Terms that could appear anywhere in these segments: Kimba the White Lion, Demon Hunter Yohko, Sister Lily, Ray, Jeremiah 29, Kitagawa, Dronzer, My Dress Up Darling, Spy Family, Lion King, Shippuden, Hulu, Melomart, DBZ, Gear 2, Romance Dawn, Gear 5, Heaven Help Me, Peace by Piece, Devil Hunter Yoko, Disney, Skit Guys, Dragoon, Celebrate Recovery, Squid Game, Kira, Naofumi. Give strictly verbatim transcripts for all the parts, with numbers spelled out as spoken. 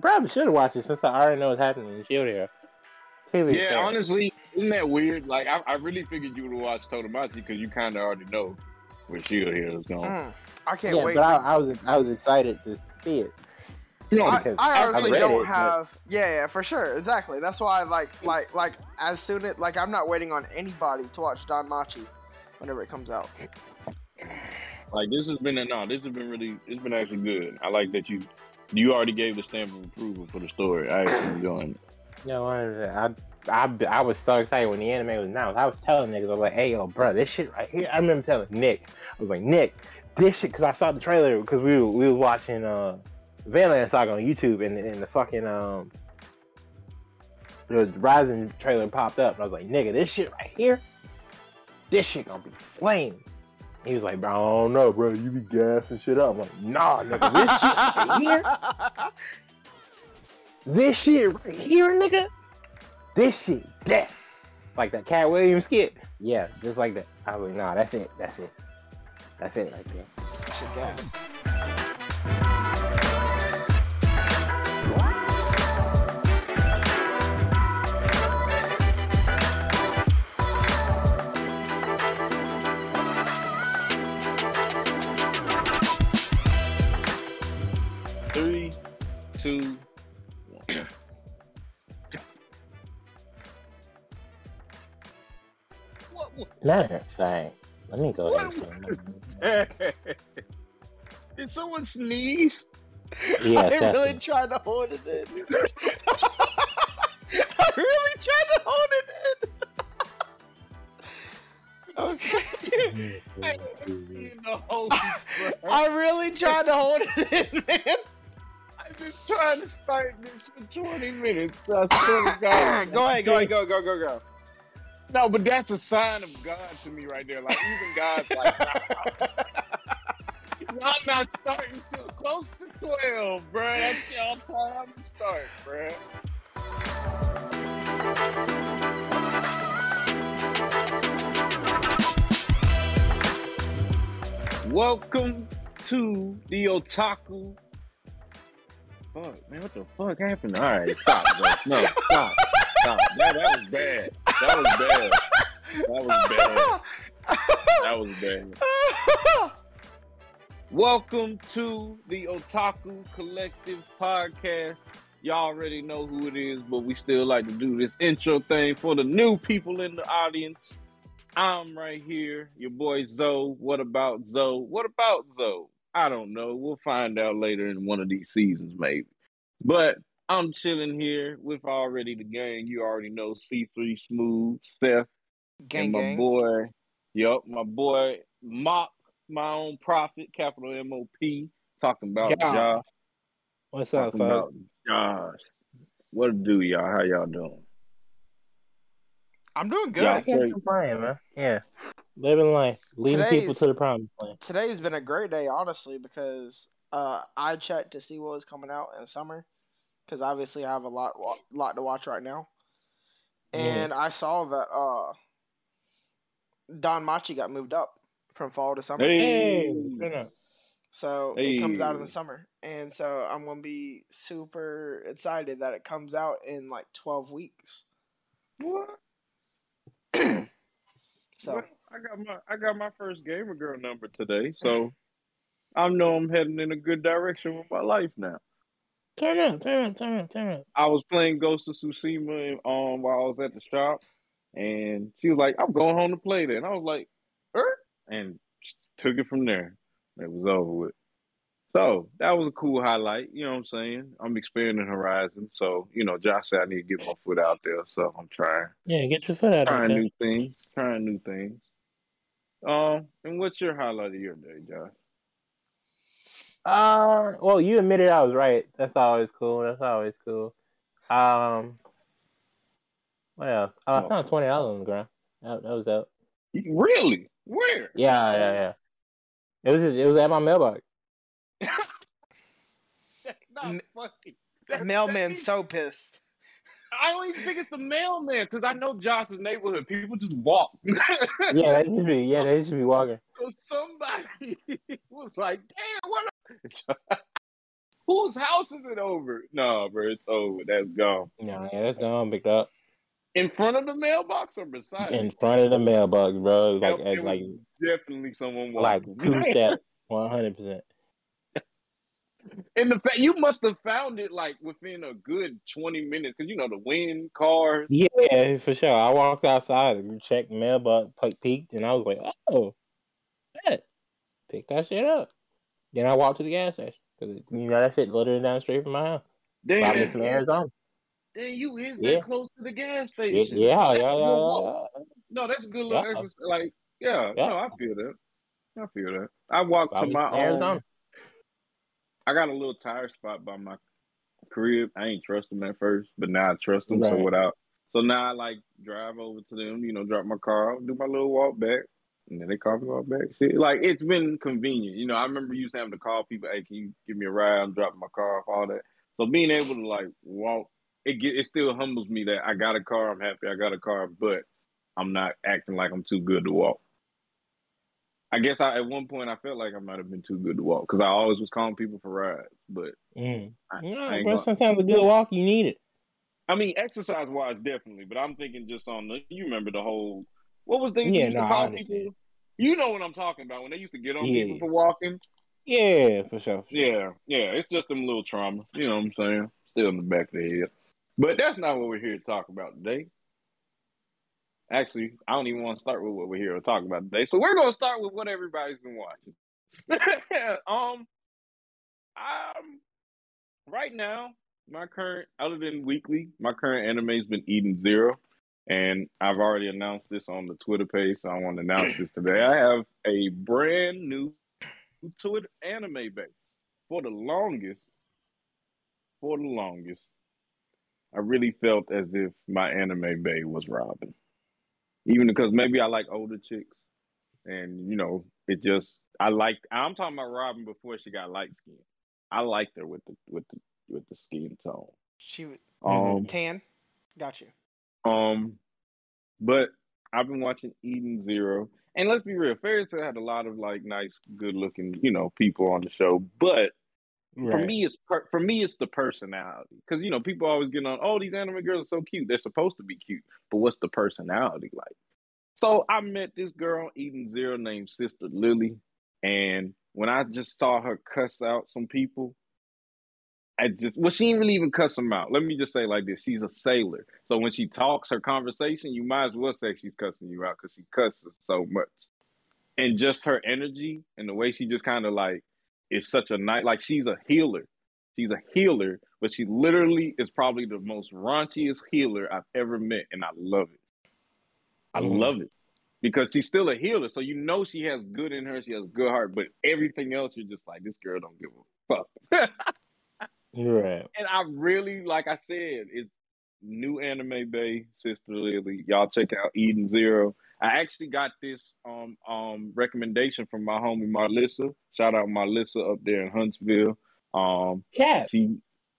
probably should have watched it since I already know what's happening in Shield Hero. Yeah, fair. Honestly, isn't that weird? Like, I, I really figured you would watch Totemachi because you kind of already know where Shield Hero is going. Mm, I can't yeah, wait. But I, I was I was excited to see it. You know, I, I honestly I don't it, have. But... Yeah, yeah, for sure, exactly. That's why, I like, like, like, as soon as like, I'm not waiting on anybody to watch Don Machi whenever it comes out. Like, this has been a no. This has been really. It's been actually good. I like that you you already gave the stamp of approval for the story. I actually enjoying it. No, I, I, I was so excited when the anime was announced. I was telling niggas, I was like, hey, yo, bro, this shit right here. I remember telling Nick, I was like, Nick, this shit, because I saw the trailer, because we were, we was watching uh, Vinland Saga on YouTube, and, and the fucking um, the Rising trailer popped up, and I was like, nigga, this shit right here, this shit gonna be flame. He was like, bro, I don't know, bro, you be gassing shit up. I'm like, nah, nigga, this shit right here. This shit right here, nigga. This shit, death. Like that Cat Williams skit. Yeah, just like that. I was like, nah, that's it. That's it. That's it right there. That shit gas. Three, two, matter of fact, let me go there. Did someone sneeze? Yeah, I definitely. really tried to hold it in. I really tried to hold it in. Okay. I, I really tried to hold it in, man. I've been trying to start this for twenty minutes. So I swear to God. Go ahead, go ahead, go, go, go, go. No, but that's a sign of God to me right there. Like, even God's like, nah, I'm not starting till close to twelve, bruh. That's y'all time to start, bruh. Welcome to the Otaku. Fuck, man, what the fuck happened? All right, stop, bro. No, stop. Stop. That, that was bad. That was bad. That was bad. That was bad. Welcome to the Otaku Collective Podcast. Y'all already know who it is, but we still like to do this intro thing for the new people in the audience. I'm right here, your boy Zoe. What about Zoe? What about Zoe? I don't know. We'll find out later in one of these seasons, maybe. But I'm chilling here with already the gang. You already know C three Smooth, Seth, gang, and my gang. boy, yup, my boy Mock, my own prophet, capital M O P, talking about Josh. Josh. What's up, folks? Josh, what do y'all? How y'all doing? I'm doing good. Y'all I can't complain, man. Yeah, living life, leading today's, people to the promised land. Today's been a great day, honestly, because uh, I checked to see what was coming out in the summer. Because obviously I have a lot lot to watch right now. And yeah. I saw that uh, Don Machi got moved up from fall to summer. Hey. So hey. It comes out in the summer. And so I'm going to be super excited that it comes out in like twelve weeks. What? So well, I got my I got my first Gamer Girl number today. So I know I'm heading in a good direction with my life now. Turn up, turn up, turn up, turn up. I was playing Ghost of Tsushima um, while I was at the shop, and she was like, I'm going home to play that. And I was like, er? And took it from there. It was over with. So that was a cool highlight. You know what I'm saying? I'm expanding horizons. So, you know, Josh said I need to get my foot out there, so I'm trying. Yeah, get your foot out there. Trying new things. Trying new things. Um, and what's your highlight of your day, Josh? Uh, well, you admitted I was right. That's always cool. That's always cool. Um, what else? Oh, I found twenty dollars on the ground. That, that was out. Really? Where? Yeah, yeah, yeah. It was just, it was at my mailbox. That's not M- funny. That, mailman's so pissed. I don't even think it's the mailman because I know Josh's neighborhood. People just walk. yeah, they should be. Yeah, they should be walking. So somebody was like, "Damn, what?" Whose house is it over? No, bro, it's over. That's gone. No, yeah, that's gone, big dog. In front of the mailbox or beside? In front of the mailbox, bro. It was like, it was like definitely someone walking. Like two steps, one hundred percent. And the fact you must have found it like within a good twenty minutes, because you know the wind, cars. Yeah, for sure. I walked outside and checked the mailbox, peeked, and I was like, oh, shit. Pick that shit up. Then I walked to the gas station because you know that shit literally down straight from my house. Damn, from Arizona. Then you is yeah. that close to the gas station. Yeah, yeah, yeah, yeah. No, that's a good little yeah. exercise. Like, yeah, yeah, no, I feel that. I feel that. I walked Bobby to my Arizona. own. I got a little tire spot by my crib. I ain't trust them at first, but now I trust them. Right. So without, so now I like drive over to them. You know, drop my car, do my little walk back, and then they call me walk back. See, like it's been convenient. You know, I remember used to having to call people. Hey, can you give me a ride? I'm dropping my car off. All that. So being able to like walk. It get, it still humbles me that I got a car, I'm happy I got a car, but I'm not acting like I'm too good to walk. I guess I, at one point I felt like I might have been too good to walk because I always was calling people for rides, but... Mm. I, no, I but sometimes a good walk, you need it. I mean, exercise-wise, definitely, but I'm thinking just on the... You remember the whole... What was the... Yeah, no, nah, people? You know what I'm talking about, when they used to get on yeah. people for walking. Yeah, for sure, for sure. Yeah, yeah, it's just them little trauma, you know what I'm saying? Still in the back of the head. But that's not what we're here to talk about today. Actually, I don't even want to start with what we're here to talk about today. So we're going to start with what everybody's been watching. um, I'm, right now, my current, other than weekly, my current anime's been Eden Zero. And I've already announced this on the Twitter page, so I want to announce this today. I have a brand new Twitter anime base. For the longest, for the longest, I really felt as if my anime bae was Robin. Even because maybe I like older chicks. And, you know, it just, I liked, I'm talking about Robin before she got light skin. I liked her with the with the, with the skin tone. She was um, tan? Got you. Um, but I've been watching Eden Zero. And let's be real, Fairy Tail had a lot of, like, nice, good-looking, you know, people on the show. But Right. For me, it's per- for me, it's the personality. Because, you know, people always get on, oh, these anime girls are so cute. They're supposed to be cute. But what's the personality like? So I met this girl, Eden Zero, named Sister Lily. And when I just saw her cuss out some people, I just, well, she didn't really even cuss them out. Let me just say like this. She's a sailor. So when she talks her conversation, you might as well say she's cussing you out because she cusses so much. And just her energy and the way she just kind of like, it's such a night, like she's a healer. She's a healer, but she literally is probably the most raunchiest healer I've ever met, and I love it. I mm. love it because she's still a healer, so you know she has good in her. She has a good heart, but everything else, you're just like, this girl don't give a fuck. Right. And I really, like I said, it's new anime bae, Sister Lily. Y'all check out Eden Zero. I actually got this um um recommendation from my homie Marlissa. Shout out Marlissa up there in Huntsville. Um, Cat. She,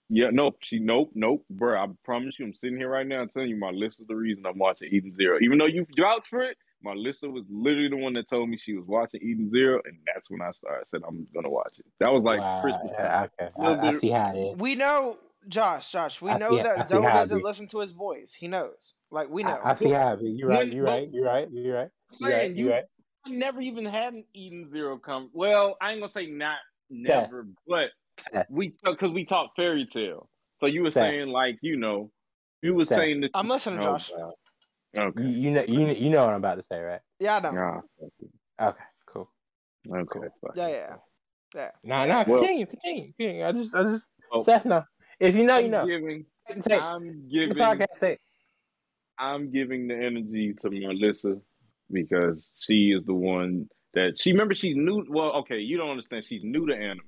yeah, nope. She, nope, nope, bro. I promise you, I'm sitting here right now and telling you, Marlissa's the reason I'm watching Eden Zero. Even though you vouched for it, Marlissa was literally the one that told me she was watching Eden Zero, and that's when I started. I said I'm gonna watch it. That was like wow, Christmas. Yeah, okay. I, I see how it is. We know. Josh, Josh, we I know see, that Zoe doesn't listen to his voice. He knows. Like, we know. I, I see how it is. You're right, you're right, you're right, you're right. You're right, you're right. I never even had an Eden Zero come. Well, I ain't going to say not never, yeah. but we because we taught Fairy Tail. So you were yeah. saying, like, you know, you were yeah. saying this. I'm listening, Josh. Oh, okay. You, you, know, you, you know what I'm about to say, right? Yeah, I know. Oh, okay, cool. Okay. Cool. Yeah, yeah. yeah. No, nah, no, nah, continue, well, continue, continue. I just, I just, oh. Seth, no. If you know, you know. I'm giving, I'm giving, I'm giving the energy to Marissa because she is the one that she. Remember, she's new. Well, okay, you don't understand. She's new to anime,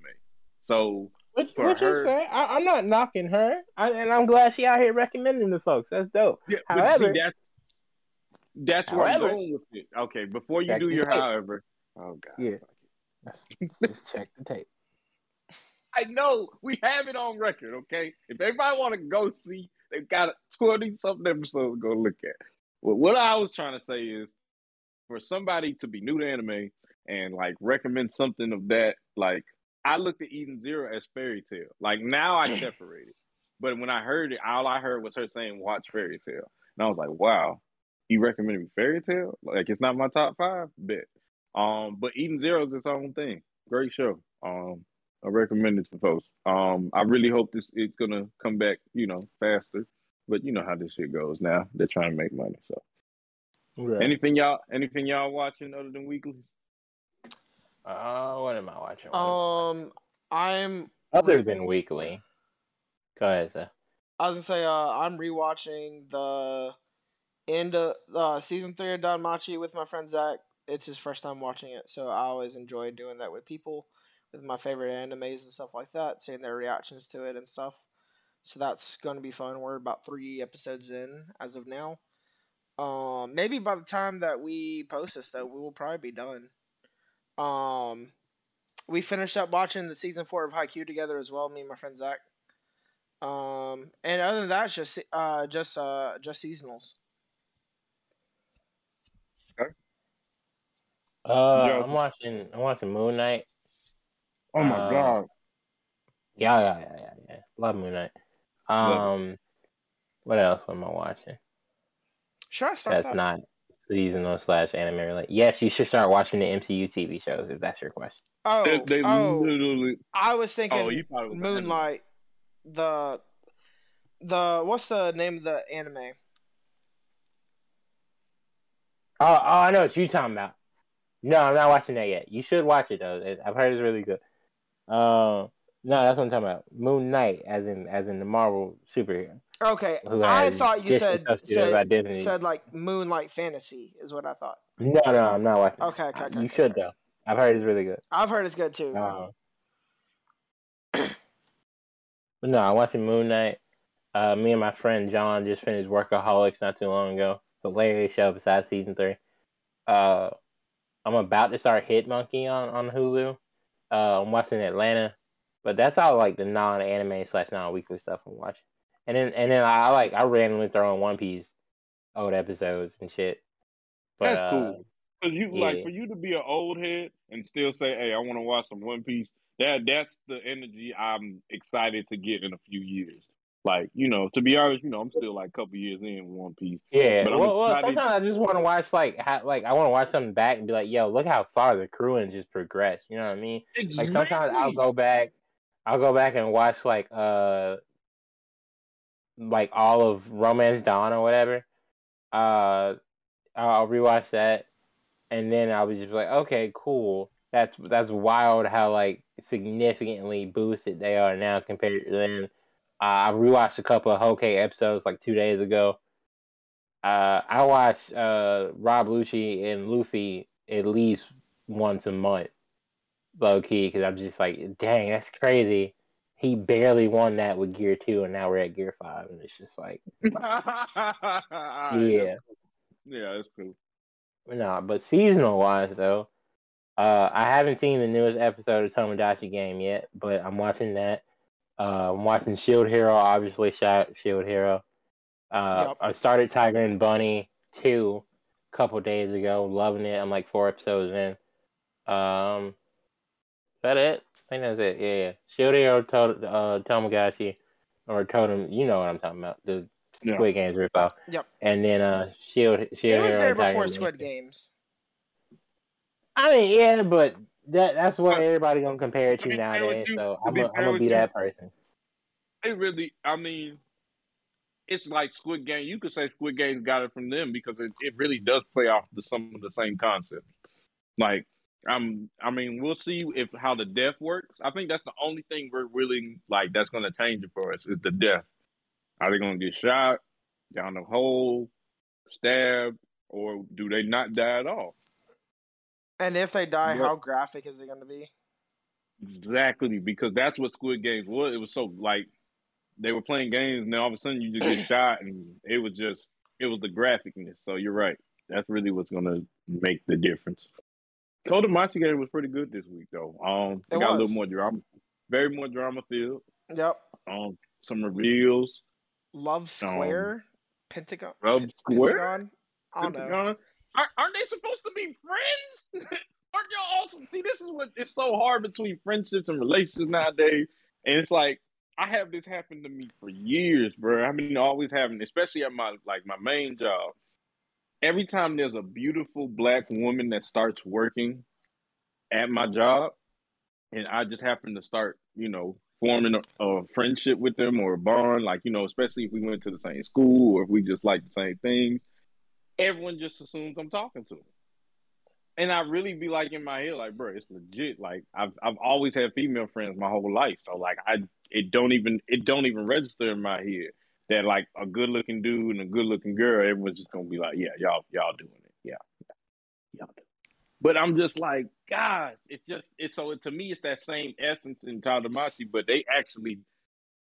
so which, for which her, is fair. I, I'm not knocking her, I, and I'm glad she out here recommending the folks. That's dope. Yeah, however, see, that's that's however, where I'm going with it. Okay, before you do your tape. However, oh god, yeah, Let's, just check the tape. I know we have it on record, okay? If everybody want to go see, they've got twenty-something episodes to go look at. Well, what I was trying to say is for somebody to be new to anime and, like, recommend something of that, like, I looked at Eden Zero as Fairy Tail. Like, now I separate it. But when I heard it, all I heard was her saying, watch Fairy Tail. And I was like, wow, you recommended me Fairy Tail? Like, it's not my top five? Bet. Um, but Eden Zero is its own thing. Great show. Um, I recommend it to folks. Um, I really hope this it's going to come back, you know, faster. But you know how this shit goes now. They're trying to make money, so. Right. Anything y'all anything y'all watching other than Weekly? Uh, what am I watching? What um, I'm... Other re- than Weekly. Go ahead, sir. I was going to say, uh, I'm rewatching the end of uh, season three of Don Machi with my friend Zach. It's his first time watching it, so I always enjoy doing that with people, with my favorite animes and stuff like that, seeing their reactions to it and stuff. So that's going to be fun. We're about three episodes in as of now. Um, maybe by the time that we post this, though, we will probably be done. Um, we finished up watching the season four of Haikyuu together as well, me and my friend Zach. Um, and other than that, it's just uh, just uh, just seasonals. Okay. Uh, yeah. I'm watching. I'm watching Moon Knight. Oh my um, god. Yeah, yeah, yeah, yeah, yeah. Love Moon Knight. Um, yeah. What else am I watching? Should I start That's that? not seasonal slash anime related. Yes, you should start watching the M C U T V shows if that's your question. Oh, they, they oh literally... I was thinking oh, you probably was Moonlight. The, the what's the name of the anime? Oh, oh, I know what you're talking about. No, I'm not watching that yet. You should watch it though. It, I've heard it's really good. Uh, no, that's what I'm talking about. Moon Knight, as in as in the Marvel superhero. Okay, I thought you said said, said like Moonlight Fantasy is what I thought. No, no, I'm not watching. Okay, okay, okay. You okay, should okay. though. I've heard it's really good. I've heard it's good too. Uh, But no, I'm watching Moon Knight. Uh, me and my friend John just finished Workaholics not too long ago. Hilarious show besides season three. Uh, I'm about to start Hitmonkey on, on Hulu. Uh, I'm watching Atlanta. But that's all like the non-anime slash non-weekly stuff I'm watching. And then and then I like I randomly throw in One Piece old episodes and shit. But, that's cool. Uh, you, yeah. Like, for you to be an old head and still say, hey, I want to watch some One Piece, That that's the energy I'm excited to get in a few years. Like, you know, to be honest, you know, I'm still like a couple years in One Piece. Yeah, but well, well sometimes I just want to watch like, how, like I want to watch something back and be like, yo, look how far the crewing just progressed. You know what I mean? Exactly. Like sometimes I'll go back, I'll go back and watch like, uh, like all of Romance Dawn or whatever. Uh, I'll rewatch that, and then I'll be just like, okay, cool. That's that's wild how like significantly boosted they are now compared to them. Uh, I rewatched a couple of Hokage episodes like two days ago. Uh, I watch uh, Rob Lucci and Luffy at least once a month, low key, because I'm just like, dang, that's crazy. He barely won that with Gear Two, and now we're at Gear Five, and it's just like, yeah, yeah, that's cool. Nah, but seasonal wise though. Uh, I haven't seen the newest episode of Tomodachi Game yet, but I'm watching that. Uh, I'm watching Shield Hero, obviously. Shield Hero. Uh, yep. I started Tiger and Bunny two a couple days ago. Loving it. I'm like four episodes in. Um, is that it? I think that's it. Yeah, yeah. Shield Hero, to- uh, Tomodachi, or Totem. You know what I'm talking about. The yeah. Squid Games ripoff. Yep. And then uh, Shield Shield Hero. It was there before Squid Games. I mean, yeah, but that that's what everybody gonna compare it to nowadays, so I'm gonna I'm gonna be that person. It really, I mean, it's like Squid Game. You could say Squid Game got it from them because it, it really does play off the, some of the same concepts. Like, I'm, I mean, we'll see if how the death works. I think that's the only thing we're really, like, that's gonna change it for us is the death. Are they gonna get shot, down the hole, stabbed, or do they not die at all? And if they die, yep. How graphic is it going to be? Exactly, because that's what Squid Games was. It was so, like, they were playing games, and then all of a sudden you just get shot, and it was just, it was the graphicness. So you're right. That's really what's going to make the difference. Totemachi Game was pretty good this week, though. Um, it got was. a little more drama. Very more drama-filled. Yep. Um, some reveals. Love Square? Um, Pentagon? Love P- Square? Pentagon? I don't Pentagon? know. Are, aren't they supposed to be friends? Are aren't y'all awesome? See, this is what it's so hard between friendships and relationships nowadays. And it's like, I have this happen to me for years, bro. I mean, always having, especially at my, like, my main job. Every time there's a beautiful black woman that starts working at my job, and I just happen to start, you know, forming a, a friendship with them or a bond, like, you know, especially if we went to the same school or if we just like the same thing, everyone just assumes I'm talking to them. And I really be like in my head, like, bro, it's legit. Like, I've I've always had female friends my whole life, so like I it don't even it don't even register in my head that like a good looking dude and a good looking girl, everyone's just gonna be like, yeah, y'all y'all doing it, yeah, yeah y'all doing it. But I'm just like, gosh, it's just it's so it, to me it's that same essence in Totemachi, but they actually,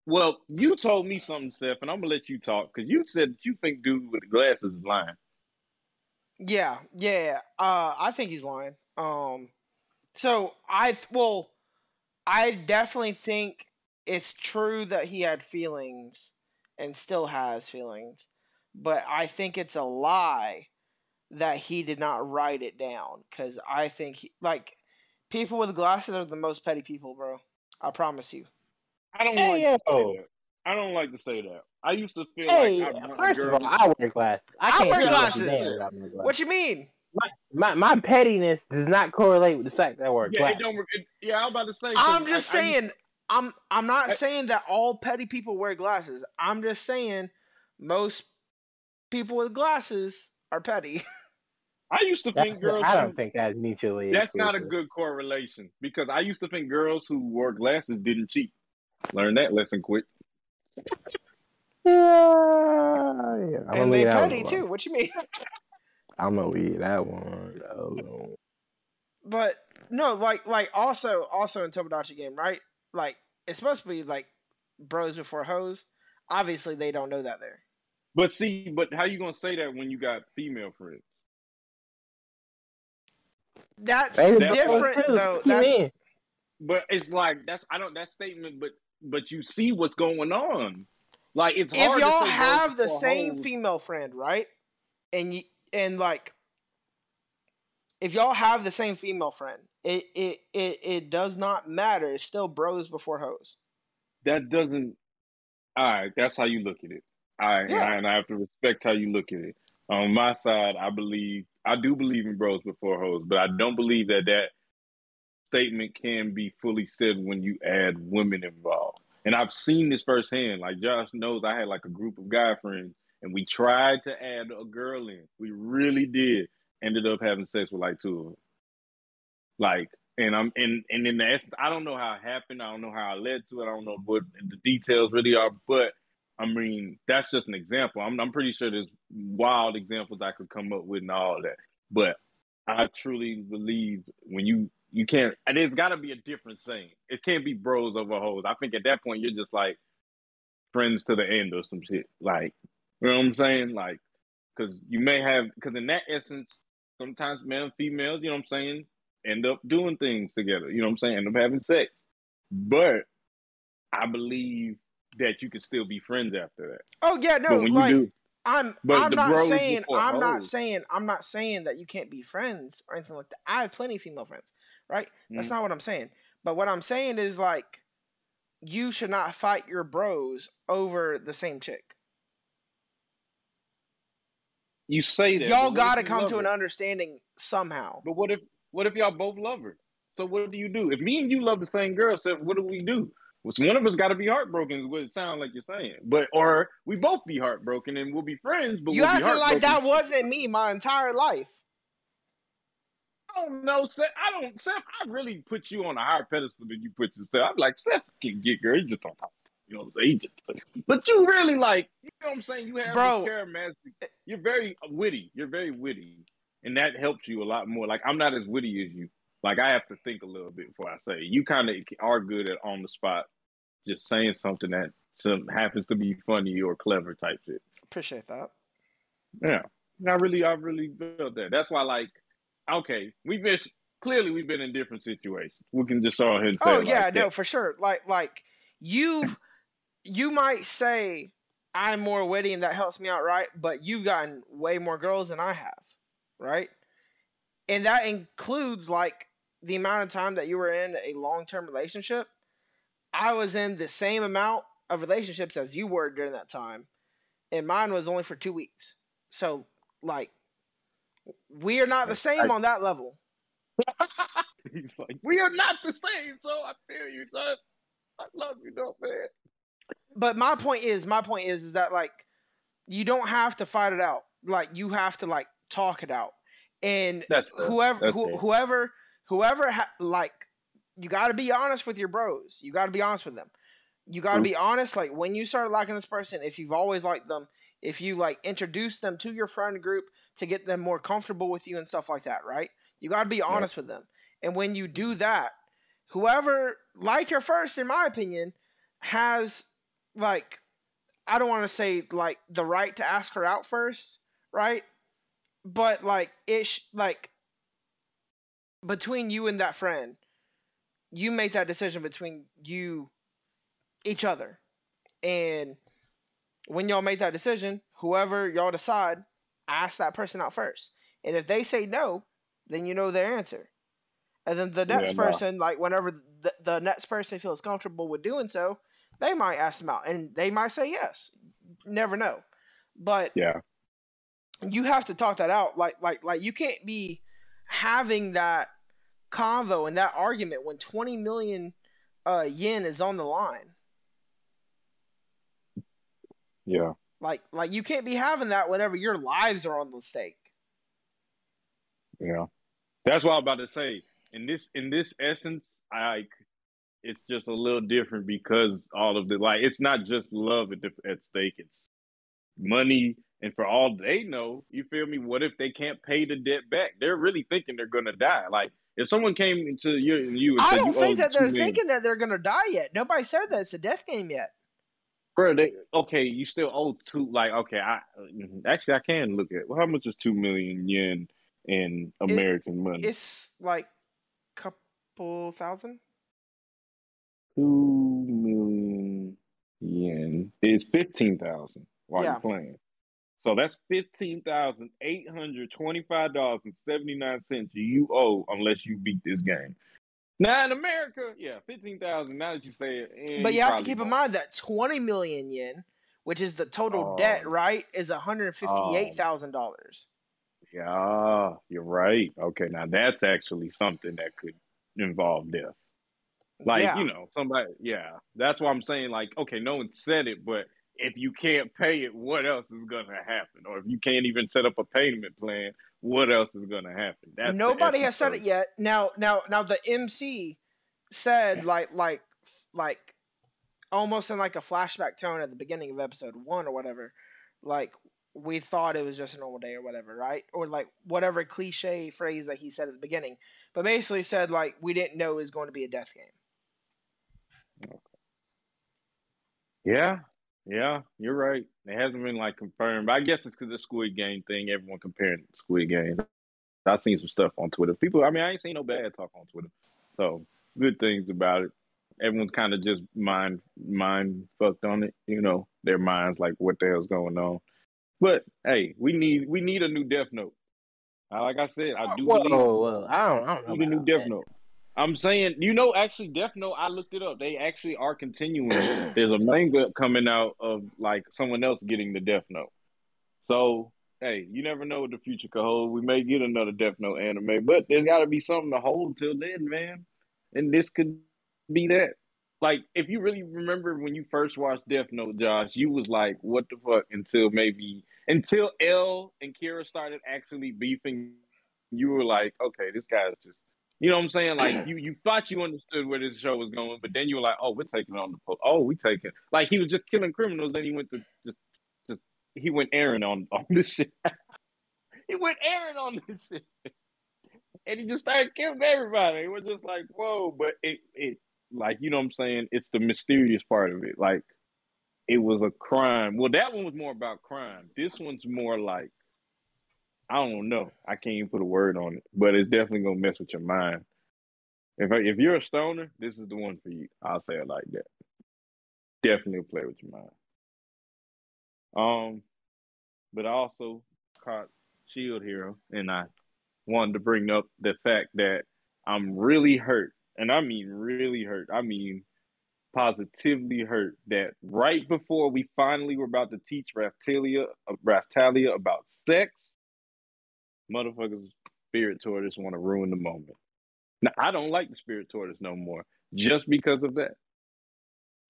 well, you told me something, Seth, and I'm gonna let you talk because you said that you think dude with the glasses is lying. Yeah, yeah, uh, I think he's lying. Um, so I, well, I definitely think it's true that he had feelings and still has feelings, but I think it's a lie that he did not write it down, because I think, he, like, people with glasses are the most petty people, bro. I promise you. I don't hey, like yo. to say that. I don't like to say that. I used to feel hey, like I first of all, I wear glasses. I, can't I wear glasses. glasses. What you mean? My, my my pettiness does not correlate with the fact that I wear yeah, glasses. It don't, it, yeah, I'm about to say. I'm just I, saying. I, I'm I'm not I, saying that all petty people wear glasses. I'm just saying most people with glasses are petty. I used to that's think girls. Not, I don't who, think that's mutually. That's exclusive. Not a good correlation, because I used to think girls who wore glasses didn't cheat. Learn that lesson quick. Yeah, yeah. I'm and they petty too. What you mean? I'm gonna leave that one. Oh. But no, like, like also, also in Totemachi game, right? Like, it's supposed to be like bros before hoes. Obviously, they don't know that there. But see, but how you gonna say that when you got female friends? That's that different, though. That's. Man. But it's like that's I don't that statement, but but you see what's going on. Like, it's hard if y'all to say have the same hoes. Female friend, right? And you, and like, if y'all have the same female friend, it, it it it does not matter. It's still bros before hoes. That doesn't. All right, that's how you look at it. All right, yeah. And I have to respect how you look at it. On my side, I believe I do believe in bros before hoes, but I don't believe that that statement can be fully said when you add women involved. And I've seen this firsthand. Like, Josh knows I had, like, a group of guy friends, and we tried to add a girl in. We really did. Ended up having sex with, like, two of them. Like, and I'm, and, and in the essence, I don't know how it happened. I don't know how I led to it. I don't know what the details really are. But, I mean, that's just an example. I'm, I'm pretty sure there's wild examples I could come up with and all that. But I truly believe when you... You can't, and it's got to be a different thing. It can't be bros over hoes. I think at that point, you're just like friends to the end or some shit. Like, you know what I'm saying? Like, because you may have, because in that essence, sometimes men and females, you know what I'm saying, end up doing things together. You know what I'm saying? End up having sex. But I believe that you can still be friends after that. Oh, yeah, no, like, do, I'm, I'm not saying, I'm hoes. not saying, I'm not saying that you can't be friends or anything like that. I have plenty of female friends. Right? That's mm. not what I'm saying. But what I'm saying is, like, you should not fight your bros over the same chick. You say that. Y'all gotta come to her? an understanding somehow. But what if what if y'all both love her? So what do you do? If me and you love the same girl, so what do we do? Well, one of us gotta be heartbroken is what it sounds like you're saying. But or we both be heartbroken and we'll be friends, but you we'll be heartbroken. You acting like that wasn't me my entire life. I don't know, Seth. I don't, Seth. I really put you on a higher pedestal than you put yourself. I'm like, Seth can get girl. He just don't talk. You know what I'm saying? Just, but you really like, you know what I'm saying? You have Bro. this charismatic. You're very witty. You're very witty, and that helps you a lot more. Like, I'm not as witty as you. Like, I have to think a little bit before I say it. You kind of are good at on the spot, just saying something that some happens to be funny or clever type shit. Appreciate that. Yeah, I really, I really felt that. That's why, like. Okay, we've been clearly we've been in different situations. We can just all hit. Oh yeah, like no, that. for sure. Like like you, you might say I'm more witty and that helps me out, right? But you've gotten way more girls than I have, right? And that includes like the amount of time that you were in a long-term relationship, I was in the same amount of relationships as you were during that time, and mine was only for two weeks. So, like, we are not the same I, on that level. Like, we are not the same, so I feel you, son. I love you, though, man. But my point is, my point is, is that, like, you don't have to fight it out. Like, you have to, like, talk it out. And whoever, who, whoever, whoever, ha- like, you got to be honest with your bros. You got to be honest with them. You got to mm-hmm. be honest, like, when you start liking this person, if you've always liked them, if you, like, introduce them to your friend group to get them more comfortable with you and stuff like that, right? You got to be honest yeah. with them. And when you do that, whoever liked her first, in my opinion, has, like, I don't want to say, like, the right to ask her out first, right? But, like, it sh- like, between you and that friend, you make that decision between you, each other. And when y'all make that decision, whoever y'all decide, ask that person out first. And if they say no, then you know their answer. And then the next yeah, person, nah. like, whenever the, the next person feels comfortable with doing so, they might ask them out. And they might say yes. Never know. But yeah. you have to talk that out. Like, like, like you can't be having that convo and that argument when twenty million uh, yen is on the line. Yeah. Like, like you can't be having that whenever your lives are on the stake. Yeah. That's what I'm about to say. In this, in this essence, I, like, it's just a little different because all of the, like, it's not just love at, the, at stake. It's money. And for all they know, you feel me? What if they can't pay the debt back? They're really thinking they're going to die. Like, if someone came into you and you, I don't think that they're thinking that they're going to die yet. Nobody said that. It's a death game yet. Bro, they, okay, you still owe two, like, okay, I actually, I can look at, well, how much is two million yen in American it's, money? It's like a couple thousand. two million yen is fifteen thousand while yeah. you're playing. So that's fifteen thousand eight hundred twenty-five dollars and seventy-nine cents you owe unless you beat this game. Now in America, yeah, fifteen thousand dollars, now that you say it. But you, you have to keep won't. in mind that twenty million yen, which is the total oh. debt, right, is one hundred fifty-eight thousand dollars. Oh. Yeah, you're right. Okay, now that's actually something that could involve death. Like, yeah. you know, somebody, yeah. That's why I'm saying, like, okay, no one said it, but if you can't pay it, what else is going to happen? Or if you can't even set up a payment plan, what else is going to happen? That's Nobody has said it yet. Now, now, now the M C said, like, like, like, almost in like a flashback tone at the beginning of episode one or whatever, like, we thought it was just a normal day or whatever, right? Or like whatever cliche phrase that he said at the beginning, but basically said, like, we didn't know it was going to be a death game. Yeah. Yeah, you're right. It hasn't been, like, confirmed. But I guess it's because the Squid Game thing. Everyone comparing Squid Game. I've seen some stuff on Twitter. People, I mean, I ain't seen no bad talk on Twitter. So, good things about it. Everyone's kind of just mind mind fucked on it. You know, their minds like, what the hell's going on? But, hey, we need we need a new Death Note. Like I said, I do whoa, need, whoa, whoa. I don't, I don't need a new Death that. Note. I'm saying, you know, actually, Death Note, I looked it up. They actually are continuing. There's a manga coming out of, like, someone else getting the Death Note. So, hey, you never know what the future could hold. We may get another Death Note anime, but there's got to be something to hold till then, man. And this could be that. Like, if you really remember when you first watched Death Note, Josh, you was like, what the fuck, until maybe, until Elle and Kira started actually beefing, you were like, okay, this guy's just, you know what I'm saying? Like, you, you thought you understood where this show was going, but then you were like, oh, we're taking on the post. Oh, we taking. Like, he was just killing criminals, then he went to just, just he went errand on, on this shit. he went errand on this shit. And he just started killing everybody. It was just like, whoa, but it, it, like, you know what I'm saying? It's the mysterious part of it. Like, it was a crime. Well, that one was more about crime. This one's more like, I don't know. I can't even put a word on it, but it's definitely gonna mess with your mind. If if you're a stoner, this is the one for you. I'll say it like that. Definitely play with your mind. Um, but I also caught Shield Hero, and I wanted to bring up the fact that I'm really hurt, and I mean really hurt. I mean positively hurt that right before we finally were about to teach Raftalia, uh, Raftalia about sex, motherfuckers, Spirit Tortoise want to ruin the moment. Now, I don't like the Spirit Tortoise no more just because of that.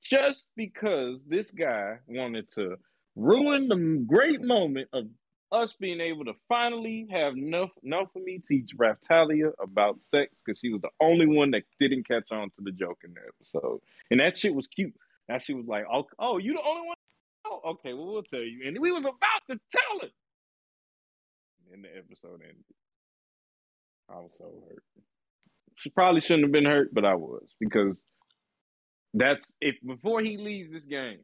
Just because this guy wanted to ruin the great moment of us being able to finally have Naofumi teach Raftalia about sex, because she was the only one that didn't catch on to the joke in the episode. And that shit was cute. That shit was like, oh, oh you the only one? Oh, okay, well, we'll tell you. And we was about to tell it. And the episode ended. I was so hurt. She probably shouldn't have been hurt, but I was. Because that's, if before he leaves this game,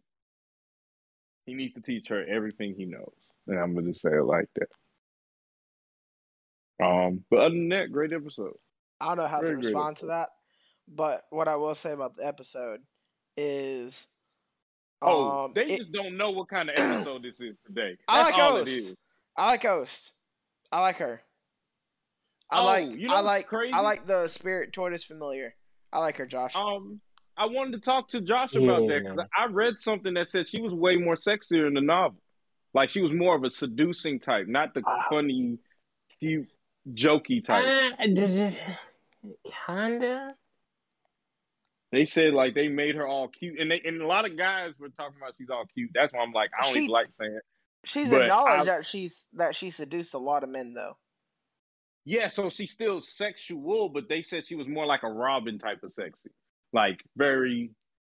he needs to teach her everything he knows. And I'm going to say it like that. Um, but other than that, great episode. I don't know how to respond to that, but what I will say about the episode is... Oh, um, they it, just don't know what kind of episode this is today. That's I like all Ghost. It is. I like Ghost. I like her. I oh, like. You know I like. Crazy? I like the Spirit Tortoise familiar. I like her, Josh. Um, I wanted to talk to Josh yeah. about that because I read something that said she was way more sexier in the novel. Like, she was more of a seducing type, not the uh, funny, cute, jokey type. Uh, kinda. They said like they made her all cute, and they and a lot of guys were talking about she's all cute. That's why I'm like, I don't she, even like saying it. She's but acknowledged I, that she's that she seduced a lot of men though. Yeah, so she's still sexual, but they said she was more like a Robin type of sexy. Like, very,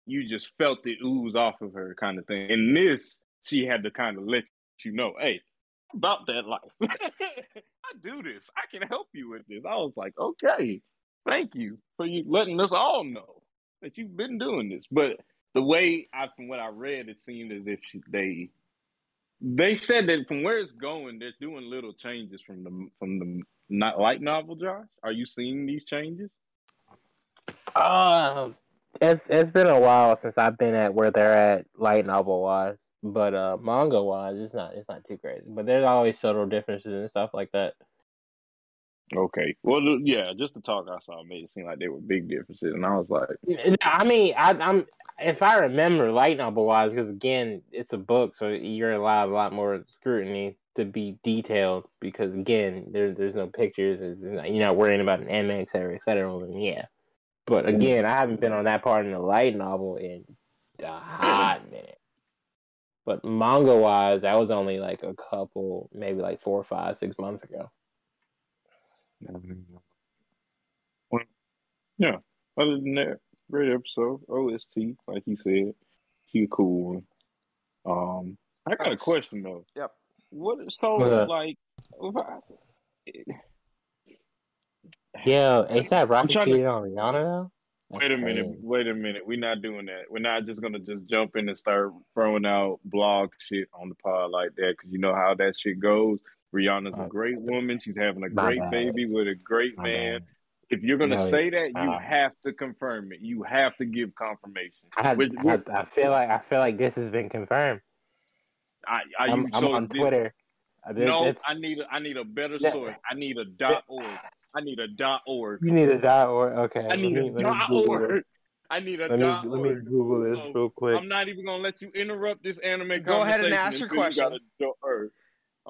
you just felt it ooze off of her kind of thing. And this, she had to kind of let you know, hey, about that life. I do this. I can help you with this. I was like, okay, thank you for you letting us all know that you've been doing this. But the way, I, from what I read, it seemed as if she, they... They said that from where it's going, they're doing little changes from the from the not light novel. Josh, are you seeing these changes? Uh, it's it's been a while since I've been at where they're at light novel wise, but uh, manga wise, it's not it's not too crazy. But there's always subtle differences and stuff like that. Okay, well, yeah, just the talk I saw made it seem like they were big differences, and I was like, I mean, I, I'm if I remember light novel wise, because again, it's a book, so you're allowed a lot more scrutiny to be detailed, because again, there there's no pictures, you're not worrying about an anime, et cetera, et cetera. And yeah, but again, I haven't been on that part in the light novel in a hot minute. But manga wise, that was only like a couple, maybe like four, five, six months ago. Well, yeah, other than that, great episode. O S T, like he said, he a cool one. Um, I got a question though. Yep. What is so uh, like? Yeah, is that Rocket cheating on Rihanna now? Wait a minute. Wait a minute. We're not doing that. We're not just gonna just jump in and start throwing out blog shit on the pod like that, because you know how that shit goes. Rihanna's a great woman. She's having a great baby with a great man. If you're going to say that, you have to confirm it. You have to give confirmation. I, which, I, which, I feel like I feel like this has been confirmed. I, I, I'm, I'm so on this, Twitter. This, no, I need, a, I need a better yeah. source. I need a dot org. I need a dot org. You need a dot org? Okay. I need me, a dot org. This. I need a let dot me, org. Let me Google this so real quick. I'm not even going to let you interrupt this anime Go conversation. Go ahead and ask your question. You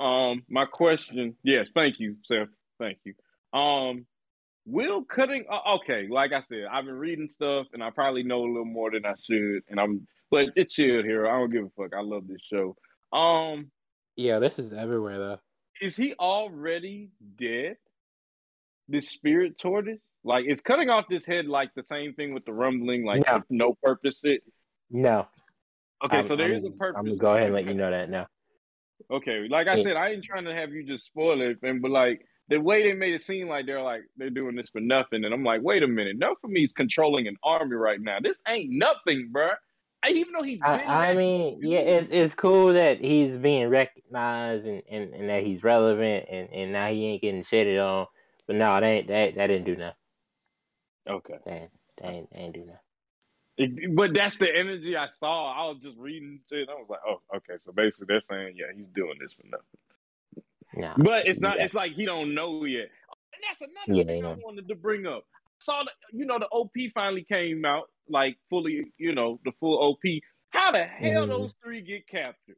Um, my question, yes, thank you, Seth, thank you. Um, will cutting, uh, okay, like I said, I've been reading stuff, and I probably know a little more than I should, and I'm, but it's Shield Hero. I don't give a fuck. I love this show. Um, yeah, this is everywhere though. Is he already dead? This Spirit Tortoise, like, it's cutting off this head, like the same thing with the rumbling, like no, no purpose. It no. Okay, I'm, so there I'm, is a purpose. I'm gonna go ahead and let you know that now. Okay, like I said, I ain't trying to have you just spoil everything, but like the way they made it seem like they're like they're doing this for nothing, and I'm like, wait a minute, Naofumi's controlling an army right now. This ain't nothing, bro. I, even though he's, I, I mean, yeah, it's it's cool that he's being recognized and, and, and that he's relevant, and, and now he ain't getting shitted on. But no, that that that didn't do nothing. Okay, that, that ain't that ain't do nothing. It, but that's the energy I saw. I was just reading shit. I was like, oh, okay. So basically they're saying, yeah, he's doing this for nothing. Nah, but it's not, yeah. It's like he don't know yet. And that's another yeah, thing I wanted to bring up. saw the, you know, the O P finally came out, like fully, you know, the full O P. How the hell mm. those three get captured?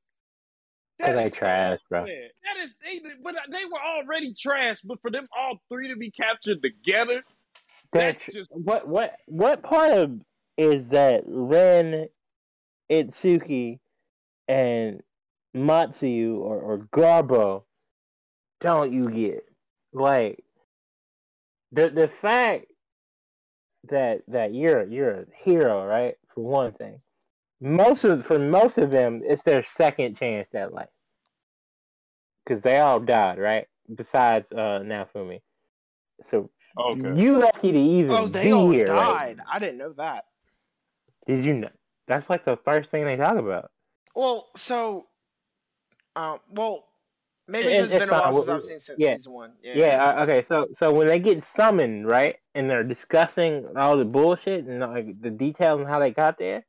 That they trash, so bro. That is, they, but they were already trash. But for them all three to be captured together, that's, that's just what what what part of is that Ren, Itsuki, and Matsuyu or or Garbo don't you get like the the fact that that you're you're a hero, right? For one thing. Most of for most of them, it's their second chance at life, because they all died, right? Besides uh, Naofumi, so okay. you lucky to even oh, they be all here, died. Right? I didn't know that. Did you know? That's like the first thing they talk about. Well, so, um, well, maybe it, it's, it's been a while since I've seen since yeah. season one. Yeah. yeah uh, okay. So, so when they get summoned, right, and they're discussing all the bullshit and like the details and how they got there.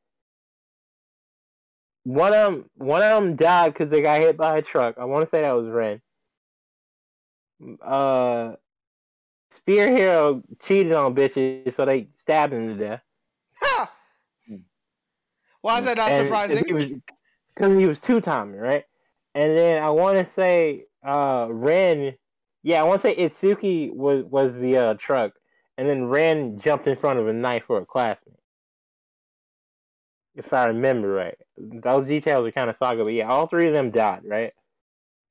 One of them, one of them died because they got hit by a truck. I want to say that was Ren. Uh, Spirit Hero cheated on bitches, so they stabbed him to death. Ha! Why is that not and, surprising? Because he, he was two-timing, right? And then I want to say uh, Ren... Yeah, I want to say Itsuki was, was the uh, truck. And then Ren jumped in front of a knife for a classmate. If I remember right. Those details are kind of foggy, but yeah, all three of them died, right?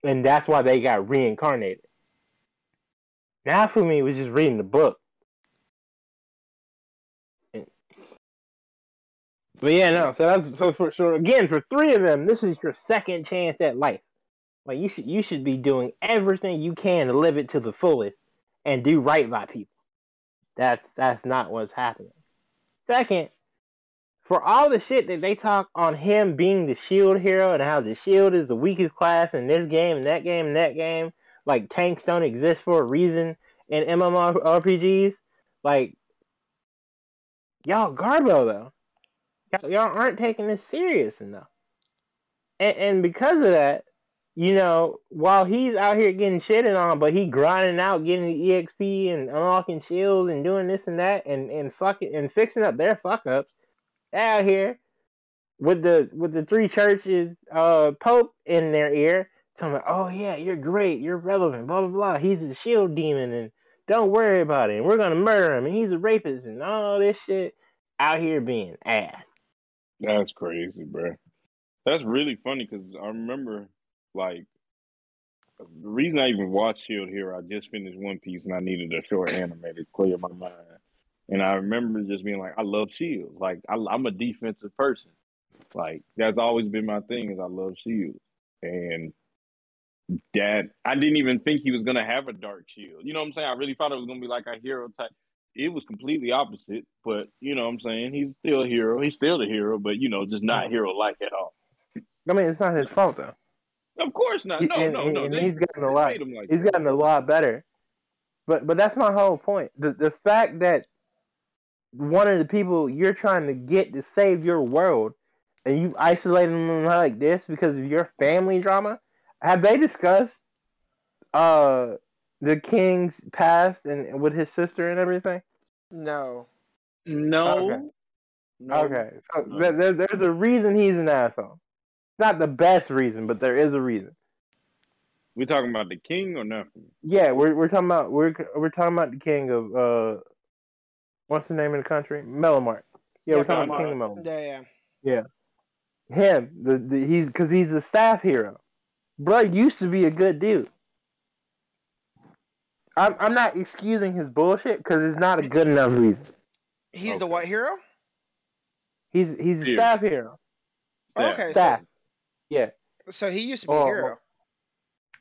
And that's why they got reincarnated. Naofumi was just reading the book. And... But yeah, no, so that's so for so again, for three of them, this is your second chance at life. Like you should you should be doing everything you can to live it to the fullest and do right by people. That's that's not what's happening. Second, for all the shit that they talk on him being the shield hero and how the shield is the weakest class in this game and that game and that game, like tanks don't exist for a reason in MMORPGs, like, y'all Garbo, though. Y'all aren't taking this serious enough. And, and because of that, you know, while he's out here getting shitted on, but he grinding out, getting the E X P and unlocking shields and doing this and that and, and, fucking, and fixing up their fuck-ups, out here with the with the three churches uh pope in their ear telling me, oh yeah, you're great, you're relevant, blah blah blah, he's a shield demon and don't worry about it and we're gonna murder him and he's a rapist and all this shit, out here being ass. That's crazy, bro. That's really funny because I remember, like, the reason I even watched Shield Hero, I just finished One Piece and I needed a short anime to clear my mind. And I remember just being like, I love shields. Like, I, I'm a defensive person. Like, that's always been my thing is I love shields. And that, I didn't even think he was going to have a dark shield. You know what I'm saying? I really thought it was going to be like a hero type. It was completely opposite. But, you know what I'm saying? He's still a hero. He's still the hero. But, you know, just not hero-like at all. I mean, it's not his fault, though. Of course not. No, and, no, and, no. And they, he's gotten a lot, like he's that. gotten a lot better. But but that's my whole point. The The fact that one of the people you're trying to get to save your world, and you isolate them like this because of your family drama. Have they discussed uh, the king's past and with his sister and everything? No, no, okay. No. Okay. So no. Th- th- there's a reason he's an asshole. Not the best reason, but there is a reason. We're talking about the king or nothing? Yeah, we're we're talking about we're we're talking about the king of. Uh, What's the name of the country? Melomart. Yeah, yeah, we're talking Melomart. About King Melomart. Yeah, yeah. Yeah. Him. The, the, he's because he's a staff hero. Bro used to be a good dude. I'm I'm not excusing his bullshit because it's not a good enough reason. He's okay. The what hero? He's he's a yeah. staff hero. Oh, okay. Staff. So, yeah. So he used to be oh, a hero.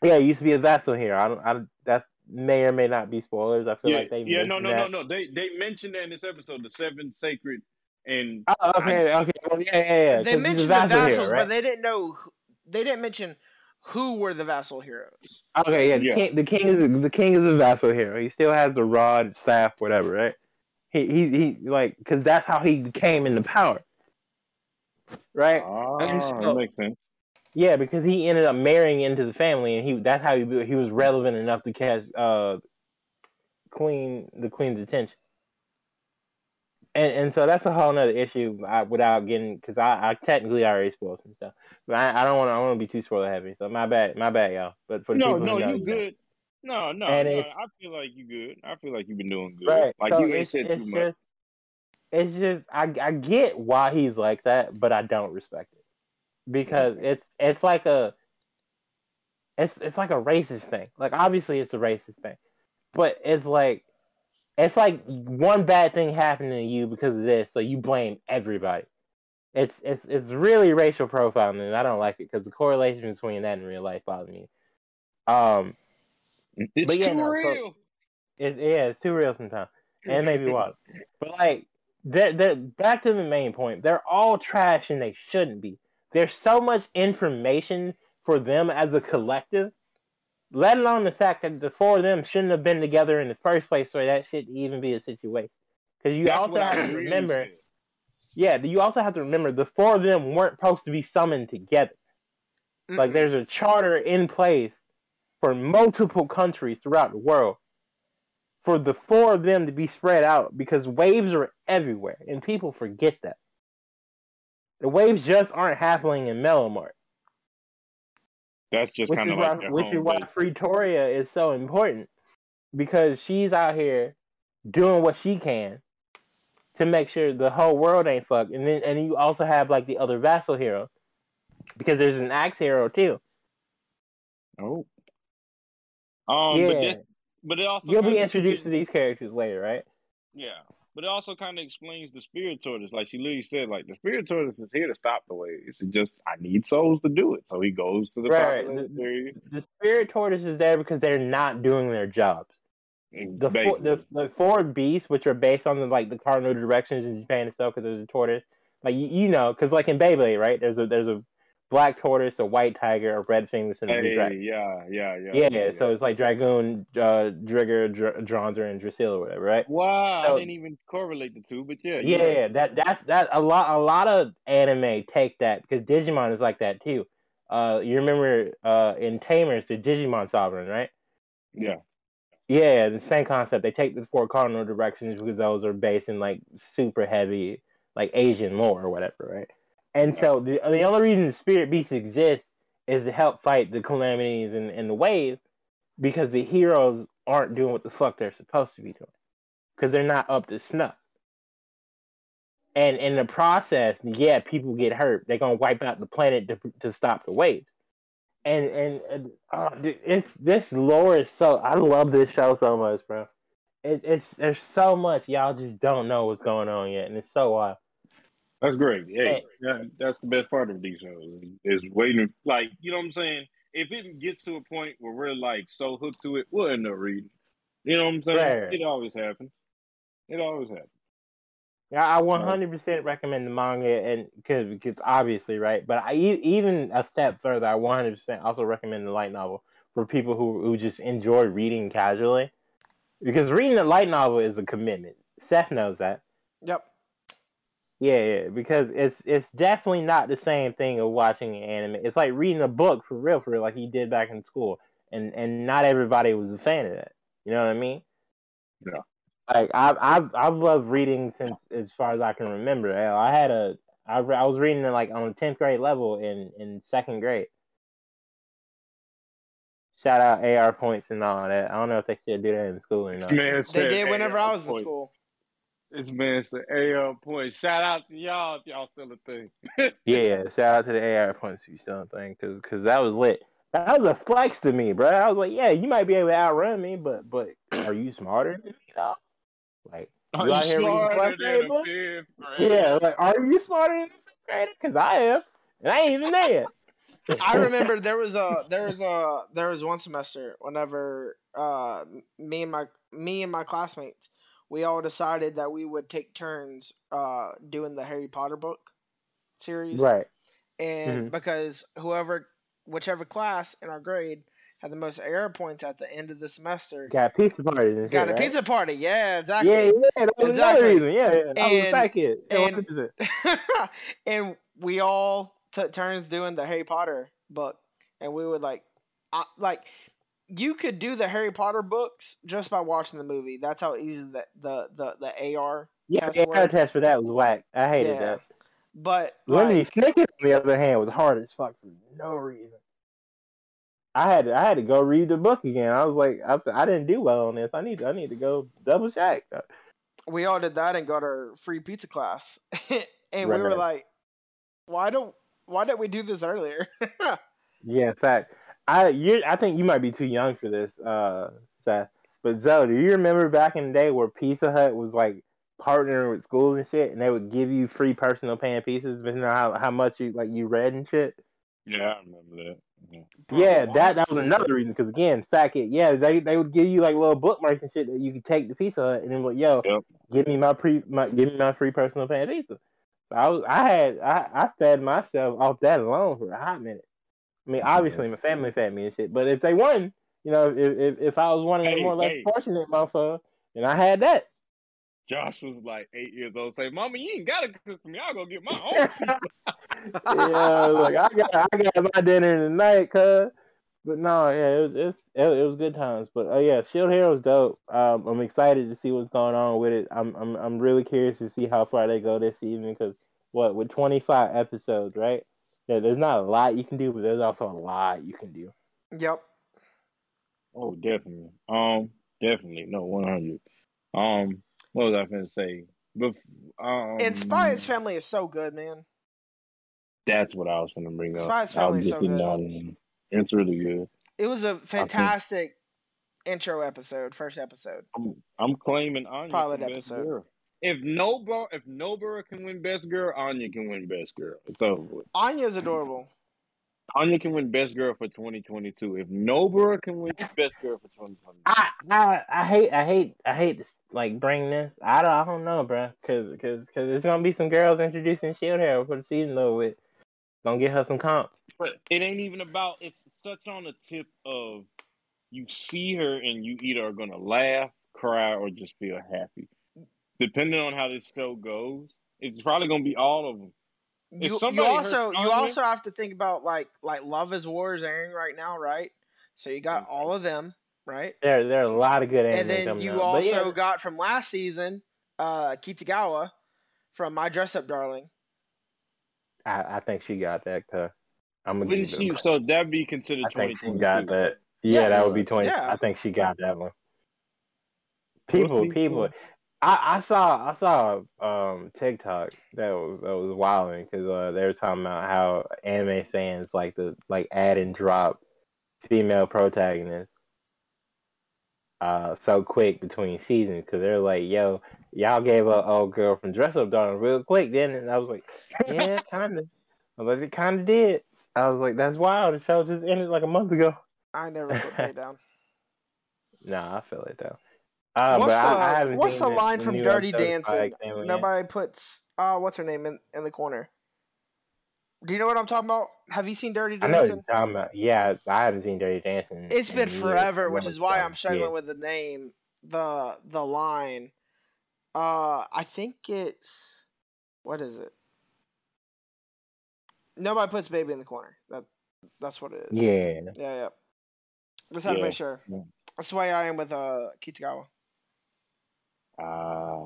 Yeah, he used to be a vassal hero. I don't I don't, that's may or may not be spoilers. I feel yeah, like they yeah no no that. no no they they mentioned that in this episode, the seven sacred and oh, okay I, okay well, yeah, yeah yeah they mentioned the vassals hero, right? But they didn't know they didn't mention who were the vassal heroes. Okay yeah, yeah. The, king, the king is the king is a vassal hero. He still has the rod, staff, whatever, right? He he he like because that's how he came into power, right? Oh, so, that makes sense. Yeah, because he ended up marrying into the family, and he—that's how he he was relevant enough to catch uh, Queen the Queen's attention. And and so that's a whole nother issue I, without getting, because I, I technically already spoiled some stuff, but I, I don't want to I want to be too spoiler heavy. So my bad, my bad, y'all. But for no, no, you good. No, no, no I feel like you good. I feel like you've been doing good. Right. Like so you ain't said too just, much. It's just I I get why he's like that, but I don't respect it because okay. it's it's like a it's it's like a racist thing. Like obviously it's a racist thing, but it's like. It's like one bad thing happened to you because of this, so you blame everybody. It's it's it's really racial profiling, and I don't like it because the correlation between that and real life bothers me. Um, it's yeah, too no, real. So it's, yeah, it's too real sometimes, and maybe wild. But like, they're, they're, back to the main point. They're all trash, and they shouldn't be. There's so much information for them as a collective. Let alone the fact that the four of them shouldn't have been together in the first place for that shit to even be a situation. Because you That's also have to remember... Said. Yeah, you also have to remember the four of them weren't supposed to be summoned together. Mm-hmm. Like, there's a charter in place for multiple countries throughout the world for the four of them to be spread out because waves are everywhere, and people forget that. The waves just aren't happening in Melomart. That's just kind of like their which is why Fritoria is so important because she's out here doing what she can to make sure the whole world ain't fucked. And then, and you also have like the other vassal hero because there's an axe hero too. Oh, um, yeah. But, this, but it also you'll be introduced to these characters later, right? Yeah, but it also kind of explains the Spirit Tortoise. Like she literally said, like the Spirit Tortoise is here to stop the waves. It's just I need souls to do it. So he goes to the right. The, the Spirit Tortoise is there because they're not doing their jobs. The four, the, the four beasts, which are based on the like the cardinal directions in Japan and stuff, because there's a tortoise. Like you, you know, because like in Beyblade, right? There's a there's a black tortoise, a white tiger, a red thing, that's in hey, the dragon. Yeah, yeah, yeah, yeah. Yeah, so it's like Dragoon, uh, Drigger, Dr- Dronzer, and Dracilla, or whatever, right? Wow, so, I didn't even correlate the two, but yeah. Yeah, yeah. that that's that a lot. A lot of anime take that because Digimon is like that too. Uh, you remember uh, in Tamers, the Digimon Sovereign, right? Yeah. Yeah, the same concept. They take the four cardinal directions because those are based in like super heavy, like Asian lore or whatever, right? And so the the only reason the Spirit Beast exists is to help fight the calamities and, and the wave because the heroes aren't doing what the fuck they're supposed to be doing because they're not up to snuff. And in the process, yeah, people get hurt. They're going to wipe out the planet to to stop the waves. And, and, and oh, dude, it's, this lore is so... I love this show so much, bro. It, it's There's so much y'all just don't know what's going on yet, and it's so wild. That's great. Hey, that, that's the best part of these shows is waiting. Like, you know what I'm saying? If it gets to a point where we're like so hooked to it, we'll end up reading. You know what I'm saying? Right. It always happens. It always happens. Yeah, I one hundred percent recommend the manga, and because it's obviously right. But I even a step further, I one hundred percent also recommend the light novel for people who who just enjoy reading casually, because reading a light novel is a commitment. Seth knows that. Yep. Yeah, yeah, because it's it's definitely not the same thing of watching an anime. It's like reading a book for real, for real, like he did back in school, and and not everybody was a fan of that. You know what I mean? Yeah. Like I've I've I've loved reading since as far as I can remember. I had a I, I was reading it like on the tenth grade level in in second grade. Shout out A R points and all that. I don't know if they still do that in school or not. Man, they did whenever A R I was in point. School. This man's the A R point. Shout out to y'all if y'all still a thing. Yeah, shout out to the A R points if you still a thing, cause, cause that was lit. That was a flex to me, bro. I was like, yeah, you might be able to outrun me, but but are you smarter than me, though? Like, are you, you out here reading grade books? Yeah, like, are you smarter than the fifth grader? Cause I am, and I ain't even there. I remember there was a there was a there was one semester whenever uh me and my me and my classmates. We all decided that we would take turns uh, doing the Harry Potter book series. Right. And mm-hmm. because whoever, whichever class in our grade had the most A R points at the end of the semester. Got a pizza party. Got shit, a right? pizza party. Yeah, exactly. Yeah, yeah. That was exactly. another reason. Yeah, yeah. I was back in. And, and we all took turns doing the Harry Potter book. And we would like, I, like, you could do the Harry Potter books just by watching the movie. That's how easy the the the, the A R yeah test the A R worked. Test for that was whack. I hated yeah. that. But Lemony Snicket, on the other hand, was hard as fuck for no reason. I had to, I had to go read the book again. I was like, I, I didn't do well on this. I need to, I need to go double check. We all did that and got our free pizza class, and right. we were like, why don't why didn't we do this earlier? Yeah, in fact, I you I think you might be too young for this, uh, Seth. But Zoe, do you remember back in the day where Pizza Hut was like partnering with schools and shit, and they would give you free personal pan pizzas, but you know how how much you like you read and shit. Yeah, I remember that. Yeah, yeah that that was another reason because again, fact it. Yeah, they they would give you like little bookmarks and shit that you could take to Pizza Hut and then like, yo, yep. give me my pre, my give me my free personal pan pizza. So I was, I had, I I fed myself off that alone for a hot minute. I mean, obviously my family fed me and shit, but if they won, you know, if if, if I was one of the hey, more less hey. fortunate motherfuckers, then I had that. Josh was like eight years old, say, "Mama, you ain't gotta cook for me. I'll go get my own pizza." Yeah, like I got, I got my dinner tonight, cuz. But no, yeah, it was, it's, it, it was good times. But oh uh, yeah, Shield Hero's dope. Um, I'm excited to see what's going on with it. I'm, I'm, I'm really curious to see how far they go this season, because what with twenty-five episodes, right? Yeah, there's not a lot you can do, but there's also a lot you can do. Yep. Oh, definitely. Um, definitely. No, one hundred. Um. What was I going to say? Bef- um, and Spy's Family is so good, man. That's what I was going to bring up. Spy's Family is so good. It's really good. It was a fantastic intro episode, first episode. I'm, I'm claiming Anya Pilot episode. Best girl. If Nobara, if Nobara can win Best Girl, Anya can win Best Girl. It's over with. Anya's adorable. Anya can win Best Girl for twenty twenty-two. If Nobara can win Best Girl for twenty twenty-two, I, I, I hate, I hate, I hate to like bring this. I don't, I don't know, bro, because because because there's gonna be some girls introducing Shield Hero for the season though. With gonna get her some comp. But it ain't even about. It's such on the tip of you see her and you either are gonna laugh, cry, or just feel happy. Depending on how this show goes, it's probably gonna be all of them. You, you also you also have to think about like like Love Is War is airing right now, right? So you got all of them, right? There there are a lot of good anime. And then you out. also yeah. got from last season, uh, Kitagawa from My Dress Up Darling. I, I think she got that. Cause I'm gonna give you, so that'd be considered. I think she got that. Yeah, yes. That would be twenty. Yeah. I think she got that one. People, people. I, I saw I saw um, TikTok that was that was wilding because uh, they were talking about how anime fans like to like add and drop female protagonists uh, so quick between seasons because they're like, yo, y'all gave up old girl from Dress Up Darling real quick, then and I was like, yeah, kind of. I was like, it kind of did. I was like, that's wild. The show just ended like a month ago. I never put that down. Nah, I feel it though. Uh, what's the, I, I what's the line the from Dirty Dancing? Nobody puts uh, what's her name in, in the corner. Do you know what I'm talking about? Have you seen Dirty Dancing? I know what you're talking about. Yeah, I haven't seen Dirty Dancing. It's been forever, years. which is why I'm struggling yeah. with the name. The the line. Uh, I think it's what is it? Nobody puts baby in the corner. That that's what it is. Yeah. Yeah, yeah. Just had yeah. to make sure. Yeah. That's why I am with uh Kitagawa. Uh,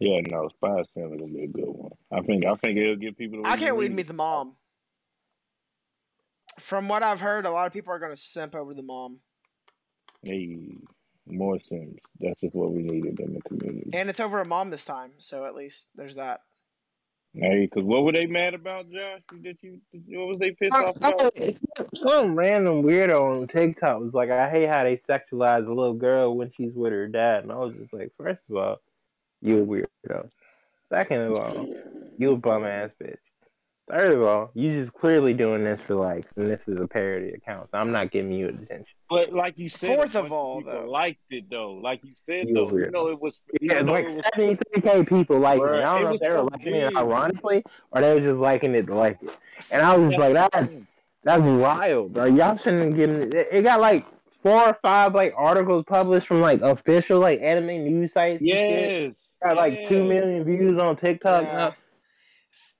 yeah, no, Spy Family gonna be a good one. I think I think it'll give people. I can't wait to meet the mom. From what I've heard, a lot of people are gonna simp over the mom. Hey, more sims. That's just what we needed in the community. And it's over a mom this time, so at least there's that. Hey, because what were they mad about, Josh? Did you, did you, what was they pissed I, off about? I, some random weirdo on TikTok was like, I hate how they sexualize a little girl when she's with her dad. And I was just like, first of all, you a weirdo. Second of all, you a bum-ass bitch. Third of all, you just clearly doing this for likes, and this is a parody account, so I'm not giving you attention. But like you said, fourth of all, though, liked it though. Like you said, you though, you know it was. Yeah, like seventy-three thousand people liked it. I don't it know if they were so liking weird. it ironically or they were just liking it to like it. And I was like, that's that's wild, bro. Y'all shouldn't give it. It got like four or five like articles published from like official like anime news sites. Yes, got like yes. two million views on TikTok. Yeah. Now.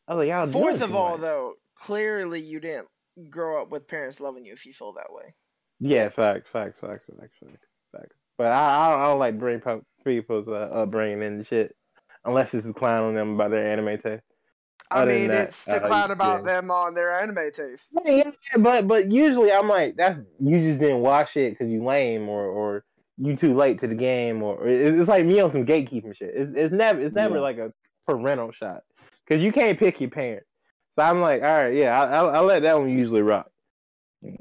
I was like, y'all Fourth of all, much. though, clearly you didn't grow up with parents loving you if you feel that way. Yeah, facts, facts, facts, facts, facts, facts. But I, I, I don't like bring people's uh, upbringing and shit, unless it's a clown on them by their anime taste. I Other mean, that, it's the uh, clown about yeah. them on their anime taste. Yeah, yeah, but but usually I'm like, that's you just didn't watch it because you lame, or or you too late to the game, or, or it's like me on some gatekeeping shit. It's it's never it's never yeah. like a parental shot because you can't pick your parent. So I'm like, all right, yeah, I I, I let that one usually rock. Yeah.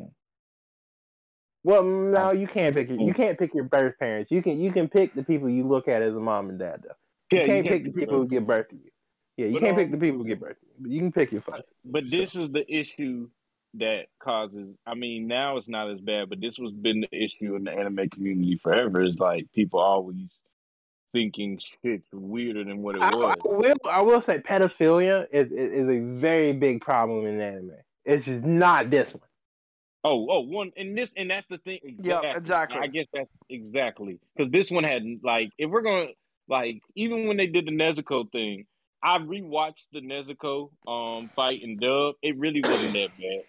Well, no, you can't pick your, you can't pick your birth parents. You can you can pick the people you look at as a mom and dad though. You yeah, can't you pick can't the people who give birth to you. Yeah, you but, can't um, pick the people who get birth to you, but you can pick your father. But this so. is the issue that causes. I mean, now it's not as bad, but this has been the issue in the anime community forever. It's like people always thinking shit's weirder than what it I, was. I will, I will say, pedophilia is, is is a very big problem in anime. It's just not this one. Oh, oh, one, and this, and that's the thing. Yeah, exactly. exactly. I guess that's exactly because this one had like, if we're gonna like, even when they did the Nezuko thing, I rewatched the Nezuko um fight and dub. It really wasn't that bad.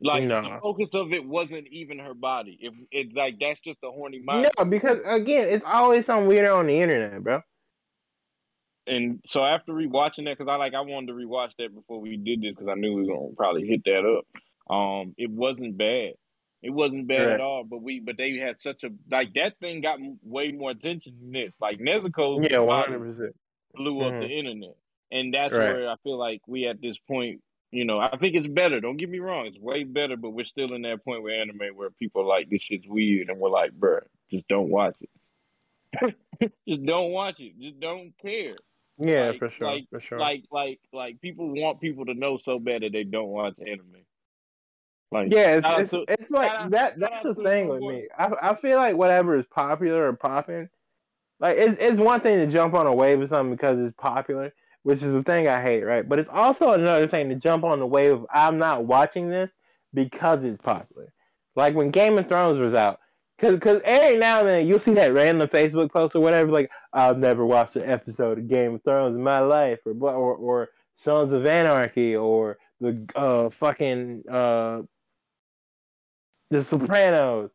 Like no. the focus of it wasn't even her body. If it, it like that's just a horny mind. No, because again, it's always something weirder on the internet, bro. And so after rewatching that, because I like I wanted to rewatch that before we did this because I knew we were gonna probably hit that up. Um, it wasn't bad. It wasn't bad right. at all. But we, but they had such a like that thing got way more attention than this. Like Nezuko, yeah, one hundred percent blew up mm-hmm. the internet, and that's right. where I feel like we at this point. You know, I think it's better. Don't get me wrong; it's way better. But we're still in that point where anime where people are like this shit's weird, and we're like, bruh, just don't watch it. Just don't watch it. Just don't care. Yeah, like, for sure. Like, for sure. Like, like, like, people want people to know so bad that they don't watch anime. Like, yeah, it's it's, to, it's like out, that. That's the thing with me. I I feel like whatever is popular or popping, like it's it's one thing to jump on a wave or something because it's popular, which is the thing I hate, right? But it's also another thing to jump on the wave of I'm not watching this because it's popular. Like when Game of Thrones was out, because cause every now and then you'll see that random Facebook post or whatever, like, I've never watched an episode of Game of Thrones in my life, or or, or Sons of Anarchy, or the uh, fucking uh, The Sopranos,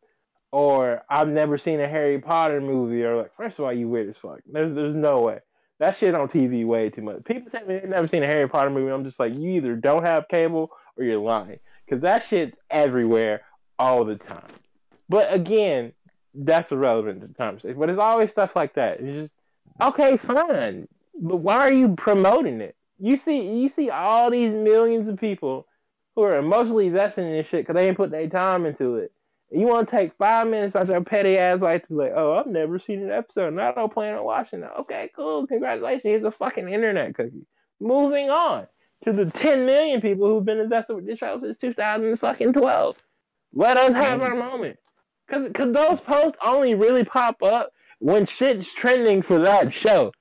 or I've never seen a Harry Potter movie, or like, first of all, you weird as fuck. There's, there's no way. That shit on T V way too much. People tell me they've never seen a Harry Potter movie. I'm just like, you either don't have cable or you're lying. Because that shit's everywhere all the time. But again, that's irrelevant to the conversation. But it's always stuff like that. It's just, okay, fine. But why are you promoting it? You see you see all these millions of people who are emotionally invested in this shit because they didn't put their time into it. And you want to take five minutes out your petty ass life to be like, oh, I've never seen an episode, and I don't plan on watching it. Okay, cool, congratulations. Here's a fucking internet cookie. Moving on to the ten million people who've been invested with this show since two thousand twelve. Let us have our moment. Because because those posts only really pop up when shit's trending for that show.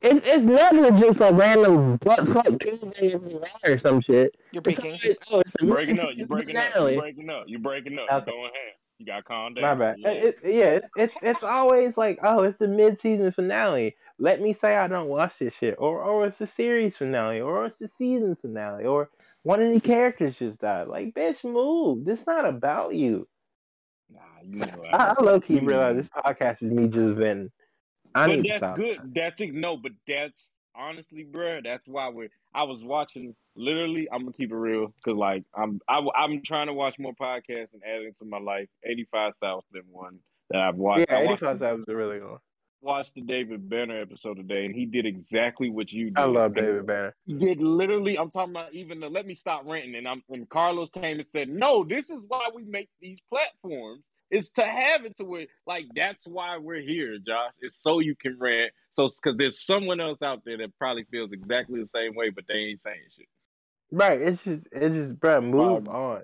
It's it's never just a random butt fuck Tuesday or some shit. You're peeking. Oh, you're breaking up. You're breaking up. You're breaking up. You're breaking up. You're going ham. You got to calm down. My bad. Yeah, it, it, yeah it's it's always like, oh, it's the mid season finale. Let me say I don't watch this shit, or or it's the series finale, or it's the season finale, or one of the characters just died. Like, bitch, move. This not about you. Nah, you know. I, I low key realize this podcast is me just venting. I but that's good. That. That's it. No, but that's honestly, bruh, that's why we're. I was watching. Literally, I'm gonna keep it real because, like, I'm I, I'm trying to watch more podcasts and adding to my life. eighty-five South been one that I've watched. Yeah, eighty-five South was really good. Watched the David Banner episode today, and he did exactly what you did. I love David Banner. He did literally. I'm talking about even the. Let me stop ranting. And I'm when Carlos came and said, "No, this is why we make these platforms." It's to have it to where, like, that's why we're here, Josh. It's so you can rant. So, because there's someone else out there that probably feels exactly the same way, but they ain't saying shit. Right. It's just, it's just, bro, move wow. on.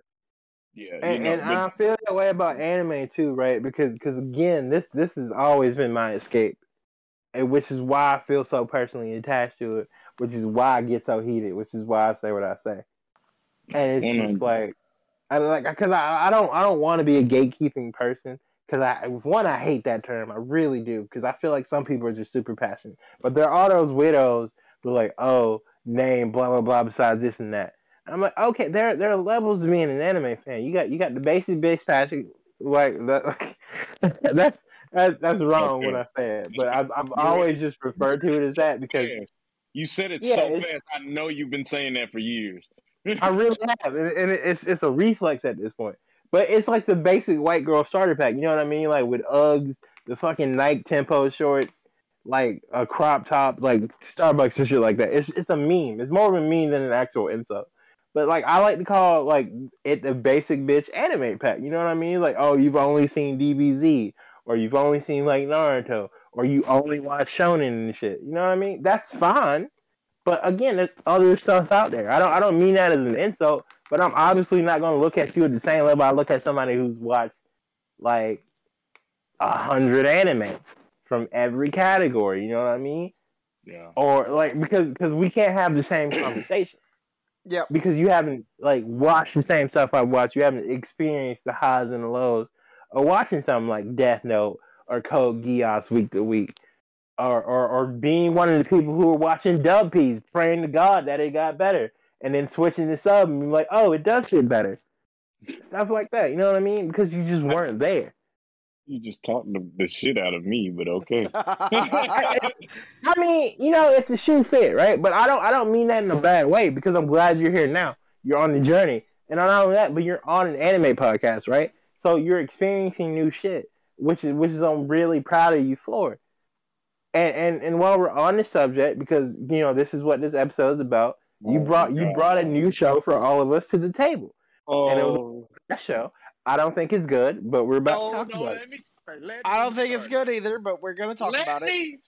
Yeah. And, you know, and but... I feel that way about anime, too, right? Because, because again, this, this has always been my escape, and which is why I feel so personally attached to it, which is why I get so heated, which is why I say what I say. And it's mm-hmm. just like, I like because I, I don't I don't want to be a gatekeeping person because I one I hate that term, I really do, because I feel like some people are just super passionate, but there are those widows who are like, oh, name blah blah blah besides this and that, and I'm like, okay, there there are levels to being an anime fan. You got you got the basic base passion like that, that's that's that's wrong okay. what I said, but I've, I've always just referred to it as that because yeah. you said it yeah, so fast. I know you've been saying that for years. I really have, and, and it's it's a reflex at this point. But it's like the basic white girl starter pack. You know what I mean? Like with Uggs, the fucking Nike Tempo shorts, like a crop top, like Starbucks and shit like that. It's it's a meme. It's more of a meme than an actual insult. But like I like to call like it the basic bitch anime pack. You know what I mean? Like, oh, you've only seen D B Z, or you've only seen like Naruto, or you only watch Shonen and shit. You know what I mean? That's fine. But again, there's other stuff out there. I don't I don't mean that as an insult, but I'm obviously not going to look at you at the same level I look at somebody who's watched like a hundred anime from every category. You know what I mean? Yeah. Or like because because we can't have the same conversation. Yeah. Because you haven't like watched the same stuff I watched. You haven't experienced the highs and the lows of watching something like Death Note or Code Geass week to week. Or, or or being one of the people who were watching dub piece, praying to God that it got better, and then switching to sub and being like, oh, it does get better. Stuff like that, you know what I mean? Because you just weren't there. You just talked the, the shit out of me, but okay. I, I mean, you know, it's a shoe fit, right? But I don't, I don't mean that in a bad way because I'm glad you're here now. You're on the journey, and not only that, but you're on an anime podcast, right? So you're experiencing new shit, which is which is I'm really proud of you for. And, and and while we're on the subject, because you know this is what this episode is about, you oh brought you brought a new show for all of us to the table, oh. and it was that show. I don't think it's good, but we're about no, to talk no, about let it. Me start. Let I don't think start. It's good either, but we're gonna talk let about me... it.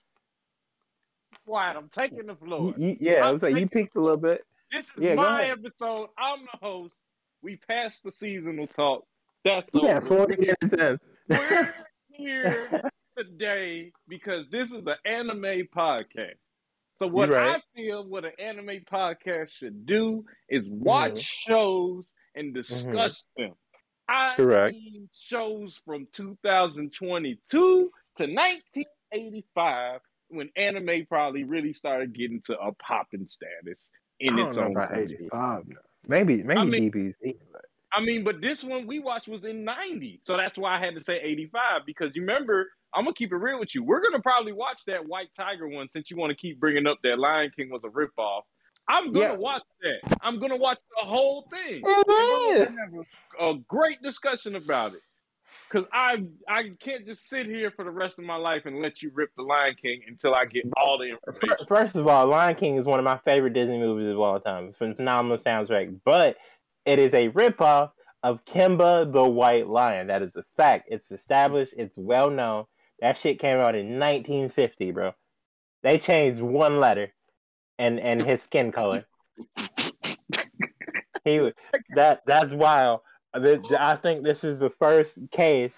Wyatt, I'm taking the floor. You, you, yeah, I'm I was like you peeked a little bit. This is yeah, my episode. I'm the host. We passed the seasonal talk. That's yeah, forty minutes in. We're here. Today, because this is an anime podcast. So what right. I feel what an anime podcast should do is watch mm-hmm. shows and discuss mm-hmm. them. I Correct. mean shows from two thousand twenty-two to nineteen eighty-five when anime probably really started getting to a popping status in its own country. Maybe maybe I mean, D B Z. I mean, but this one we watched was in ninety, so that's why I had to say eighty-five, because you remember, I'm going to keep it real with you. We're going to probably watch that White Tiger one since you want to keep bringing up that Lion King was a ripoff. I'm going to yeah. watch that. I'm going to watch the whole thing. We're going to have a great discussion about it. Because I I can't just sit here for the rest of my life and let you rip the Lion King until I get all the information. First of all, Lion King is one of my favorite Disney movies of all time. It's a phenomenal soundtrack. But it is a ripoff of Kimba the White Lion. That is a fact. It's established. It's well known. That shit came out in nineteen fifty, bro. They changed one letter and, and his skin color. He was, that that's wild. I think this is the first case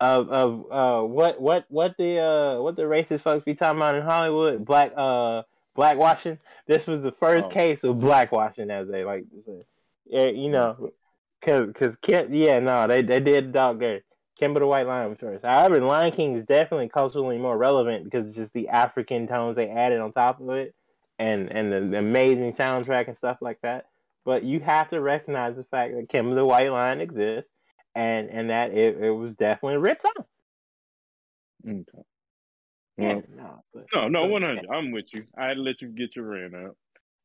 of of uh what what what the uh what the racist folks be talking about in Hollywood, black uh blackwashing. This was the first oh. case of blackwashing, as they like to say. Yeah, you know, cause cause yeah no they they did dog dirt. Kimba the White Lion was first. However, Lion King is definitely culturally more relevant because it's just the African tones they added on top of it and, and the, the amazing soundtrack and stuff like that. But you have to recognize the fact that Kimba the White Lion exists and, and that it, it was definitely ripped off. Okay. Well, yeah, no, but, no, no, one hundred. I'm with you. I had to let you get your rant out.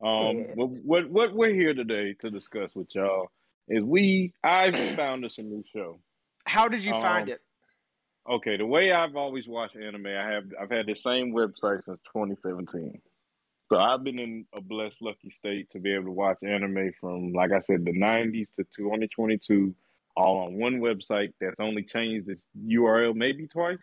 Um, yeah. what, what, what we're here today to discuss with y'all is we, I found us a new show. How did you um, find it? Okay, the way I've always watched anime, I have I've had the same website since twenty seventeen. So I've been in a blessed, lucky state to be able to watch anime from, like I said, the nineties to twenty twenty-two, all on one website that's only changed its U R L maybe twice.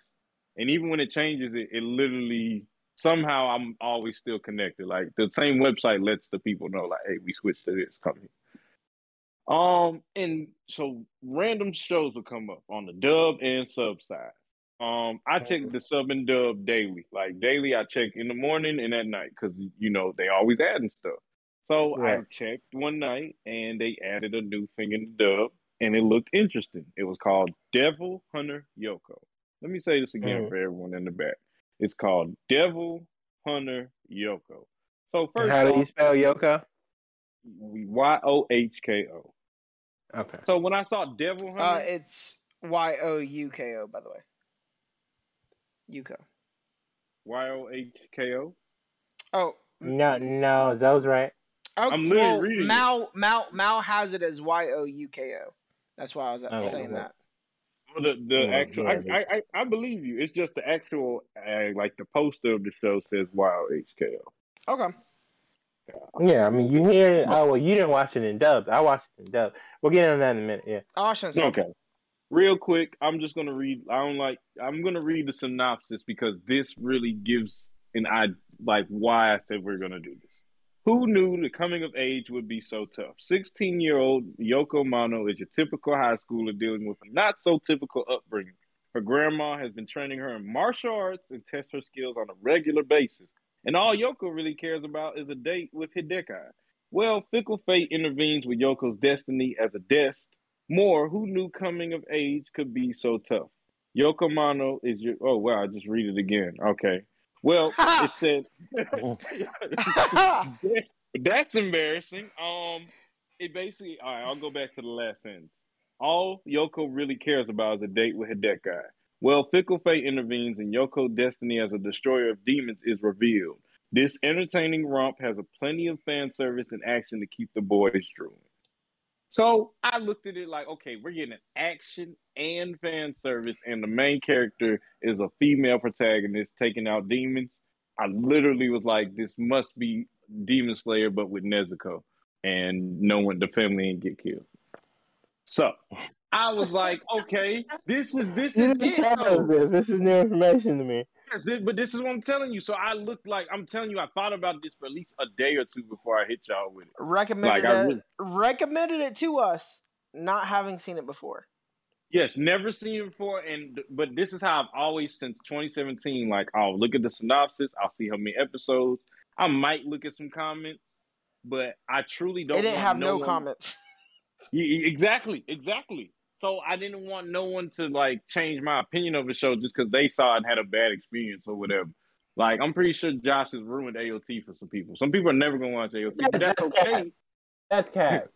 And even when it changes, it, it literally, somehow I'm always still connected. Like, the same website lets the people know, like, hey, we switched to this company. Um, and so random shows will come up on the dub and sub side. Um, I check the sub and dub daily. Like daily, I check in the morning and at night because, you know, they always adding stuff. So right. I checked one night and they added a new thing in the dub and it looked interesting. It was called Devil Hunter Yoko. Let me say this again mm-hmm. for everyone in the back. It's called Devil Hunter Yoko. So first, how do you spell Yoko? Y O H K O. Okay. So when I saw Devil Hunter, uh, it's Y O U K O, by the way. Yuko. Y O H K O? Oh. No, no, that was right. Oh, I'm literally well, reading Mal, Mal, Mal has it as Y O U K O. That's why I was oh, saying okay. that. The, the yeah, actual, yeah, I, I, I believe you. It's just the actual, uh, like the poster of the show says Y O H K O. Okay. Yeah, I mean, you hear it. Oh, well, you didn't watch it in dub. I watched it in dub. We'll get into that in a minute, yeah. Awesome. Okay. Real quick, I'm just going to read, I don't like, I'm going to read the synopsis because this really gives an idea, like, why I said we're going to do this. Who knew the coming of age would be so tough? sixteen-year-old Yoko Mano is your typical high schooler dealing with a not-so-typical upbringing. Her grandma has been training her in martial arts and tests her skills on a regular basis. And all Yoko really cares about is a date with Hidekai. Well, fickle fate intervenes with Yoko's destiny as a dest. More, who knew coming of age could be so tough? Yoko Mano is your... Oh, wow, I just read it again. Okay. Well, it said that's embarrassing. Um, it basically. All right, I'll go back to the last sentence. All Yoko really cares about is a date with Hidekai. Well, fickle fate intervenes, and Yoko's destiny as a destroyer of demons is revealed. This entertaining romp has a plenty of fan service and action to keep the boys drooling. So I looked at it like, okay, we're getting action and fan service, and the main character is a female protagonist taking out demons. I literally was like, this must be Demon Slayer, but with Nezuko, and no one, the family didn't get killed. So I was like, okay, this is this is it. This is new information to me. Yes, but this is what I'm telling you. So I looked like I'm telling you, I thought about this for at least a day or two before I hit y'all with it. Recommended, like, it, really... recommended it to us, not having seen it before. Yes, never seen it before, and but this is how I've always since twenty seventeen. Like, I'll look at the synopsis, I'll see how many episodes. I might look at some comments, but I truly don't. It didn't have no, no comments. Yeah, exactly, exactly. So I didn't want no one to, like, change my opinion of the show just because they saw it and had a bad experience or whatever. Like, I'm pretty sure Josh has ruined A O T for some people. Some people are never going to watch A O T, but that's okay. That's cat.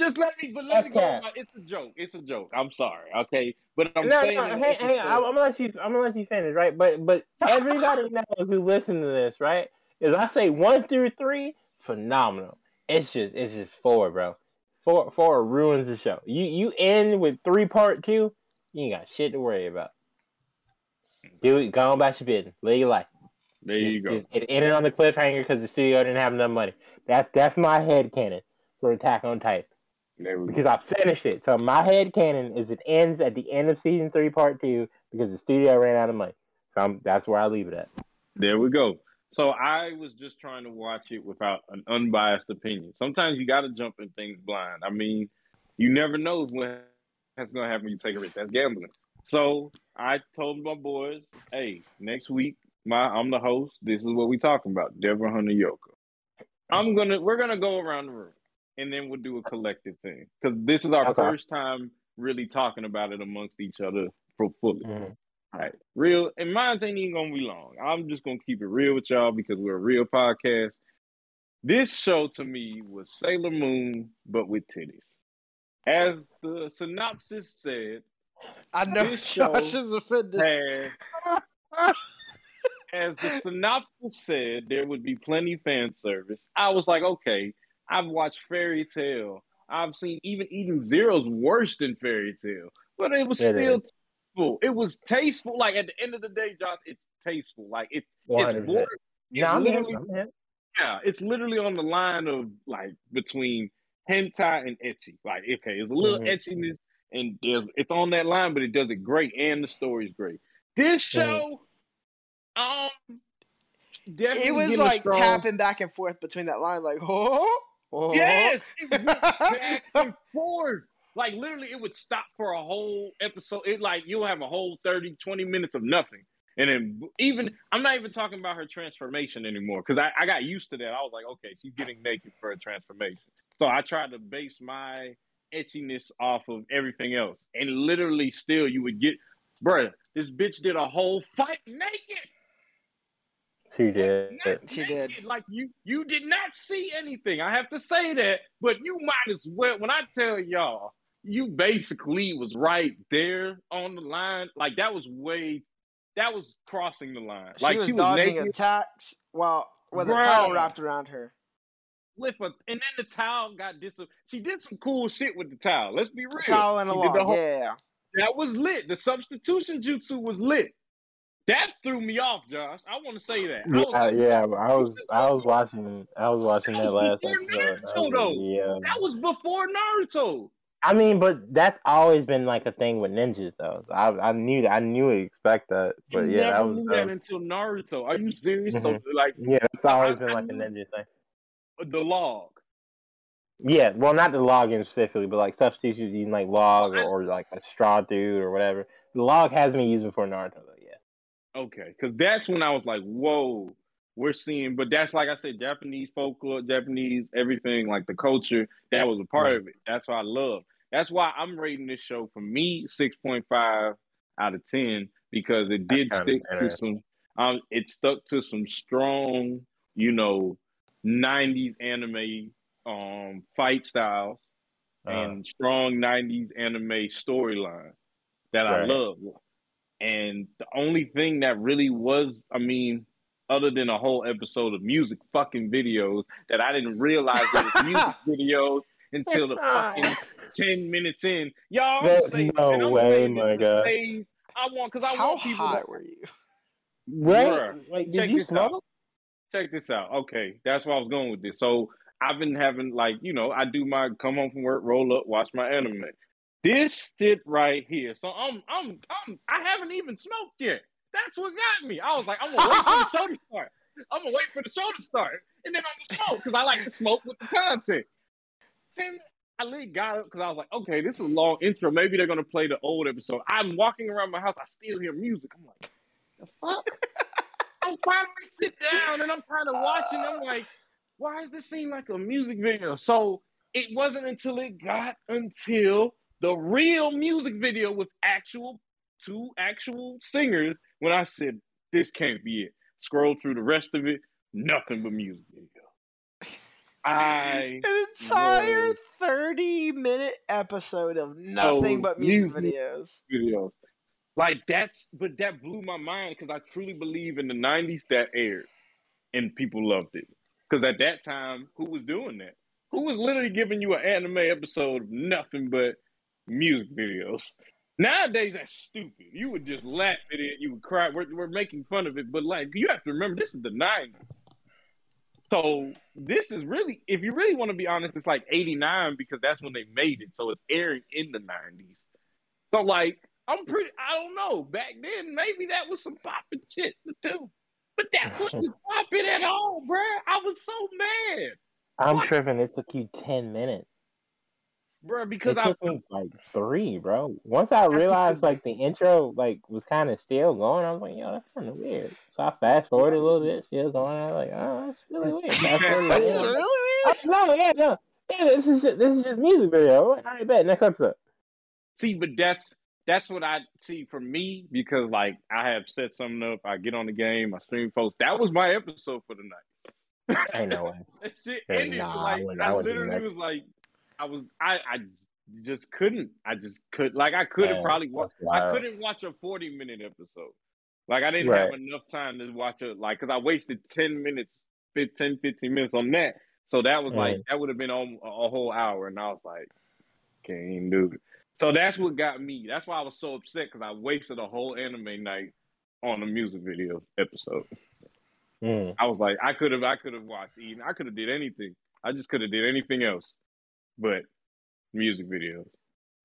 Just let me, but let that's me go. It's a joke. It's a joke. I'm sorry, okay? But I'm no, saying... No, hang, hang on. I'm, I'm going to let you finish, right? But, but everybody knows who listens to this, right? Is I say one through three, phenomenal. It's just, it's just four, bro. Four, four ruins the show. You you end with three part two, you ain't got shit to worry about. Do it. Go on about your business. Live your life. There just, you go. Just, it ended on the cliffhanger because the studio didn't have enough money. That's that's my headcanon for Attack on Titan. There we go. Because I finished it. So my headcanon is it ends at the end of season three, part two, because the studio ran out of money. So I'm, that's where I leave it at. There we go. So I was just trying to watch it without an unbiased opinion. Sometimes you got to jump in things blind. I mean, you never know what's going to happen when you take a risk. That's gambling. So I told my boys, hey, next week, my I'm the host. This is what we talking about, Deborah Hunter Yoko. I'm gonna We're going to go around the room, and then we'll do a collective thing. Because this is our okay. first time really talking about it amongst each other for fully. Mm-hmm. All right, real, and mine ain't even gonna be long. I'm just gonna keep it real with y'all because we're a real podcast. This show to me was Sailor Moon, but with titties. As the synopsis said, I know Josh is offended. Had, as the synopsis said, there would be plenty fan service. I was like, okay, I've watched Fairy Tail. I've seen even Eden Zero's worse than Fairy Tail, but it was it still. Is. It was tasteful. Like, at the end of the day, Josh, it's tasteful. Like, it, it's more, yeah, it's yeah, it's literally on the line of, like, between hentai and ecchi. Like, okay, it's a little mm-hmm. etchiness, and there's, it's on that line, but it does it great, and the story's great. This show, mm-hmm. um, it was like strong... tapping back and forth between that line, like, oh, oh. Yes, it went back and forth. Like, literally, it would stop for a whole episode. It, like, you'll have a whole thirty, twenty minutes of nothing. And then even, I'm not even talking about her transformation anymore. Because I, I got used to that. I was like, okay, she's getting naked for a transformation. So I tried to base my etchiness off of everything else. And literally still, you would get, bruh, this bitch did a whole fight naked. She did. Not she naked. Did. Like, you you did not see anything. I have to say that. But you might as well, when I tell y'all, you basically was right there on the line. Like, that was way, that was crossing the line. She like was she was dodging naked. attacks while with right. a towel wrapped around her. With a, and then the towel got dis. She did some cool shit with the towel. Let's be real. The towel and a lot. Yeah, that was lit. The substitution jutsu was lit. That threw me off, Josh. I want to say that. I was, uh, yeah, I was, I was watching it. I was watching that, that was last episode. Naruto, though. Yeah, that was before Naruto. I mean, but that's always been like a thing with ninjas, though. So I, I knew that. I knew we expect that. But you yeah, never that was knew that until Naruto. Are you serious? So, like, yeah, it's always I, been I, like I, a ninja thing. The log. Yeah, well, not the log in specifically, but like substitutes using like log or, I, or like a straw dude or whatever. The log has been used before Naruto, though. Okay, because that's when I was like, whoa, we're seeing, but that's like I said, Japanese folklore, Japanese everything, like the culture, that was a part right. of it. That's what I love. That's why I'm rating this show, for me, six point five out of ten, because it did stick to some, um, it stuck to some strong, you know, nineties anime um, fight styles uh, and strong nineties anime storyline that right. I love. And the only thing that really was, I mean, other than a whole episode of music fucking videos that I didn't realize there was music videos until the fucking ten minutes in. Y'all, I'm saying, no way, my God. Save. I want, because I How want people. How hot to... were you? Right? Like, did Check you smoke? Check this out. Okay, that's where I was going with this. So I've been having, like, you know, I do my come home from work, roll up, watch my anime. This shit right here. So I'm, I'm, I'm, I haven't even smoked yet. That's what got me. I was like, I'm gonna wait for the show to start. I'm gonna wait for the show to start, and then I'm gonna smoke because I like to smoke with the content. Then I literally got up because I was like, okay, this is a long intro. Maybe they're gonna play the old episode. I'm walking around my house. I still hear music. I'm like, the fuck? I'm finally sit down and I'm kind of watching. I'm like, why does this seem like a music video? So it wasn't until it got until. the real music video with actual two actual singers. When I said this can't be it, scroll through the rest of it, nothing but music video. I an entire thirty minute episode of nothing but music, music videos. videos. Like that's, but that blew my mind because I truly believe in the nineties that aired and people loved it. Because at that time, who was doing that? Who was literally giving you an anime episode of nothing but music videos? Nowadays, that's stupid. You would just laugh at it. You would cry. We're, we're making fun of it. But, like, you have to remember, this is the nineties. So, this is really, if you really want to be honest, it's like eighty-nine because that's when they made it. So, it's airing in the nineties. So, like, I'm pretty, I don't know. Back then, maybe that was some poppin' shit to do. But that wasn't poppin' at all, bruh. I was so mad. I'm what? tripping. It took you ten minutes. Bro, because it I took me like three, bro. Once I realized like the intro like was kind of still going, I was like, "Yo, that's kind of weird." So I fast forward a little bit, still going. I was like, "Oh, that's really weird." Fast forward, that's really weird. No, yeah, no, yeah. This is just, this is just music video. All right, bet next episode. See, but that's that's what I see for me because like I have set something up. I get on the game. I stream post. That was my episode for the night. I know it. Shit ended nah, like I, I literally was like. I was I, I just couldn't I just could like I could have probably watched I couldn't watch a forty minute episode. Like I didn't right. have enough time to watch it like because I wasted ten minutes fifteen, fifteen minutes on that. So that was mm. like that would have been on a, a whole hour and I was like can't even do it. So that's what got me. That's why I was so upset because I wasted a whole anime night on a music video episode. Mm. I was like I could have I could have watched Eden. I could have did anything. I just could have did anything else. But music videos.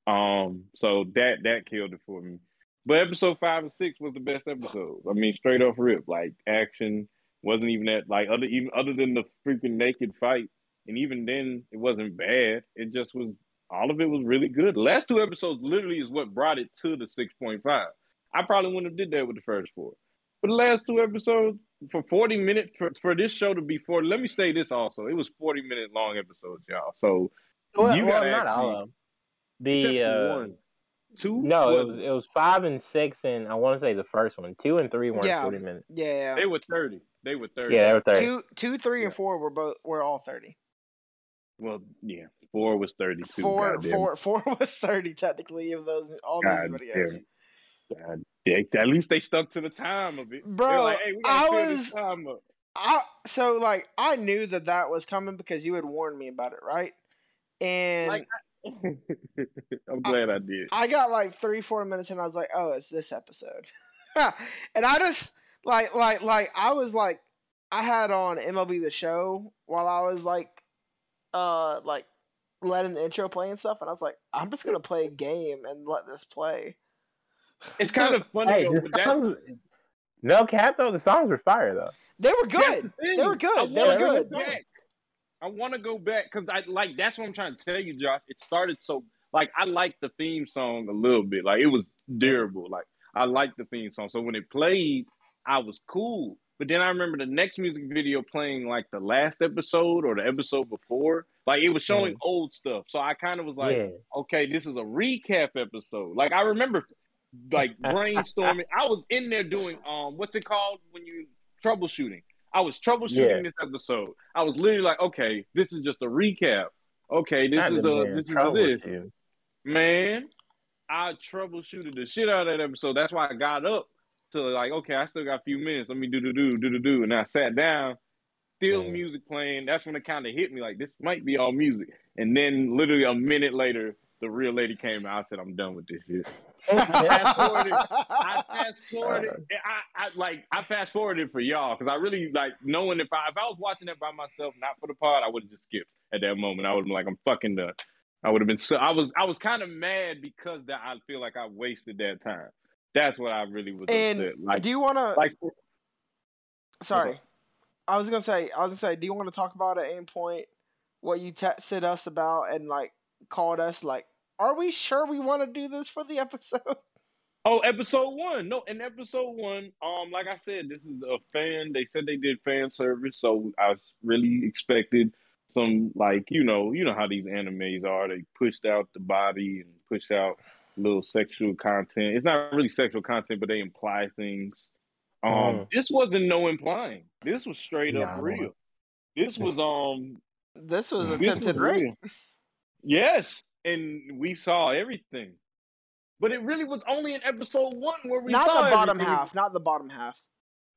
Um, so that that killed it for me. But episode five and six was the best episode. I mean, straight off rip, like action wasn't even that like other even other than the freaking naked fight, and even then it wasn't bad. It just was all of it was really good. The last two episodes literally is what brought it to the six point five. I probably wouldn't have did that with the first four. But the last two episodes for forty minutes for, for this show to be forty. Let me say this also, it was forty minute long episodes, y'all. So. Well, you well, not all of them. The uh, one, two. No, what? it was it was five and six, and I want to say the first one, two and three weren't yeah. forty minutes. Yeah, yeah, they were thirty. They were thirty. Yeah, they were thirty. Two, two, three, yeah. and four were both were all thirty. Well, yeah, Four was thirty-two. Four, four, four was thirty technically. Of those, all these videos. God, at least they stuck to the time of it, bro. Like, hey, we I was. Time up. I so like I knew that that was coming because you had warned me about it, right? And like, I'm glad I, I did. I got like three, four minutes, and I was like, "Oh, it's this episode," and I just like, like, like I was like, I had on M L B The Show while I was like, uh, like letting the intro play and stuff, and I was like, "I'm just gonna play a game and let this play." It's kind of funny. Hey, though, songs, that... No cap though, the songs were fire though. They were good. The they were good. They were good. Back. I want to go back because I like that's what I'm trying to tell you, Josh. It started so like I liked the theme song a little bit. Like it was durable. Like I liked the theme song. So when it played, I was cool. But then I remember the next music video playing like the last episode or the episode before. Like it was showing old stuff. So I kind of was like, yeah. okay, this is a recap episode. Like I remember like brainstorming. I was in there doing um, what's it called when you. Troubleshooting. I was troubleshooting yeah. this episode. I was literally like, okay, this is just a recap. Okay, this Not is a this is a this. Man, I troubleshooted the shit out of that episode. That's why I got up to like, okay, I still got a few minutes. Let me do do do do do do. And I sat down, still mm. music playing. That's when it kind of hit me like this might be all music. And then literally a minute later, the real lady came out. I said, I'm done with this shit. fast forwarded, I fast forwarded. I, I like. I fast forwarded for y'all because I really like knowing if I if I was watching that by myself, not for the pod, I would have just skipped at that moment. I would have been like, I'm fucking done. I would have been. So I was. I was kind of mad because that I feel like I wasted that time. That's what I really was. And upset. Like, do you want to? Like, sorry, I was gonna say. I was gonna say. Do you want to talk about at any point what you texted us about and like called us like? Are we sure we want to do this for the episode? Oh, episode one. No, in episode one, um, like I said, this is a fan. They said they did fan service, so I really expected some, like, you know, you know how these animes are. They pushed out the body and pushed out little sexual content. It's not really sexual content, but they imply things. Um, mm. This wasn't no implying. This was straight yeah, up real. This was um. This was attempted rape. Yes. And we saw everything, but it really was only in episode one where we not saw the bottom everything. half, not the bottom half.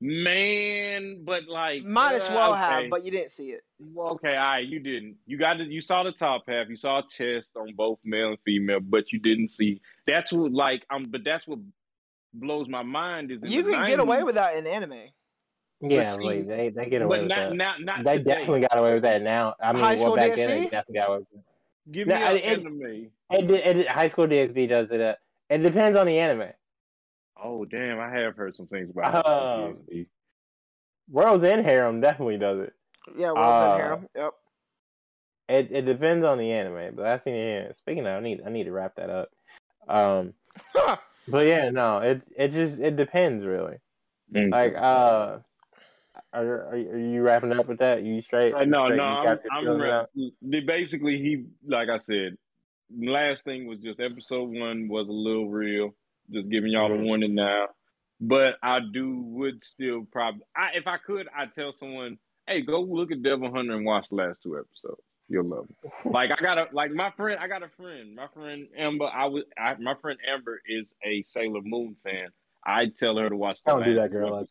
Man, but like might uh, as well okay. have, but you didn't see it. Well, okay, all right, you didn't. You got to, you saw the top half. You saw chest on both male and female, but you didn't see. That's what like um, but that's what blows my mind is you can nineties, get away with that in anime. Yeah, see, like, they they get away with not, that. Not, not they today. Definitely got away with that now. I mean, High well, back D S C? Then they definitely got away with that. Give no, me an anime. It, it, it, High School D X D does it. Uh, it depends on the anime. Oh, damn. I have heard some things about um, D X D. World's End Harem definitely does it. Yeah, World's uh, End Harem. Yep. It it depends on the anime, but I've seen the anime. Speaking of, I need, I need to wrap that up. Um, but yeah, no, it it just it depends, really. Mm-hmm. Like, uh... Are, are are you wrapping up with that? Are you straight? I know, no, I'm, I'm wrapped. Basically, he like I said, last thing was just episode one was a little real. Just giving y'all mm-hmm. a warning now, but I do would still probably, I, if I could, I'd tell someone, hey, go look at Devil Hunter and watch the last two episodes. You'll love it. Like I got a like my friend, I got a friend, my friend Amber. I was I, my friend Amber is a Sailor Moon fan. I'd tell her to watch. The Don't do that girl episode. Like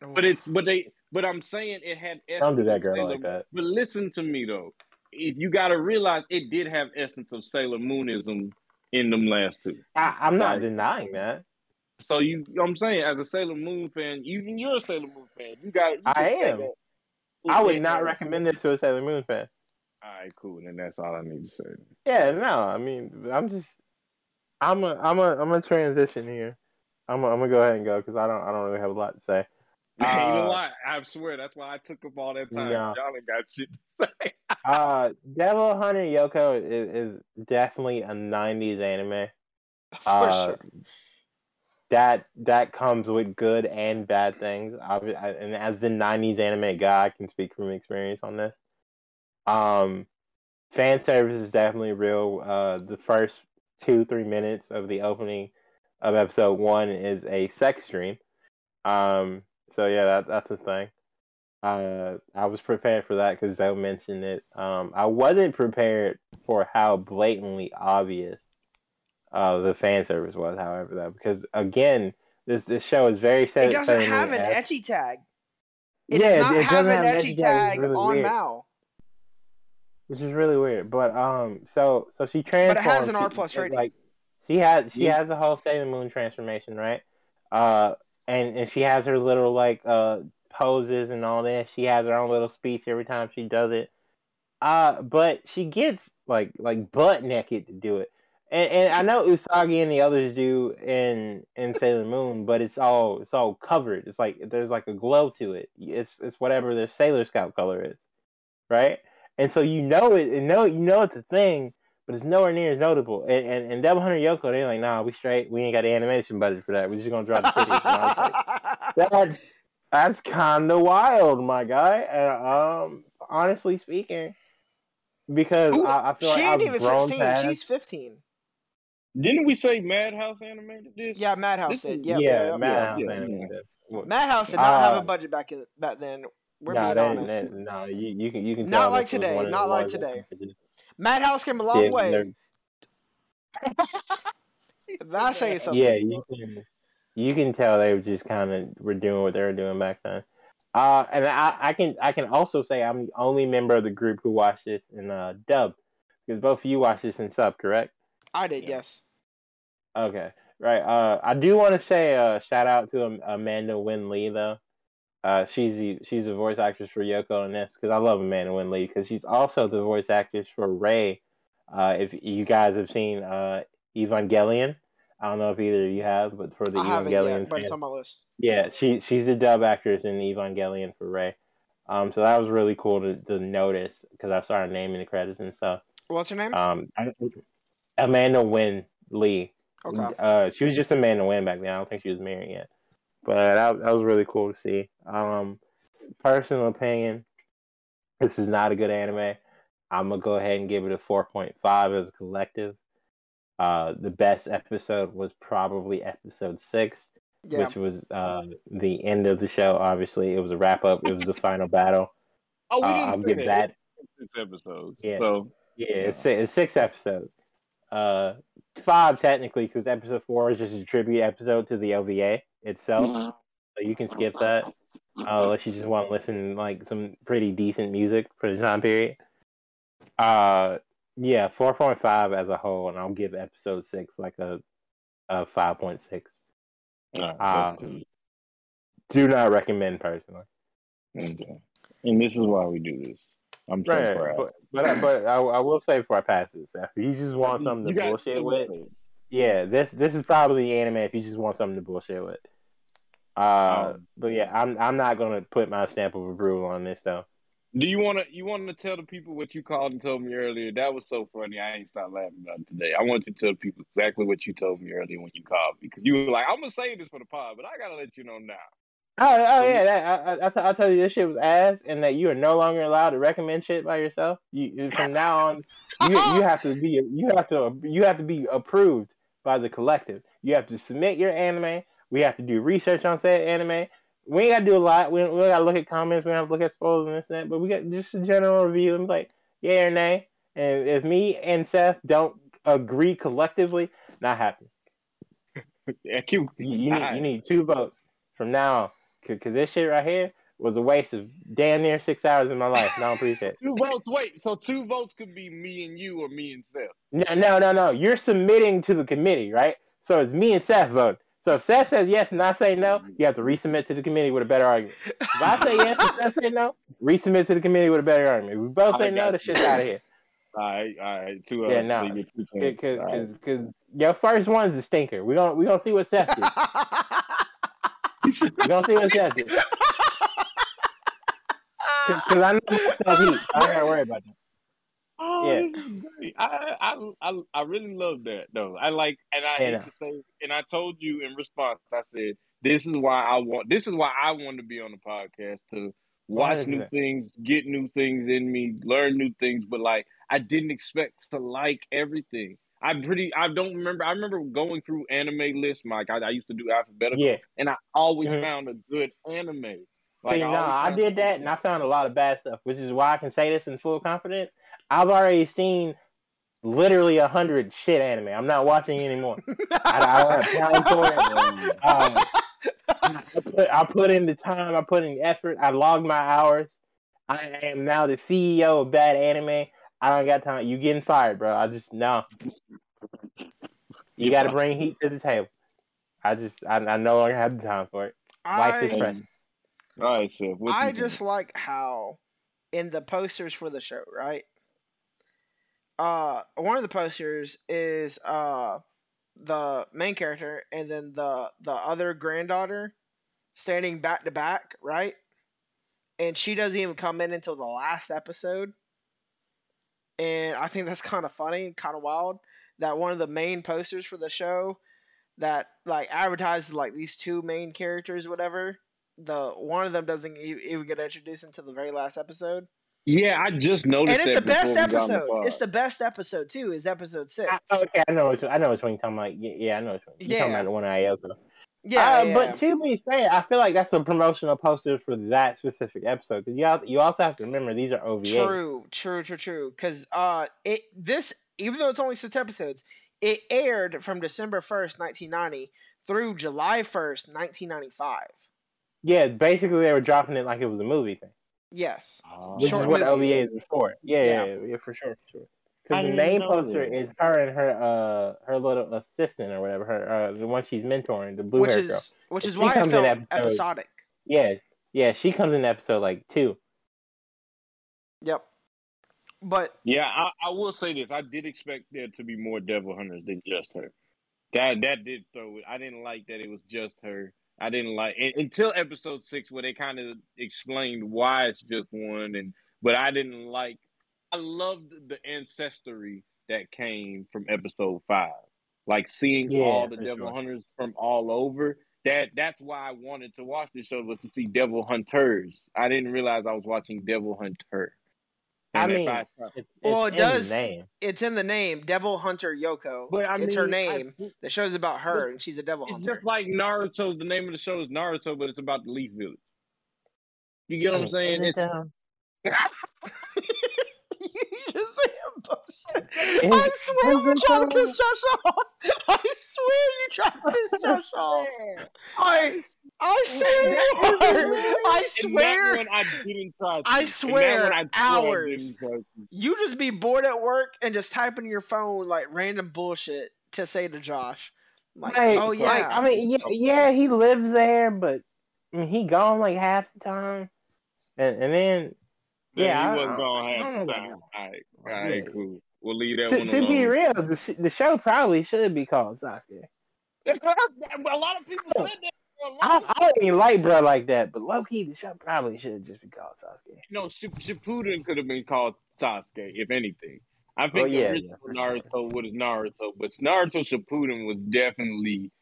that. But it's but they. But I'm saying it had essence. Don't do that girl Sailor, like that. But listen to me, though. If you got to realize it did have essence of Sailor Moonism in them last two. I, I'm not like, denying that. So, you, you know what I'm saying, as a Sailor Moon fan, even you're a Sailor Moon fan. You got. You I am. Ooh, I would not recommend this to a Sailor Moon fan. All right, cool. Then that's all I need to say. Yeah, no. I mean, I'm just. I'm a. I'm a. I'm a transition here. I'm. A, I'm gonna go ahead and go because I don't. I don't really have a lot to say. Man, you know uh, what? I swear that's why I took up all that time. No. Y'all ain't got shit to say. uh, Devil Hunter Yoko is, is definitely a nineties anime. For uh, sure. That that comes with good and bad things. I, I, and as the nineties anime guy, I can speak from experience on this. Um, fan service is definitely real. Uh, the first two three minutes of the opening of episode one is a sex stream. Um. So yeah, that, that's the thing. Uh, I was prepared for that because Zoe mentioned it. Um, I wasn't prepared for how blatantly obvious uh, the fan service was, however, though. Because, again, this this show is very... It doesn't have an as... ecchi tag. It yeah, does not it have an ecchi tag really on weird. Mao. Which is really weird. But, um, so so she transforms... But it has an R plus rating. Like, she has, she yeah. has the whole Sailor Moon transformation, right? Uh, and, and she has her little, like, uh, poses and all that. She has her own little speech every time she does it. Uh, but she gets, like, like butt naked to do it. And and I know Usagi and the others do in, in Sailor Moon, but it's all it's all covered. It's like there's like a glow to it. It's it's whatever their Sailor Scout color is, right? And so you know it, and know you know it's a thing, but it's nowhere near as notable. And and, and Devil Hunter Yoko, they're like, nah, we straight. We ain't got the animation budget for that. We're just gonna drop the titties. Like, that's that's kind of wild, my guy. And um, honestly speaking, because Ooh, I, I feel like she ain't I've even grown sixteen. Past. She's fifteen. Didn't we say Madhouse animated this? Yeah, Madhouse did. Yeah, yeah, yeah, Madhouse yeah. animated. Yeah. Madhouse did not uh, have a budget back in, back then. We're nah, being that, honest. That, nah, you, you can you can. Not like today. Not like today. Madhouse came a long yeah, way. That's saying something. Yeah, you can. You can tell they were just kind of were doing what they were doing back then. Uh, and I, I can I can also say I'm the only member of the group who watched this in uh, dub, because both of you watched this in sub, correct? I did, yeah. yes. Okay, right. Uh, I do want to say a uh, shout out to um, Amanda Wynn Lee, though. Uh, she's the she's the voice actress for Yoko in this, because I love Amanda Wynn Lee, because she's also the voice actress for Ray. Uh, if you guys have seen uh, Evangelion, I don't know if either of you have, but for the I Evangelion, yet, but it's on my list. Yeah, she she's the dub actress in Evangelion for Ray. Um, so that was really cool to, to notice, because I saw her name in the credits and stuff. What's her name? Um. I, Amanda Wynn Lee. Okay. Uh, she was just Amanda Wynn back then. I don't think she was married yet. But that, that was really cool to see. Um, personal opinion, this is not a good anime. I'm going to go ahead and give it a four point five as a collective. Uh, the best episode was probably episode six, yeah. which was uh, the end of the show, obviously. It was a wrap-up. It was the final battle. Oh, we didn't uh, I'll give that. Six episodes. Yeah, so, yeah, yeah. It's, it's six episodes. Uh, five technically, because episode four is just a tribute episode to the O V A itself, so you can skip that uh, unless you just want to listen like some pretty decent music for the time period. Uh, yeah, four point five as a whole, and I'll give episode six like a a five point six. Right, um, do not recommend personally. Okay, and this is why we do this. I'm so right, proud. But but, I, but I, I will say before I pass this, if you just want something to bullshit with, it. yeah, this this is probably the anime if you just want something to bullshit with. Uh, um, but yeah, I'm I'm not gonna put my stamp of approval on this though. Do you wanna you wanna tell the people what you called and told me earlier? That was so funny. I ain't stopped laughing about it today. I want you to tell people exactly what you told me earlier when you called me, because you were like, I'm gonna save this for the pod, but I gotta let you know now. Oh, oh yeah, that, I, I, I told you this shit was ass, and that you are no longer allowed to recommend shit by yourself. You, from now on, you, you have to be you have to you have to be approved by the collective. You have to submit your anime. We have to do research on said anime. We ain't gotta do a lot. We, we gotta look at comments. We have to look at spoilers and this and that. But we got just a general review and like yeah or nay. And if me and Seth don't agree collectively, not happening. Yeah, you, you need you need two votes from now on. Because this shit right here was a waste of damn near six hours of my life. And I don't appreciate it. Two votes, wait. So two votes could be me and you or me and Seth. No, no, no, no. You're submitting to the committee, right? So it's me and Seth voting. So if Seth says yes and I say no, you have to resubmit to the committee with a better argument. If I say yes and Seth say no, resubmit to the committee with a better argument. If we both say no, the shit's out of here. All right, all right. Two yeah, no. Because right. your first one's a stinker. We're going we gonna see what Seth does. You don't see what's happening. Because I know myself heat. I don't gotta worry about that. Oh, yeah. Great. I, I I I really love that though. I like and I yeah. hate to say and I told you in response, I said, this is why I want this is why I want to be on the podcast, to watch new things, get new things in me, learn new things, but like I didn't expect to like everything. I pretty. I don't remember. I remember going through anime lists, Mike. I, I used to do alphabetical, yeah. and I always mm-hmm. found a good anime. Like, See, I, nah, I did that, and I found a lot of bad stuff, which is why I can say this in full confidence. I've already seen literally a hundred shit anime. I'm not watching anymore. I, I don't have time for it. Um, I, put, I put in the time. I put in the effort. I logged my hours. I am now the C E O of bad anime. I don't got time. You getting fired, bro. I just, no. You got to bring heat to the table. I just, I, I no longer have the time for it. Life is fresh. All right, so I just doing? Like how in the posters for the show, right? Uh, one of the posters is uh the main character and then the the other granddaughter standing back to back, right? And she doesn't even come in until the last episode. And I think that's kind of funny and kind of wild that one of the main posters for the show that like advertises like these two main characters, whatever. The one of them doesn't even get introduced until the very last episode. Yeah, I just noticed. And it's the best episode. It's the best episode too. Is episode six. I, okay, I know. What, I know what you're talking about. Yeah, I know. What you're yeah. talking about the one I opened. Yeah, uh, yeah. But to be fair, I feel like that's a promotional poster for that specific episode. Because you you also have to remember these are O V As. True, true, true, true. Because uh, it this even though it's only six episodes, it aired from December first, nineteen ninety, through July first, nineteen ninety-five. Yeah, basically they were dropping it like it was a movie thing. Yes. Oh. Which Short is what O V A is for. Yeah, yeah, yeah, yeah, for sure, for sure. Because the main poster that. is her and her uh her little assistant or whatever, her uh, the one she's mentoring, the blue which hair is, girl. Which is she why I felt episode, episodic. Yeah, yeah, she comes in episode like two. Yep. But yeah, I, I will say this. I did expect there to be more devil hunters than just her. That that did throw it. I didn't like that it was just her. I didn't like it until episode six, where they kind of explained why it's just one. And but I didn't like. I loved the ancestry that came from episode five, like seeing yeah, all the devil sure. hunters from all over. That that's why I wanted to watch this show, was to see devil hunters. I didn't realize I was watching devil hunter. And I mean, I, it's, it's well, it does. It's in the name, Devil Hunter Yoko. But I it's mean, her name. I, the show's about her, and she's a devil it's hunter. It's just like Naruto. The name of the show is Naruto, but it's about the Leaf Village. You get what I I'm saying? It's... You just saying bullshit. It's... I swear you trying to piss Josh off. I swear you trying to piss Josh off. I I swear, I swear, I swear, I, didn't try I swear, I hours. I didn't try you just be bored at work and just type in your phone like random bullshit to say to Josh. Like, like oh yeah, like, I mean, yeah, yeah, he lives there, but I mean, he gone like half the time, and and then yeah, yeah he I, wasn't gone half the time. All right, all right, yeah. cool. We'll leave that to, one alone. To be real, the, the show probably should be called Sasuke. A lot of people said that. I, I don't even like bro like that, but low-key, the show probably should have just been called Sasuke. No, Shippuden could have been called Sasuke, if anything. I think oh, yeah, the original yeah, Naruto sure. was Naruto, but Naruto Shippuden was definitely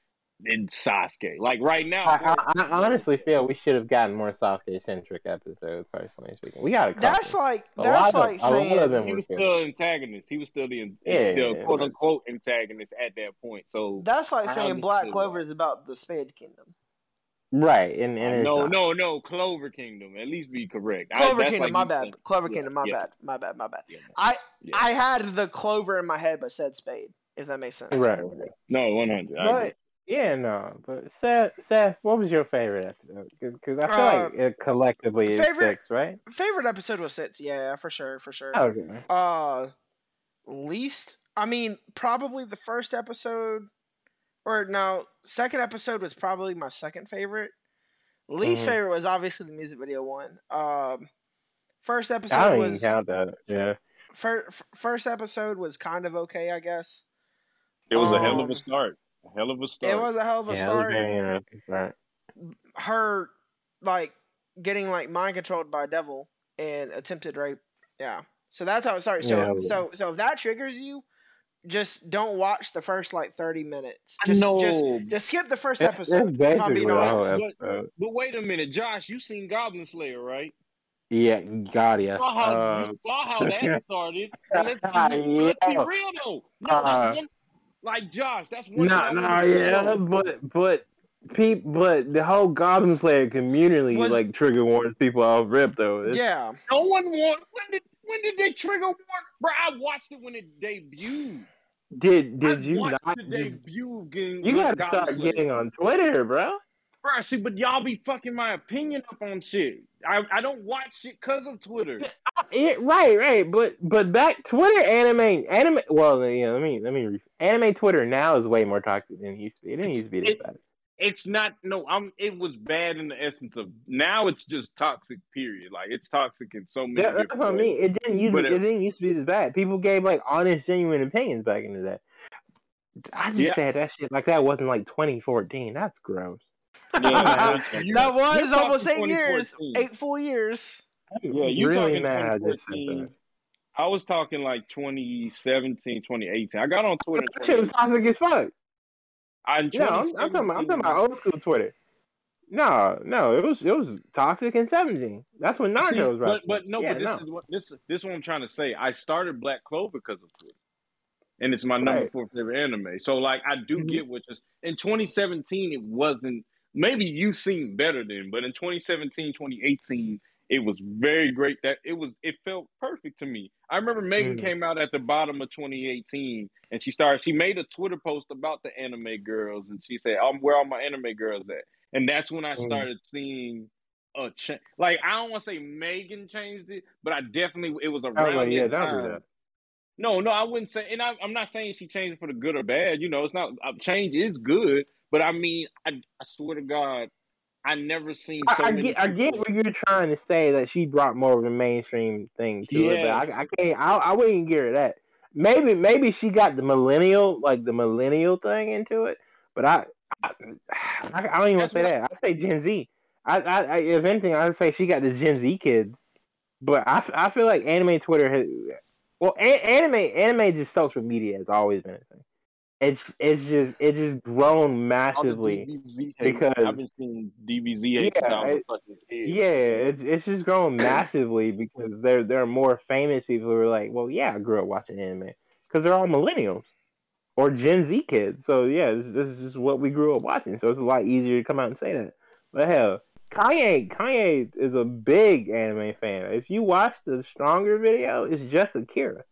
in Sasuke. Like, right now... I, I, I honestly feel we should have gotten more Sasuke-centric episodes, personally speaking. We got a couple. That's like... That's like of, saying... He was still an antagonist. He was still the yeah, still, yeah, quote-unquote yeah. antagonist at that point, so... That's like I saying Black Clover is about the Spade Kingdom. Right, and, and no, no, no, Clover Kingdom. At least be correct. Clover I, that's Kingdom, like my bad. Saying. Clover yeah, Kingdom, my yeah. bad, my bad, my bad. Yeah, I yeah. I had the Clover in my head, but said Spade. If that makes sense. Right. right. No, one hundred. But yeah, no. But Seth, Seth, what was your favorite episode? Because I feel uh, like it collectively is favorite, six, right? Favorite episode was six. Yeah, for sure, for sure. Okay. Uh, least, I mean, probably the first episode. Or no, second episode was probably my second favorite. Least mm-hmm. favorite was obviously the music video one. Um, first episode I don't was even count that. Yeah. First first episode was kind of okay, I guess. It was um, a hell of a start. A hell of a start. It was a hell of a yeah, start. It was her like getting like mind controlled by a devil and attempted rape. Yeah. So that's how it started. So yeah, so so if that triggers you, just don't watch the first like thirty minutes. Just, I know. Just, just skip the first episode. That's basically the whole episode. But, but wait a minute, Josh, you seen Goblin Slayer, right? Yeah, God, yeah. You saw how, uh, you saw how that started. Let's be, yeah. let's be real though. No, uh, that's one, like Josh, that's one. Nah, nah, yeah, but but peep, but the whole Goblin Slayer community was, like trigger warns people off rip though. It's, yeah. No one warned. When did when did they trigger warn? Bro, I watched it when it debuted. Did did I you not? The debut did, you gotta stop getting on Twitter, bro. Bro, see, but y'all be fucking my opinion up on shit. I, I don't watch shit because of Twitter. It, right, right, but but back Twitter anime anime. Well, yeah, let me let me anime Twitter now is way more toxic than it used to be. It didn't used to be this it, bad. It's not no. I'm. It was bad in the essence of now. It's just toxic. Period. Like it's toxic in so many. That, that's what I mean. It didn't used. It, it didn't used to be this bad. People gave like honest, genuine opinions back into that. I just yeah. said that shit like that wasn't like twenty fourteen. That's gross. Yeah, you, that was almost eight years, eight full years. Yeah, you really mad? I, I was talking like twenty seventeen, twenty eighteen. I got on Twitter. That shit was toxic as fuck. I no, I'm, I'm talking about I'm talking about old school Twitter. No, no, it was it was toxic in seventeen. That's when Naruto was right. But, but no, yeah, but this no. is what this this is what I'm trying to say. I started Black Clover because of Twitter. And it's my number right. four favorite anime. So like I do mm-hmm. get what you're in twenty seventeen it wasn't. Maybe you seemed better then, but in twenty seventeen, twenty eighteen, it was very great. That it was, it felt perfect to me. I remember Megan mm. came out at the bottom of twenty eighteen, and she started. She made a Twitter post about the anime girls, and she said, "I'm where all my anime girls at," and that's when I mm. started seeing a change. Like I don't want to say Megan changed it, but I definitely it was around. Oh, yeah, that was that. No, no, I wouldn't say, and I, I'm not saying she changed for the good or bad. You know, it's not change is good. But I mean, I, I swear to God, I never seen so I, I many. Get, I get what you're trying to say that she brought more of the mainstream thing to yeah. it. But I, I can't. I, I wouldn't give her that. Maybe, maybe she got the millennial, like the millennial thing into it. But I, I, I don't even want to say that. I say Gen Z. I, I, I, if anything, I would say she got the Gen Z kids. But I, I feel like anime Twitter has. Well, a, anime, anime, just social media has always been a thing. It's it's just it's just grown massively because I've been seeing D B Z. Yeah, it, yeah, it's it's just grown massively because there there are more famous people who are like, well, yeah, I grew up watching anime because they're all millennials or Gen Z kids. So yeah, this, this is just what we grew up watching. So it's a lot easier to come out and say that. But hell, Kanye Kanye is a big anime fan. If you watch the Stronger video, it's just Akira.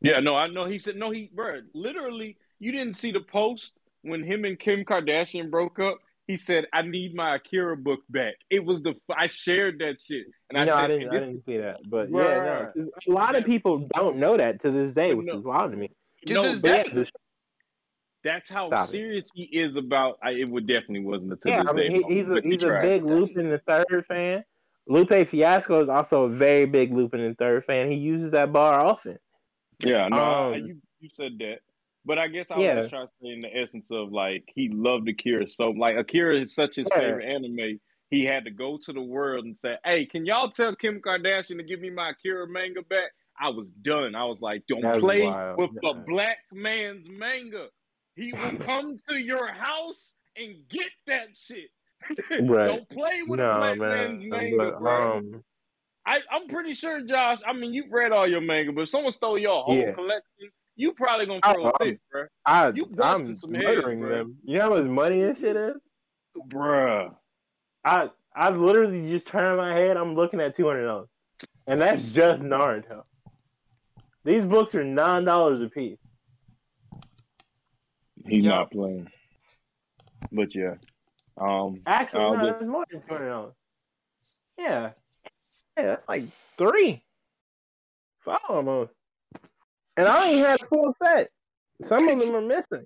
Yeah, no, I know. He said no. He bro, literally. You didn't see the post when him and Kim Kardashian broke up. He said, "I need my Akira book back." It was the I shared that shit, and I no, said, I didn't, I didn't see that. But bruh. yeah, no, a lot of people don't know that to this day, which no, is wild to me. To no, this day, yeah, that's how Stop serious it. he is about. I, it would definitely wasn't a to yeah, this I mean, day. He, he's a, he's he a big Lupin the Third fan. Lupe Fiasco is also a very big Lupin the Third fan. He uses that bar often. Yeah, no, um, you you said that. But I guess I yeah. was trying to say in the essence of like he loved Akira so like Akira is such his yeah. favorite anime. He had to go to the world and say, "Hey, can y'all tell Kim Kardashian to give me my Akira manga back?" I was done. I was like, "Don't That's play wild. with yeah. a black man's manga. He will come to your house and get that shit. Right. Don't play with no, a black man. man's manga, but, bro." Um... I, I'm pretty sure, Josh. I mean, you've read all your manga, but if someone stole your whole yeah. collection. You probably gonna throw a fit, bro. I, you I'm some murdering head, them. You know how much money this shit is, bruh. I I literally just turned my head. I'm looking at two hundred dollars, and that's just Naruto. These books are nine dollars a piece. He's yeah. not playing, but yeah. Um, Actually, no, just... it's more than two hundred dollars. Yeah, yeah, that's like three, five almost. And I ain't had a full set. Some of them are missing.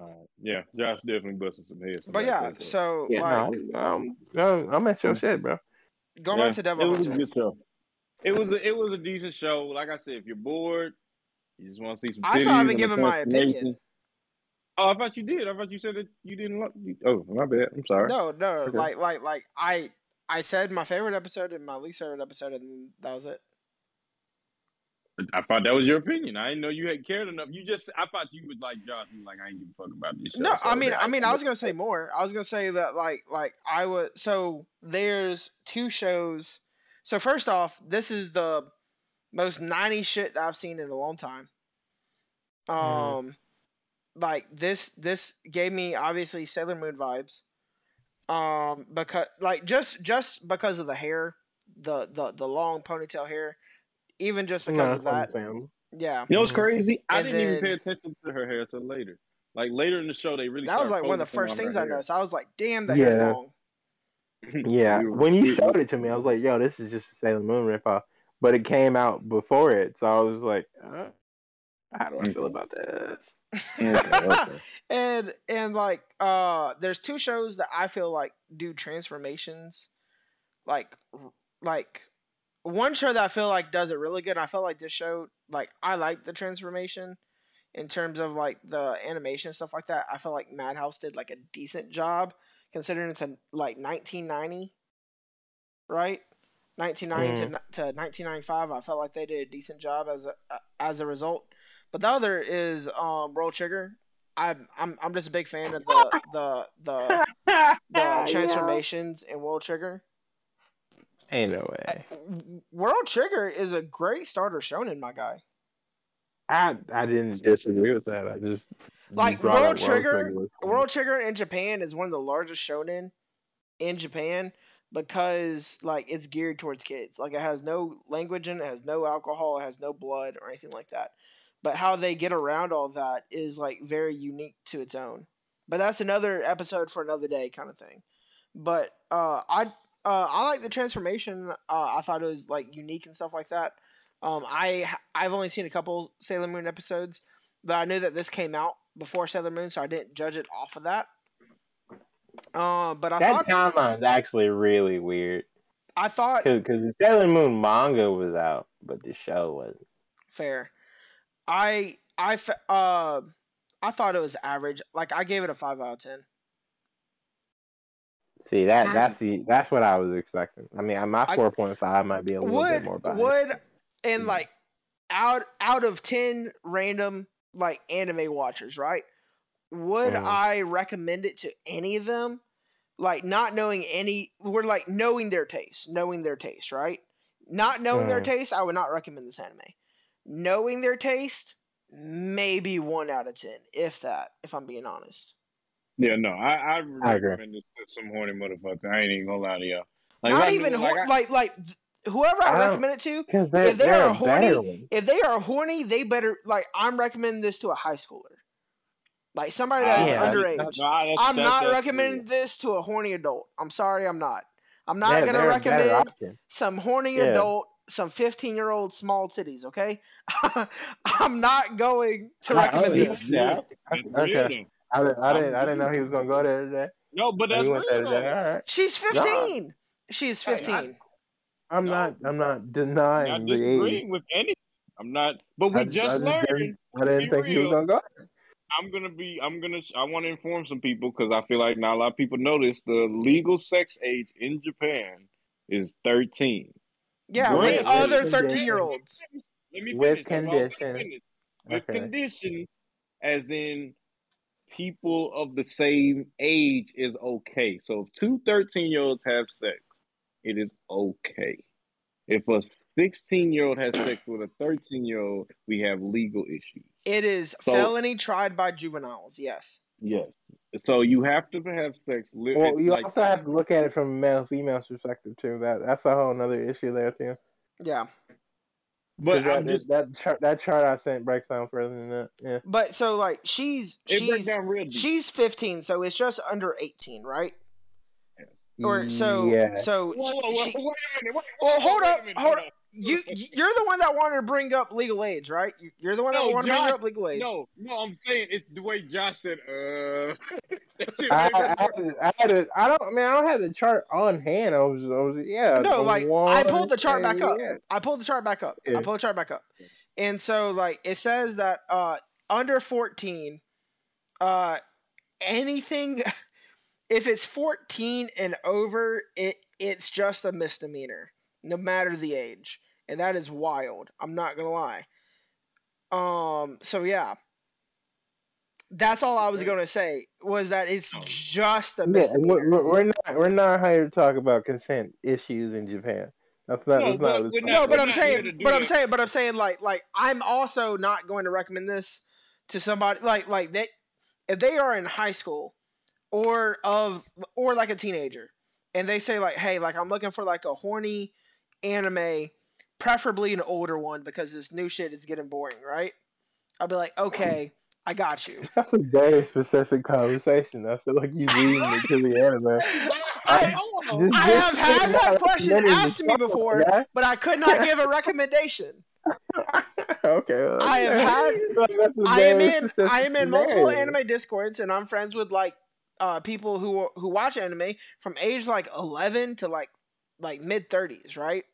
Uh, yeah, Josh definitely busting some heads. But yeah, so yeah, like, no, I'm, I'm at your shit, bro. Going yeah, back to Devil Hunter. It was a good show. It was a, it was a decent show. Like I said, if you're bored, you just want to see some. I still haven't given my opinion. Oh, I thought you did. I thought you said that you didn't. Love, you, oh, my bad. I'm sorry. No, no, okay. like, like, like I, I said my favorite episode and my least favorite episode, and that was it. I thought that was your opinion. I didn't know you had cared enough. You just, I thought you would like Josh. You like, I ain't give a fuck about this. No, so I mean, I mean, I was gonna say more. I was gonna say that, like, like I was. So there's two shows. So first off, this is the most nineties shit that I've seen in a long time. Um, mm. like this, this gave me obviously Sailor Moon vibes. Um, because like just just because of the hair, the the the long ponytail hair. even just because nah, of that. Fam. Yeah. You know what's crazy? I and didn't then, even pay attention to her hair until later. Like later in the show, they really. That was like one of the first things I noticed. I was like, "Damn, that yeah. hair's long." Yeah. When you showed it to me, I was like, "Yo, this is just a Sailor Moon ripoff." But it came out before it, so I was like, uh, "How do I feel about this?" Yeah, okay. And and like, uh, there's two shows that I feel like do transformations, like like. One show that I feel like does it really good, and I feel like this show, like, I like the transformation in terms of, like, the animation and stuff like that. I feel like Madhouse did, like, a decent job, considering it's, a, like, nineteen ninety, right? nineteen ninety mm. to, to nineteen ninety-five, I felt like they did a decent job as a, as a result. But the other is um, Roll Trigger. I'm, I'm I'm just a big fan of the, the, the, the, the transformations yeah. in Roll Trigger. Ain't no way. World Trigger is a great starter shonen, my guy. I I didn't disagree with that. I just like World Trigger. World Trigger in Japan is one of the largest shonen in Japan because like it's geared towards kids. Like it has no language in it, has no alcohol, it has no blood or anything like that. But how they get around all that is like very unique to its own. But that's another episode for another day, kind of thing. But uh, I. Uh, I like the transformation. Uh, I thought it was like unique and stuff like that. Um, I I've only seen a couple Sailor Moon episodes, but I knew that this came out before Sailor Moon, so I didn't judge it off of that. Uh, but I that thought, timeline's actually really weird. I thought because the Sailor Moon manga was out, but the show wasn't. Fair. I I uh I thought it was average. Like I gave it a five out of ten. See that that's the that's what I was expecting. I mean, my four point five might be a little would, bit more biased. Would and like out out of ten random like anime watchers, right? Would mm. I recommend it to any of them? Like not knowing any, we're like knowing their taste, knowing their taste, right? Not knowing mm. their taste, I would not recommend this anime. Knowing their taste, maybe one out of ten, if that. If I'm being honest. Yeah, no, I, I recommend this to some horny motherfucker. I ain't even gonna lie to y'all. Like, Not I mean, even like, I, like like whoever I, I recommend it to. If they they're are horny, badly. if they are horny, they better like. I'm recommending this to a high schooler, like somebody that I, is yeah, underage. That's, no, that's, I'm that's, not that's recommending true. this to a horny adult. I'm sorry, I'm not. I'm not yeah, gonna recommend some horny yeah. adult. Some fifteen-year-old small titties, okay? I'm not going to I, recommend oh, yeah, these. Yeah. Okay. I didn't, I didn't. I didn't know he was gonna go there today. No, but that's real. There today. All right. She's fifteen. Nah. She's fifteen. I, I, I'm no, not. I'm not denying I'm not the age. With anything. I'm not. But we I, just I learned. Didn't, I didn't think real. he was gonna go there. I'm gonna be. I'm gonna. I want to inform some people because I feel like not a lot of people know this. The legal sex age in Japan is thirteen. Yeah, Ren, with other thirteen-year-olds. Let me finish. With condition. With okay. condition, as in. People of the same age is okay. So if two thirteen-year-olds have sex, it is okay. If a sixteen-year-old has sex with a thirteen-year-old, we have legal issues. It is so, felony tried by juveniles, yes. Yes. So you have to have sex. Li- well, you like, also have to look at it from a male-female perspective, too. That That's a whole other issue there, too. Yeah. But that, just, that chart, that chart I sent breaks down further than that. Yeah. But so like she's she's she's fifteen, so it's just under eighteen, right? Or so yeah. so. Whoa, whoa, whoa, she, wait a minute. Wait, well, hold up, minute, hold up. You you're the one that wanted to bring up legal age, right? You're the one no, that wanted Josh, to bring up legal age. No, no, I'm saying it's the way Josh said. Uh, it, I, I, I, I had a, I don't, I mean, I don't have the chart on hand. I was, I was, yeah. No, like one, I pulled the chart back up. Yeah. I pulled the chart back up. Yeah. I pulled the chart back up, and so like it says that uh, under fourteen, uh, anything if it's fourteen and over, it it's just a misdemeanor. No matter the age. And that is wild. I'm not going to lie. Um. So, yeah. That's all I was going to say was that it's just a misdemeanor. Yeah, we're, we're, not, we're not here to talk about consent issues in Japan. That's not... No, that's but, not, no, but I'm saying... But I'm saying... But I'm saying, like... Like, I'm also not going to recommend this to somebody... Like, like they, if they are in high school or of... Or, like, a teenager. And they say, like, hey, like, I'm looking for, like, a horny... anime preferably an older one, because this new shit is getting boring, right? I'll be like, okay, I got you. That's a very specific conversation. I feel like you reading it to the anime. I, I, just, I have had that question asked me before, that? but I could not give a recommendation. okay. Well, I have yeah. had. I am in. I am in multiple name. anime discords, and I'm friends with like uh, people who who watch anime from age like eleven to like like mid thirties, right?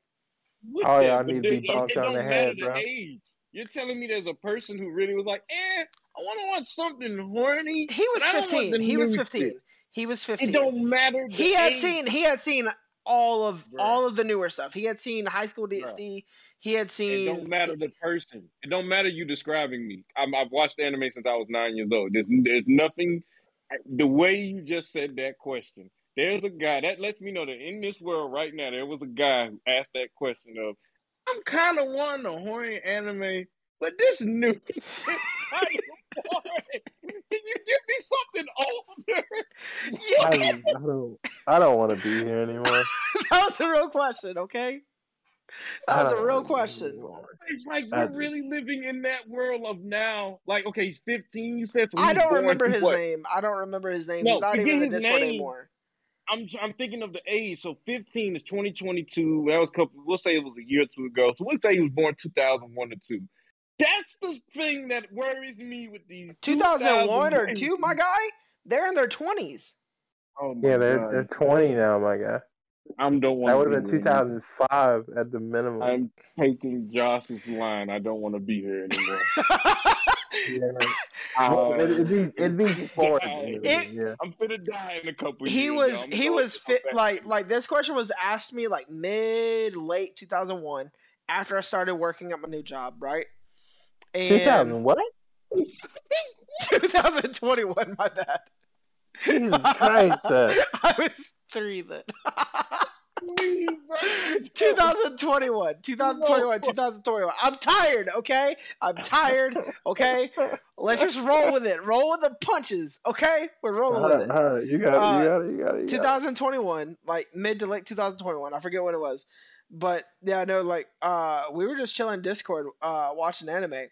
What oh yeah, I need to be bumped on the head, bro. Age. You're telling me there's a person who really was like, eh, I want to watch something horny. He was fifteen. He was fifteen. Shit. He was fifteen. It don't matter. He had age. seen. He had seen all of Bruh. all of the newer stuff. He had seen High School D S D. He had seen. It don't matter the person. It don't matter you describing me. I'm, I've watched anime since I was nine years old. There's, there's nothing. The way you just said that question, there's a guy that lets me know that in this world right now, there was a guy who asked that question of, I'm kind of wanting a horny anime, but this new. Can you give me something older? Yeah. I, I don't. I don't want to be here anymore. That was a real question, okay? That was a real question. It's like we're just... really living in that world of now. Like, okay, he's fifteen. You said. So I don't remember his what? name. I don't remember his name. No, he's not even in the Discord name, anymore. I'm I'm thinking of the age. So fifteen is twenty twenty-two. That was a couple. We'll say it was a year or two ago. So we'll say he was born two thousand one or two. That's the thing that worries me with these. two thousand one or two, my guy? They're in their twenties. Oh my yeah, they're God. they're twenty now, my guy. I'm the one. That would have been two thousand five at the minimum. I'm taking Josh's line. I don't want to be here anymore. yeah, uh, it'd, it'd be it'd be boring. It, yeah. I'm gonna die in a couple. He years, was he was fit, like like this question was asked me like mid late two thousand one after I started working at my new job, right? And two thousand what? twenty twenty-one, my bad. Jesus Christ. I was three then. twenty twenty-one, twenty twenty-one, twenty twenty-one. I'm tired, okay? I'm tired, okay? Let's just roll with it. Roll with the punches, okay? We're rolling all right, with it. All right, you got it, you got it, you got it. You twenty twenty-one, got it. Like mid to late twenty twenty-one. I forget when it was. But yeah, I know, like, uh, we were just chilling Discord, uh, watching anime,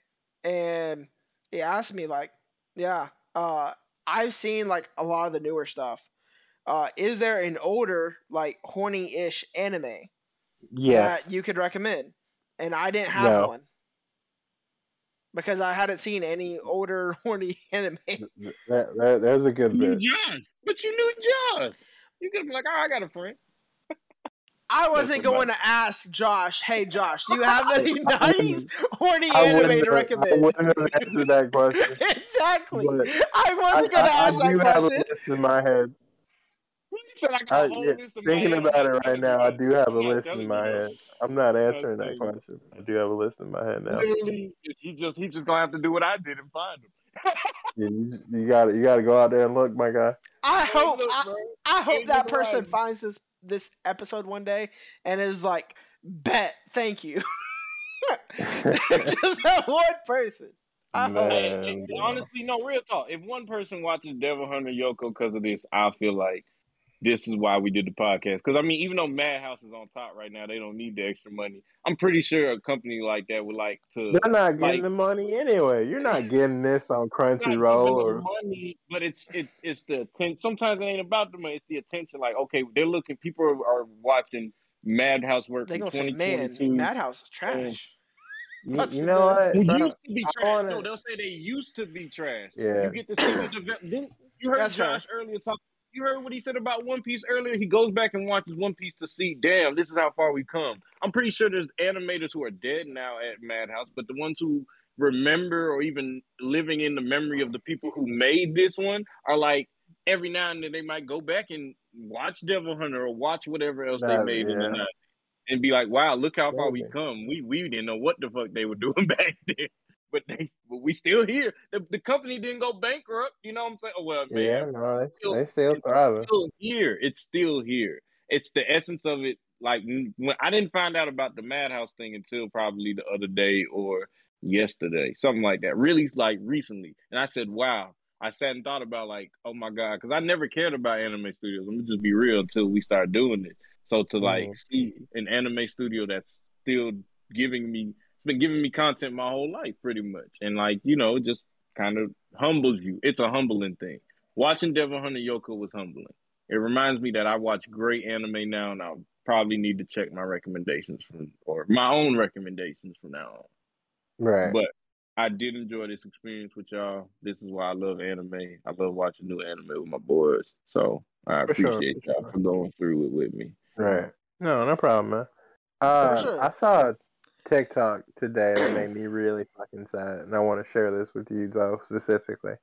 and he asked me, like, yeah, uh, I've seen, like, a lot of the newer stuff. Uh, is there an older, like, horny-ish anime yes. that you could recommend? And I didn't have no. one. Because I hadn't seen any older, horny anime. There, there, there's a good you bit. You knew John. But you knew John. You could be like, oh, I got a friend. I wasn't going to ask Josh, hey, Josh, do you have any nineties horny anime to recommend? I wouldn't have answered that question. Exactly. But I wasn't going to ask I, I that question. I do have a list in my head. Said I I, yeah, thinking head, about it right now, I do have a list in my head. I'm not answering that question. I do have a list in my head now. Literally, he just, he just going to have to do what I did and find him. yeah, you, you got you got to go out there and look, my guy. I hope, look, I, I hope that person right. finds this this episode one day and is like, bet, thank you. Just that one person. I Man, hope. No. Honestly, no, real talk. If one person watches Devil Hunter Yoko because of this, I feel like this is why we did the podcast. Because, I mean, even though Madhouse is on top right now, they don't need the extra money. I'm pretty sure a company like that would like to... They're not getting like, the money anyway. You're not getting this on Crunchyroll. Or... money, but it's it's it's the attention. Sometimes it ain't about the money. It's the attention. Like, okay, they're looking... People are, are watching Madhouse work. They're going to say, man, Madhouse is trash. You, you know what? They used to be trash. Wanna... No, they'll say they used to be trash. Yeah. You get to see the development. You heard That's Josh right. earlier talk. You heard what he said about One Piece earlier? He goes back and watches One Piece to see, damn, this is how far we've come. I'm pretty sure there's animators who are dead now at Madhouse, but the ones who remember or even living in the memory of the people who made this one are like, every now and then they might go back and watch Devil Hunter or watch whatever else that, they made yeah. in the night and be like, wow, look how far we've come. We we didn't know what the fuck they were doing back then. But they, but we still here. The, the company didn't go bankrupt. You know what I'm saying? Oh, well, man, yeah, no, they still, they still it's thriving. Still here. It's still here. It's the essence of it. Like when I didn't find out about the Madhouse thing until probably the other day or yesterday, something like that. Really, like recently. And I said, wow. I sat and thought about like, oh my god, because I never cared about anime studios. Let me just be real until we start doing it. So to like mm-hmm. see an anime studio that's still giving me been giving me content my whole life, pretty much. And like, you know, just kind of humbles you. It's a humbling thing. Watching Devil Hunter Yoko was humbling. It reminds me that I watch great anime now, and I probably need to check my recommendations from, or my own recommendations from now on. Right. But I did enjoy this experience with y'all. This is why I love anime. I love watching new anime with my boys. So I for appreciate sure, for y'all sure. for going through it with me. Right. No, no problem, man. Uh, sure. I saw a TikTok today that made me really fucking sad, and I want to share this with you, Zoe, specifically.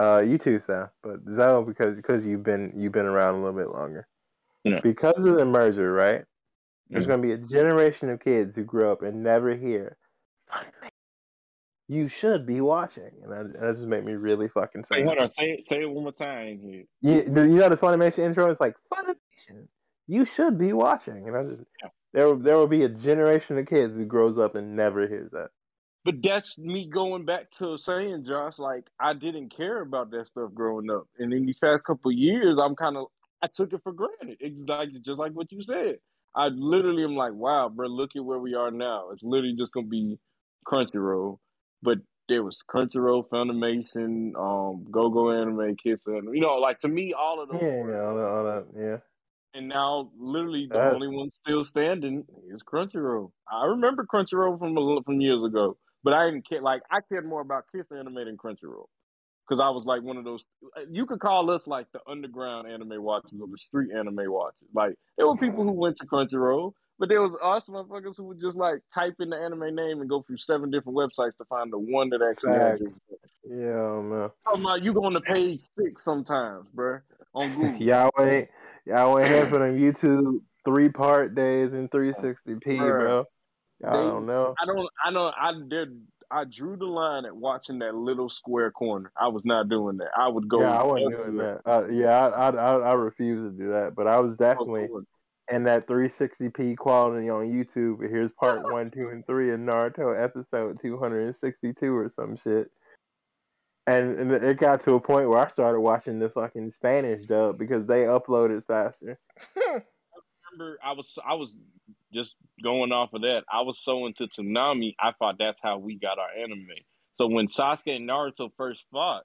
Uh, you too, Sam, but Zoe, because because you've been you've been around a little bit longer. Yeah. Because of the merger, right? Mm-hmm. There's gonna be a generation of kids who grow up and never hear, you should be watching, and that, that just made me really fucking sad. Hey, hold on, say it, say it one more time here. You, you know the Funimation intro? It's like, Funimation, you should be watching, and I just yeah. there there will be a generation of kids who grows up and never hears that. But that's me going back to saying, Josh, like, I didn't care about that stuff growing up, and in these past couple of years, I'm kind of I took it for granted. It's like just like what you said. I literally am like, wow, bro, look at where we are now. It's literally just gonna be Crunchyroll. But there was Crunchyroll, Funimation, um, Go-Go Anime, Kids, you know, like to me, all of those. Yeah, yeah, all that, all that, yeah. And now, literally, the uh, only one still standing is Crunchyroll. I remember Crunchyroll from a, from years ago, but I didn't care. Like, I cared more about Kids Anime than Crunchyroll because I was like one of those. You could call us like the underground anime watchers or the street anime watchers. Like, there were people who went to Crunchyroll. But there was awesome motherfuckers who would just like type in the anime name and go through seven different websites to find the one that actually had you. Yeah, man. Talking about you going to page six sometimes, bro, on Google. Y'all ain't, y'all ain't here for them YouTube three part days in three sixty p, bro. Y'all they, don't know. I don't. I know. I did. I drew the line at watching that little square corner. I was not doing that. I would go. Yeah, I wasn't doing that. Uh, yeah, I, I, I refuse to do that. But I was definitely. And that three sixty p quality on YouTube. Here's part one, two, and three of Naruto episode two hundred sixty-two or some shit. And, and it got to a point where I started watching the fucking Spanish dub because they uploaded faster. I remember I was I was just going off of that. I was so into Tsunami, I thought that's how we got our anime. So when Sasuke and Naruto first fought,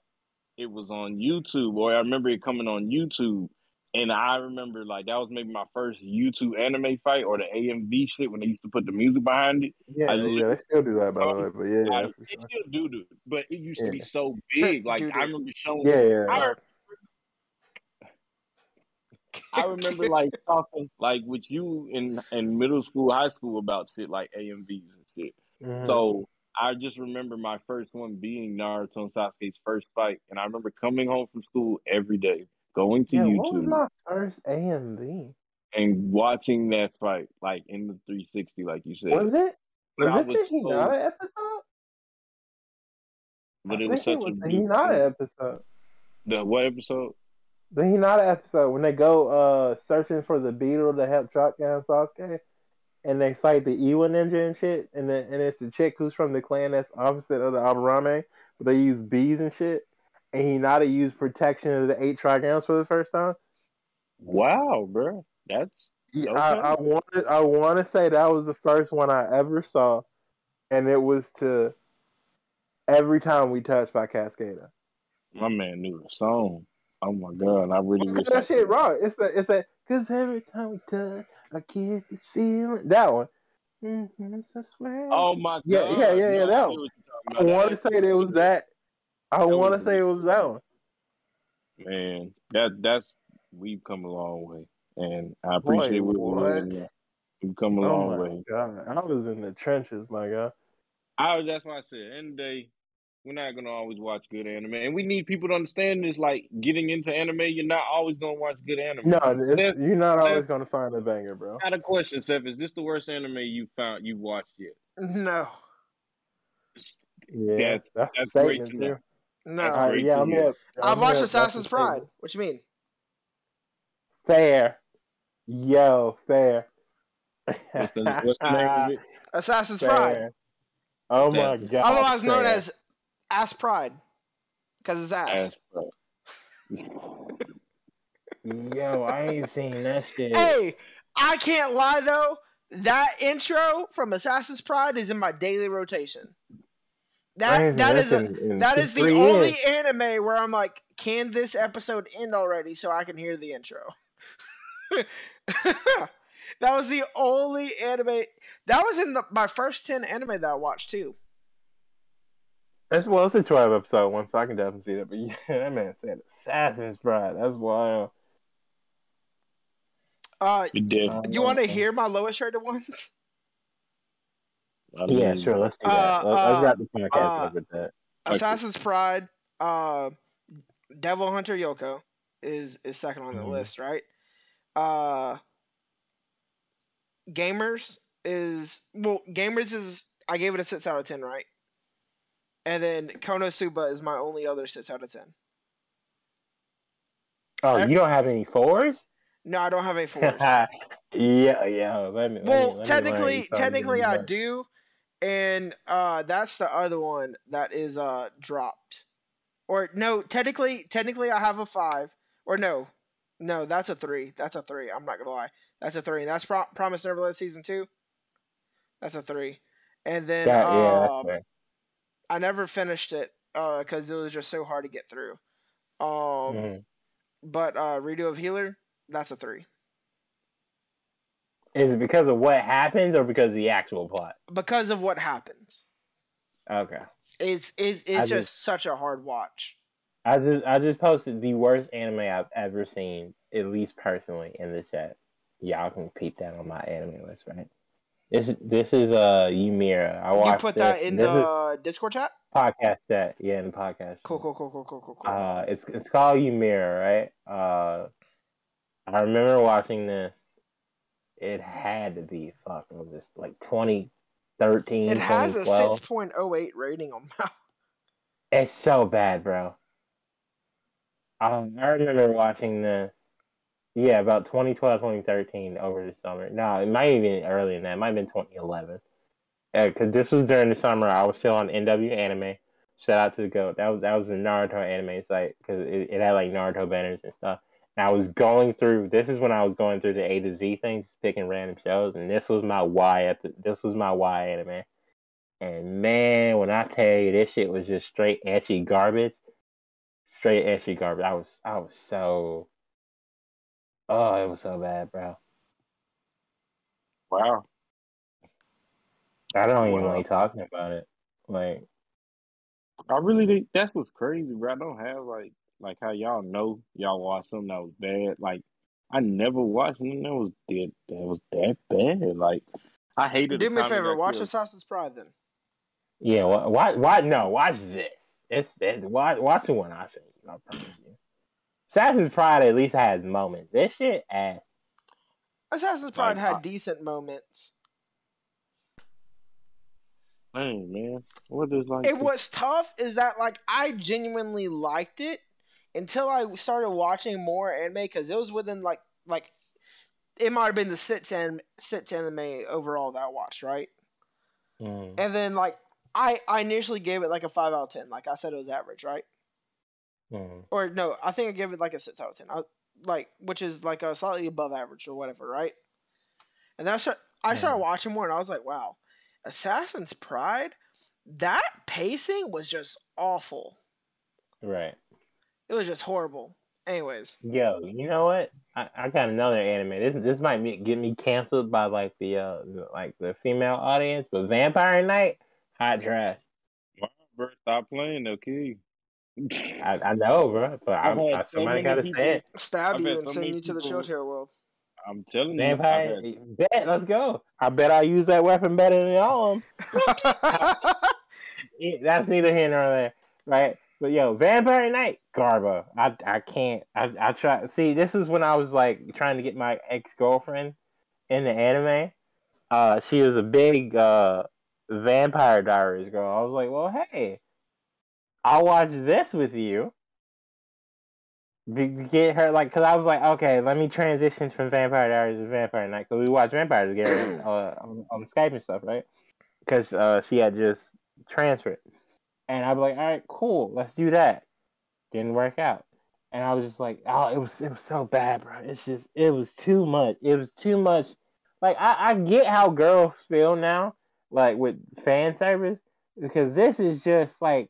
it was on YouTube. Or I remember it coming on YouTube. And I remember, like, that was maybe my first YouTube anime fight or the A M V shit when they used to put the music behind it. Yeah, I yeah they still do that, by the way. But yeah, I, yeah they sure. still do do it. But it used yeah. to be so big. Like, I remember showing. Yeah, yeah. I, remember, I remember, like, talking, like, with you in, in middle school, high school about shit, like A M Vs and shit. Mm-hmm. So I just remember my first one being Naruto and Sasuke's first fight. And I remember coming home from school every day. Going to yeah, YouTube. What was my first A M V? And watching that fight, like in the three sixty, like you said. Was it? Was I it was the Hinata so... episode? But I it was such it was a the Hinata episode. The what episode? The Hinata episode when they go uh, searching for the beetle to help track down Sasuke, and they fight the Iwa ninja and shit, and the, and it's the chick who's from the clan that's opposite of the Aburame, but they use bees and shit. And Hinata used protection of the eight Trigrams for the first time. Wow, bro, that's okay. I, I wanted. I want to say that was the first one I ever saw, and it was to Every Time We Touch by Cascada. My man knew the song. Oh my god, I really wish that I shit wrong. It's a, it's a, cause every time we touch, I get this feeling. That one. Mm-hmm, so sweet. Oh my god. Yeah, yeah, yeah, yeah. That one. I want to say there was that. I want to say it was that one. Man, that that's we've come a long way, and I appreciate what we're doing. We've come a oh long my way. God. I was in the trenches, my God. I that's why I said, end of the day, we're not gonna always watch good anime, and we need people to understand this. Like getting into anime, you're not always gonna watch good anime. No, Seth, you're not Seth, always gonna find a banger, bro. Got a question, Seth? Is this the worst anime you found you watched yet? No. Yeah, that's that's, that's great to know. No, uh, yeah, I'm here. I've watched Assassin's Pride. What you mean? Fair, yo, fair. What's the, what's the name of it? Assassin's fair. Pride. Oh my god! Otherwise fair. known as Ass Pride, because it's ass. ass Yo, I ain't seen that shit. Hey, I can't lie though. That intro from Assassin's Pride is in my daily rotation. That that is a, that is the only anime where I'm like, can this episode end already so I can hear the intro? That was the only anime. That was in the, my first ten anime that I watched too. That's, well, it's a twelve episode one, so I can definitely see that. But yeah, that man said Assassin's Pride. That's wild. Uh, you did. You want to hear my lowest rated ones? I mean, yeah, sure. Let's do that. Uh, let's wrap the podcast up with that. Assassin's Pride, uh, Devil Hunter Yoko is is second on the mm-hmm. list, right? Uh, Gamers is well, Gamers is I gave it a six out of ten, right? And then Konosuba is my only other six out of ten. Oh, I, you don't have any fours? No, I don't have any fours. Yeah, yeah. Let me, well, let me, technically, technically, I do, and uh, that's the other one that is uh dropped. Or no, technically, technically, I have a five. Or no, no, that's a three. That's a three. I'm not gonna lie. That's a three. And that's Pro- Promise Neverland season two. That's a three. And then that, uh, yeah, I never finished it uh because it was just so hard to get through. Um, mm-hmm. but uh, Redo of Healer. That's a three. Is it because of what happens or because of the actual plot? Because of what happens. Okay. It's it, it's just, just such a hard watch. I just I just posted the worst anime I've ever seen, at least personally, in the chat. Y'all can peep that on my anime list, right? This this is uh Ymira. I watched. You put this. That in this the Discord chat? Podcast chat, yeah, in the podcast. Cool, cool, cool, cool, cool, cool, cool. Uh, it's it's called Ymira, right? Uh, I remember watching this. It had to be, fuck, it was just like twenty thirteen, it has a six point oh eight rating on my... It's so bad, bro. Um, I remember watching this, yeah, about twenty twelve, twenty thirteen, over the summer. No, it might have been earlier than that. It might have been twenty eleven. Because uh, this was during the summer. I was still on N W Anime. Shout out to the GOAT. That was that was the Naruto anime site, because it, it had like Naruto banners and stuff. I was going through, this is when I was going through the A to Z things, just picking random shows, and this was my Y at the, this was my Y anime. And man, when I tell you, this shit was just straight etchy garbage. Straight etchy garbage. I was, I was so, oh, it was so bad, bro. Wow. I don't even like talking about it. Like, I really think that's what's crazy, bro. I don't have like, Like how y'all know y'all watched something that was bad. Like I never watched something that was that that was that bad. Like I hated. Do me a favor, watch Assassin's Pride then. Yeah, why? Why? why no, watch this. It's that. Watch, watch the one I said. I promise you. Assassin's Pride at least has moments. This shit ass. Assassin's Pride like, had I, decent moments. Dang, man, what is like? And what's tough is that like I genuinely liked it. Until I started watching more anime, because it was within, like, like it might have been the sixth anime, sixth anime overall that I watched, right? Mm. And then, like, I, I initially gave it, like, a five out of ten. Like, I said it was average, right? Mm. Or, no, I think I gave it, like, a six out of ten. I was, like, which is, like, a slightly above average or whatever, right? And then I, start, I started mm. watching more, and I was like, wow, Assassin's Pride? That pacing was just awful. Right. It was just horrible. Anyways. Yo, you know what? I, I got another anime. This this might be, get me canceled by like the uh like the female audience, but Vampire Knight, hot trash. Wow, bro, stop playing, though, kid. I, I know, bro, but I, I, somebody gotta say it. Stab you and send you to the Shield Hero world. I'm telling Vampire, you. Vampire, bet. Let's go. I bet I use that weapon better than all of them. That's neither here nor there, right? But yo, Vampire Knight, Garbo. I I can't. I I try. See, this is when I was like trying to get my ex girlfriend in the anime. Uh, she was a big uh Vampire Diaries girl. I was like, well, hey, I'll watch this with you. Be- get her like, cause I was like, okay, let me transition from Vampire Diaries to Vampire Knight, cause we watch Vampire together uh, on, on Skype and stuff, right? Cause uh, she had just transferred. And I'd be like, all right, cool, let's do that. Didn't work out. And I was just like, oh, it was it was so bad, bro. It's just, it was too much. It was too much Like, I, I get how girls feel now, like, with fan service, because this is just, like,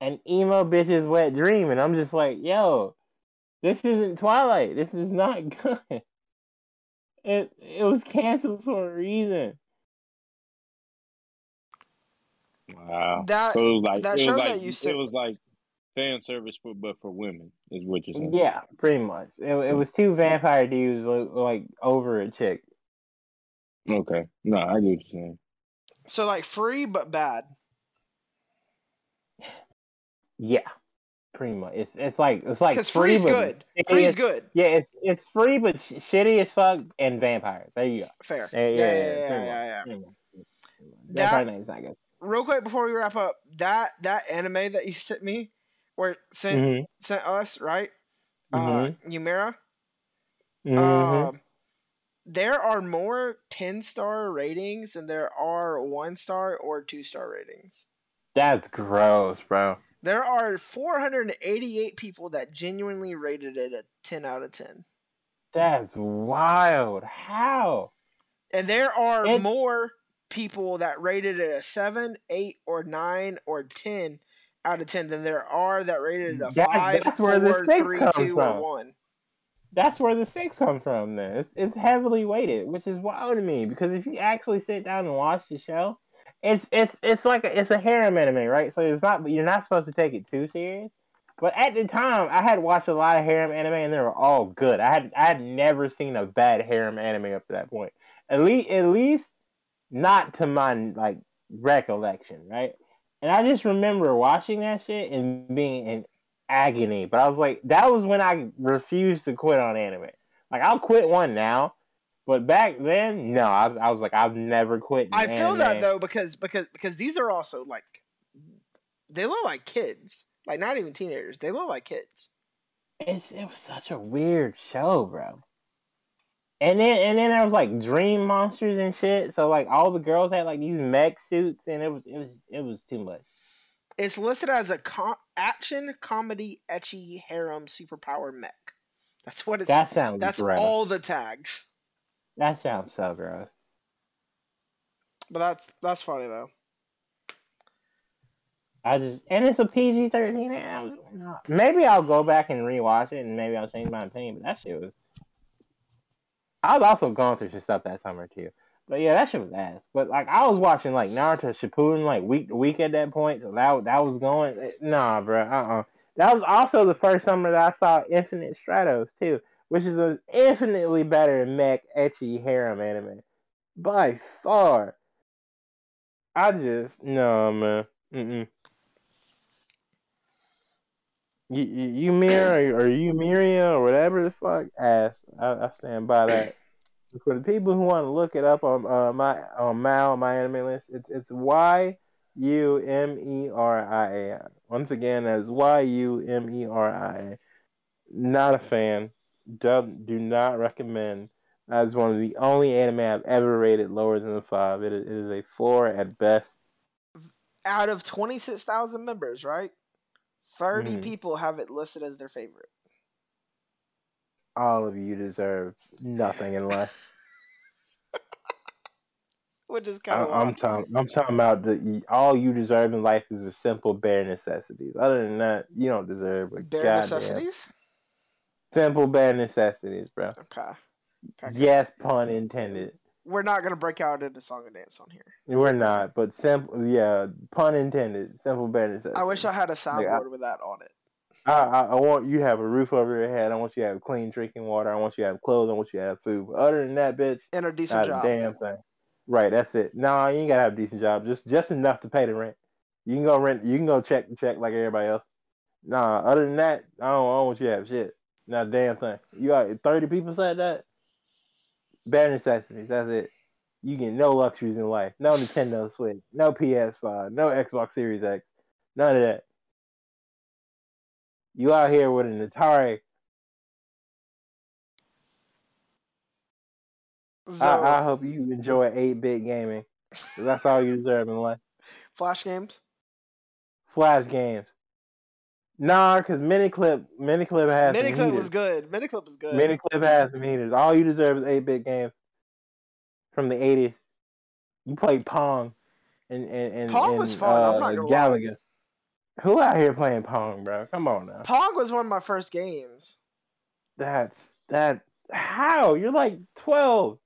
an emo bitch's wet dream, and I'm just like, yo, this isn't Twilight. This is not good. It it was canceled for a reason. Wow. That, so it was like, that it show was like, that you said. It was like fan service, for, but for women, is what you're saying. Yeah, pretty much. It, it was two vampire dudes, like, over a chick. Okay. No, I get what you're saying. So, like, free, but bad. Yeah. Pretty much. It's it's like it's like because free's free, good. Free's good. Yeah, it's it's free but sh- shitty as fuck and vampires. There you go. Fair. Yeah, yeah, yeah, yeah. yeah, yeah, yeah, yeah, yeah. That, name's not good. Real quick before we wrap up, that that anime that you sent me, where sent mm-hmm. sent us right, mm-hmm. uh, Ymera. Um, mm-hmm. uh, there are more ten star ratings than there are one star or two star ratings. That's gross, bro. There are four hundred eighty-eight people that genuinely rated it a ten out of ten. That's wild. How? And there are it's... more people that rated it a seven, eight, or nine, or ten out of ten than there are that rated it a that, five, four, three, two, or one. That's where the six come from, then. It's, it's heavily weighted, which is wild to me, because if you actually sit down and watch the show... It's it's it's like a, it's a harem anime, right? So it's not you're not supposed to take it too serious. But at the time, I had watched a lot of harem anime, and they were all good. I had I had never seen a bad harem anime up to that point. At least at least not to my like recollection, right? And I just remember watching that shit and being in agony. But I was like, that was when I refused to quit on anime. Like I'll quit one now. But back then, no, I, I was like, I've never quit. I feel anime. that though because because because these are also like, they look like kids, like not even teenagers. They look like kids. It's it was such a weird show, bro. And then and then there was like dream monsters and shit. So like all the girls had like these mech suits, and it was it was it was too much. It's listed as a com- action comedy ecchi harem superpower mech. That's what it's. That sounds. That's right. All the tags. That sounds so gross. But that's that's funny though. I just and it's a P G thirteen. And maybe I'll go back and rewatch it, and maybe I'll change my opinion. But that shit was. I was also going through some stuff that summer too. But yeah, that shit was ass. But like I was watching like Naruto Shippuden like week to week at that point, so that that was going nah, bro. Uh-uh. That was also the first summer that I saw Infinite Stratos too. Which is an infinitely better mech ecchi harem anime. By far. I just... No, man. Mm-mm. You, you, Ymera, or you Ymera, or whatever the fuck, ass. I, I stand by that. For the people who want to look it up on uh, my on Mal, my anime list, it's, it's Y U M E R I A. Once again, that's Y U M E R I A. Not a fan. Do, do not recommend. That is one of the only anime I've ever rated lower than a five. It is, it is a four at best. Out of twenty-six thousand members, right? thirty mm. people have it listed as their favorite. All of you deserve nothing in life. Which is kind of I'm talking. I'm talking about the all you deserve in life is the simple bare necessities. Other than that, you don't deserve a bare goddamn. necessities. Simple bare necessities, bro. Okay. okay. Yes, pun intended. We're not gonna break out into song and dance on here. We're not, but simple, yeah, pun intended. Simple bare necessities. I wish I had a soundboard yeah, with that on it. I, I, I want you to have a roof over your head. I want you to have clean drinking water. I want you to have clothes. I want you to have food. But other than that, bitch, and a decent not job. A damn thing. Right, that's it. Nah, you ain't gotta have a decent job. Just just enough to pay the rent. You can go rent. You can go check check like everybody else. Nah, other than that, I don't, I don't want you to have shit. Not a damn thing. You got thirty people said that. Bare necessities. That's it. You get no luxuries in life. No Nintendo Switch. No P S five. No Xbox Series X. None of that. You out here with an Atari. So, I, I hope you enjoy eight-bit gaming. That's all you deserve in life. Flash games. Flash games. Nah, because Miniclip, Miniclip has Miniclip some heaters. Miniclip was good. Miniclip was good. Miniclip has some heaters. All you deserve is eight-bit games. from the eighties. You played Pong and and, and Pong and, was fun. Uh, I'm not gonna Galaga. Lie. Who out here playing Pong, bro? Come on now. Pong was one of my first games. That's that. How? You're like twelve.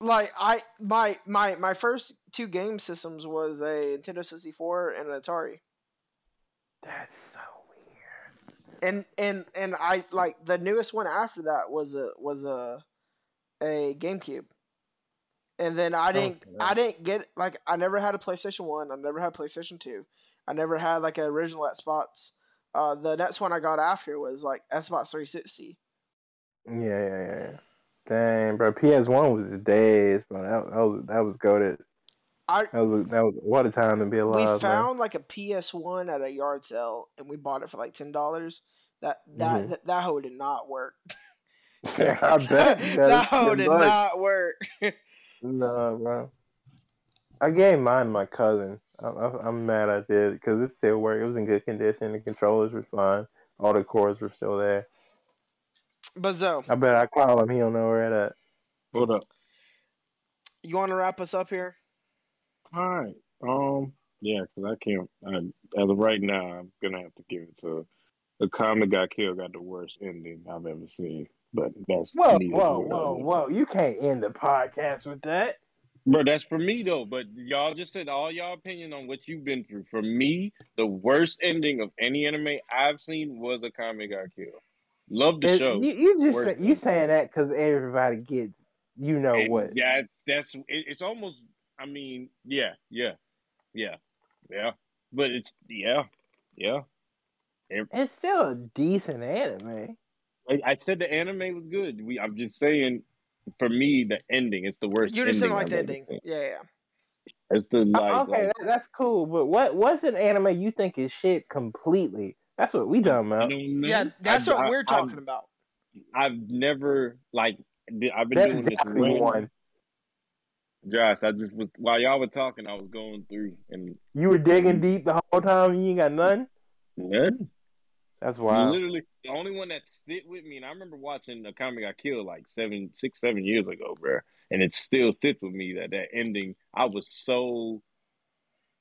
Like I my my my first two game systems was a Nintendo sixty-four and an Atari. That's so weird. And and and I like the newest one after that was a was a a GameCube. And then I didn't oh, I didn't get like I never had a PlayStation one. I never had a PlayStation two. I never had like an original Xbox. Uh, the next one I got after was like Xbox three sixty. Yeah, yeah, yeah. Dang, bro, P S one was the days, bro. That, that was that was goated. I that was that was what a time to be alive. We found man. like a P S one at a yard sale, and we bought it for like ten dollars. That that mm. th- that hoe did not work. Yeah, I bet that hoe did luck. not work. No, bro. I gave mine to my cousin. I, I, I'm mad I did because it still worked. It was in good condition. The controllers were fine. All the cords were still there. Buzzo. I bet I call him. He don't know where that. Hold up. You want to wrap us up here? All right. Um. Yeah, because I can't. I, as of right now, I'm gonna have to give it to the comic got killed. Got the worst ending I've ever seen. But that's whoa, whoa, whoa, whoa! You can't end the podcast with that. Bro, that's for me though. But y'all just said all y'all opinion on what you've been through. For me, the worst ending of any anime I've seen was a comic got killed. Love the it, show. You, you just say, you saying that because everybody gets you know and what. Yeah, that's it, it's almost. I mean, yeah, yeah, yeah, yeah. But it's yeah, yeah. It, it's still a decent anime. I, I said the anime was good. We, I'm just saying, for me, the ending it's the worst. You just didn't like the ending. Yeah, yeah. It's the like. Uh, okay, like, that, that's cool. But what what's an anime you think is shit completely? That's what we done, man. Yeah, that's I, what I, we're talking I've, about. I've never like I've been that's doing this one. Josh, I just was while y'all were talking, I was going through and you were digging deep the whole time and you ain't got none? None. That's wild. Literally the only one that sit with me, and I remember watching a comic I killed like seven, six, seven years ago, bro. And it still sits with me that that ending. I was so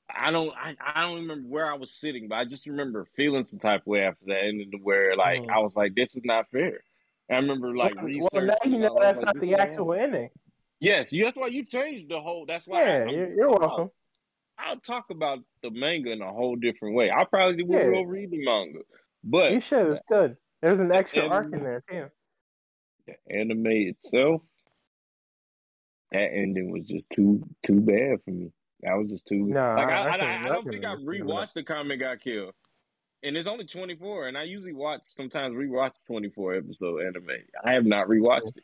I don't I, I don't remember where I was sitting, but I just remember feeling some type of way after that ended to where like mm. I was like, this is not fair. And I remember like well, research. Well now you know that's like, not the actual ending. ending. Yes, that's why you changed the whole that's why yeah, I, you're I'll, welcome. I'll talk about the manga in a whole different way. I probably will yeah. go read the manga. But you should it's good. There's an extra anime, arc in there too. The anime itself, that ending was just too too bad for me. That was just too. No, like, I, I, I, I don't think I rewatched the comic got killed, and it's only twenty-four. And I usually watch sometimes rewatch twenty-four episode anime. I have not rewatched it.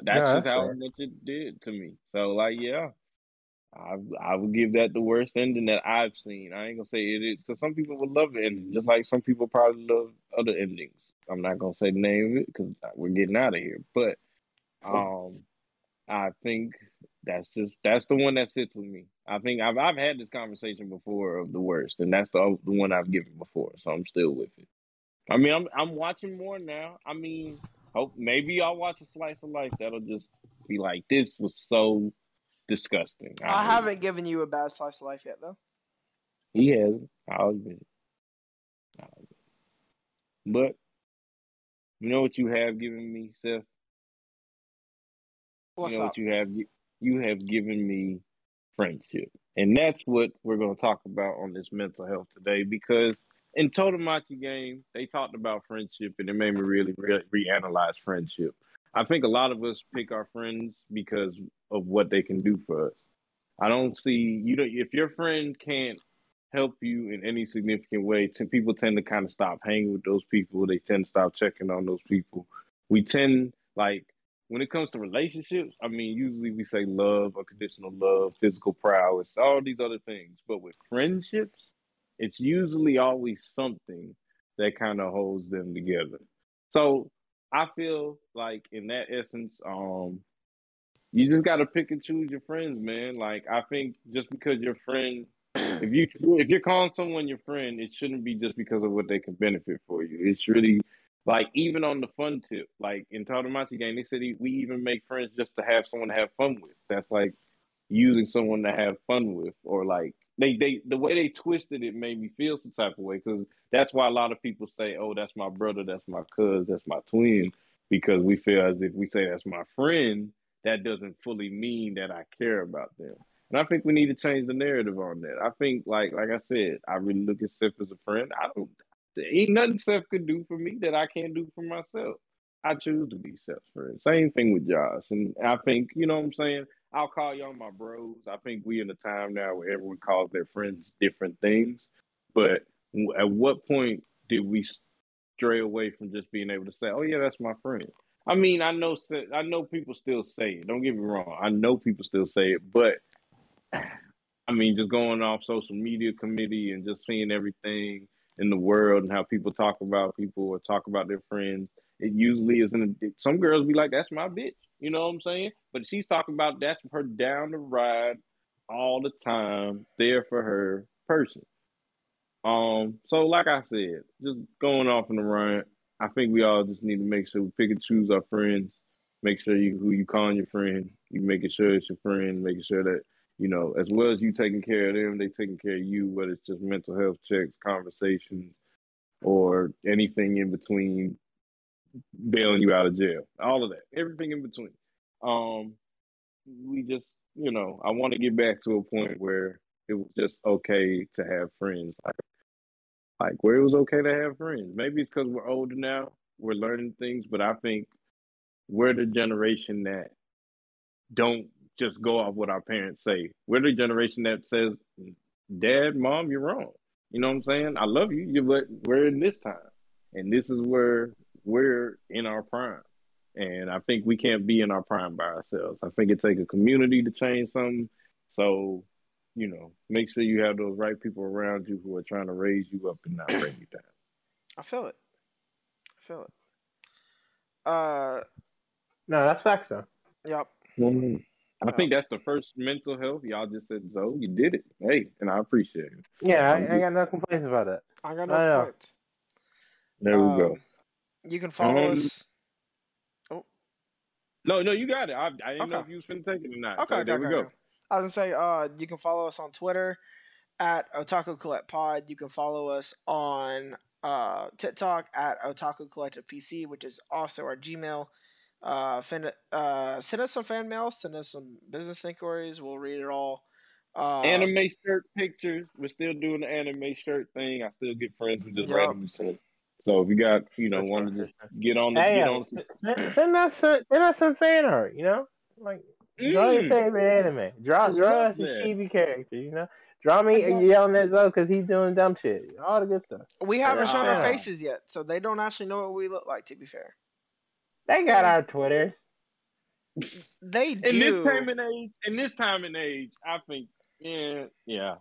That's no, just that's how much it did to me. So like, yeah, I I would give that the worst ending that I've seen. I ain't gonna say it is because some people would love the ending, just like some people probably love other endings. I'm not gonna say the name of it because we're getting out of here. But um, I think. That's just that's the one that sits with me. I think I've I've had this conversation before of the worst, and that's the the one I've given before, so I'm still with it. I mean, I'm I'm watching more now. I mean, hope maybe I'll watch a slice of life that'll just be like this was so disgusting. I, I haven't given you a bad slice of life yet, though. He hasn't. I'll admit it. But you know what you have given me, Seth? What's you know up? What you have. You, You have given me friendship. And that's what we're going to talk about on this mental health today because in Totemachi game, they talked about friendship and it made me really re- reanalyze friendship. I think a lot of us pick our friends because of what they can do for us. I don't see, you know, if your friend can't help you in any significant way, t- people tend to kind of stop hanging with those people. They tend to stop checking on those people. We tend, like, when it comes to relationships, I mean, usually we say love, unconditional love, physical prowess, all these other things. But with friendships, it's usually always something that kind of holds them together. So I feel like in that essence, um, you just got to pick and choose your friends, man. Like, I think just because your friend, if, you, if you're calling someone your friend, it shouldn't be just because of what they can benefit for you. It's really Like, even on the fun tip, like in Totemachi game, they said we even make friends just to have someone to have fun with. That's like using someone to have fun with, or like they, they the way they twisted it made me feel some type of way, because that's why a lot of people say, oh, that's my brother, that's my cousin, that's my twin, because we feel as if we say that's my friend, that doesn't fully mean that I care about them. And I think we need to change the narrative on that. I think, like like I said, I really look at Seth as a friend. I don't, there ain't nothing Seth could do for me that I can't do for myself. I choose to be Seth's friend. Same thing with Josh. And I think, you know what I'm saying? I'll call y'all my bros. I think we in a time now where everyone calls their friends different things. But at what point did we stray away from just being able to say, oh, yeah, that's my friend? I mean, I know I know people still say it. Don't get me wrong. I know people still say it. But, I mean, just going off social media committee and just seeing everything in the world and how people talk about people or talk about their friends, it usually isn't. A, some girls be like, that's my bitch. You know what I'm saying? But she's talking about that's her down the ride all the time, there for her person. Um, so like I said, just going off on the run, I think we all just need to make sure we pick and choose our friends, make sure you who you calling your friend, you making sure it's your friend, making sure that, you know, as well as you taking care of them, they taking care of you, whether it's just mental health checks, conversations, or anything in between, bailing you out of jail, all of that, everything in between. Um, we just, you know, I want to get back to a point where it was just okay to have friends, like, like where it was okay to have friends. Maybe it's because we're older now, we're learning things, but I think we're the generation that don't just go off what our parents say. We're the generation that says, Dad, Mom, you're wrong. You know what I'm saying? I love you, but we're in this time. And this is where we're in our prime. And I think we can't be in our prime by ourselves. I think it takes a community to change something. So, you know, make sure you have those right people around you who are trying to raise you up and not bring you down. I feel it. I feel it. Uh, no, that's facts, though. Yep. Mm-hmm. I no. think that's the first mental health. Y'all just said, Zoe, you did it. Hey, and I appreciate it. Yeah, I, I got no complaints about it. I got no I complaints. There um, we go. You can follow um, us. Oh. No, no, you got it. I, I didn't okay. know if you was finna take it or not. Okay, so okay there okay, we go. Okay. I was going to say, uh, you can follow us on Twitter at Otaku Collect Pod. You can follow us on uh, TikTok at Otaku Collective P C, which is also our Gmail. Uh, fin- uh, send us some fan mail. Send us some business inquiries. We'll read it all. Uh, anime shirt pictures. We're still doing the anime shirt thing. I still get friends who just yep. randomly send. So if you got, you know, want to just get on the hey, get on. Send, send us a, send us some fan art. You know, like draw mm. your favorite anime. Draw draw us a chibi character. You know, draw me yelling at Zoe because he's doing dumb shit. All the good stuff. We haven't shown our faces yet, so they don't actually know what we look like. To be fair. They got our Twitters. They do. In this time and age, in this time and age, I think, yeah, yeah,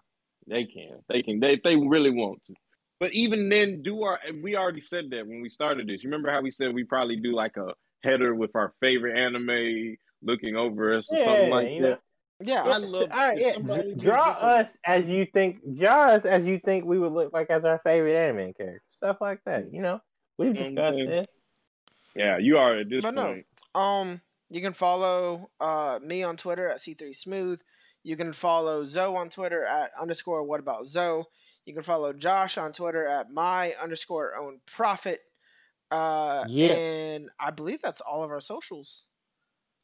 they can, they can, they, if they really want to. But even then, do our. We already said that when we started this. You remember how we said we probably do like a header with our favorite anime looking over us or yeah, something like you know. that. Yeah, I love. All right, yeah. Draw us as you think. Draw us as you think we would look like as our favorite anime character. Stuff like that. You know, we've discussed mm-hmm. it. Yeah, you are at this but point. No. Um, you can follow uh me on Twitter at C three Smooth. You can follow Zoe on Twitter at underscore what about Zoe. You can follow Josh on Twitter at my underscore own profit. Uh, yeah. And I believe that's all of our socials.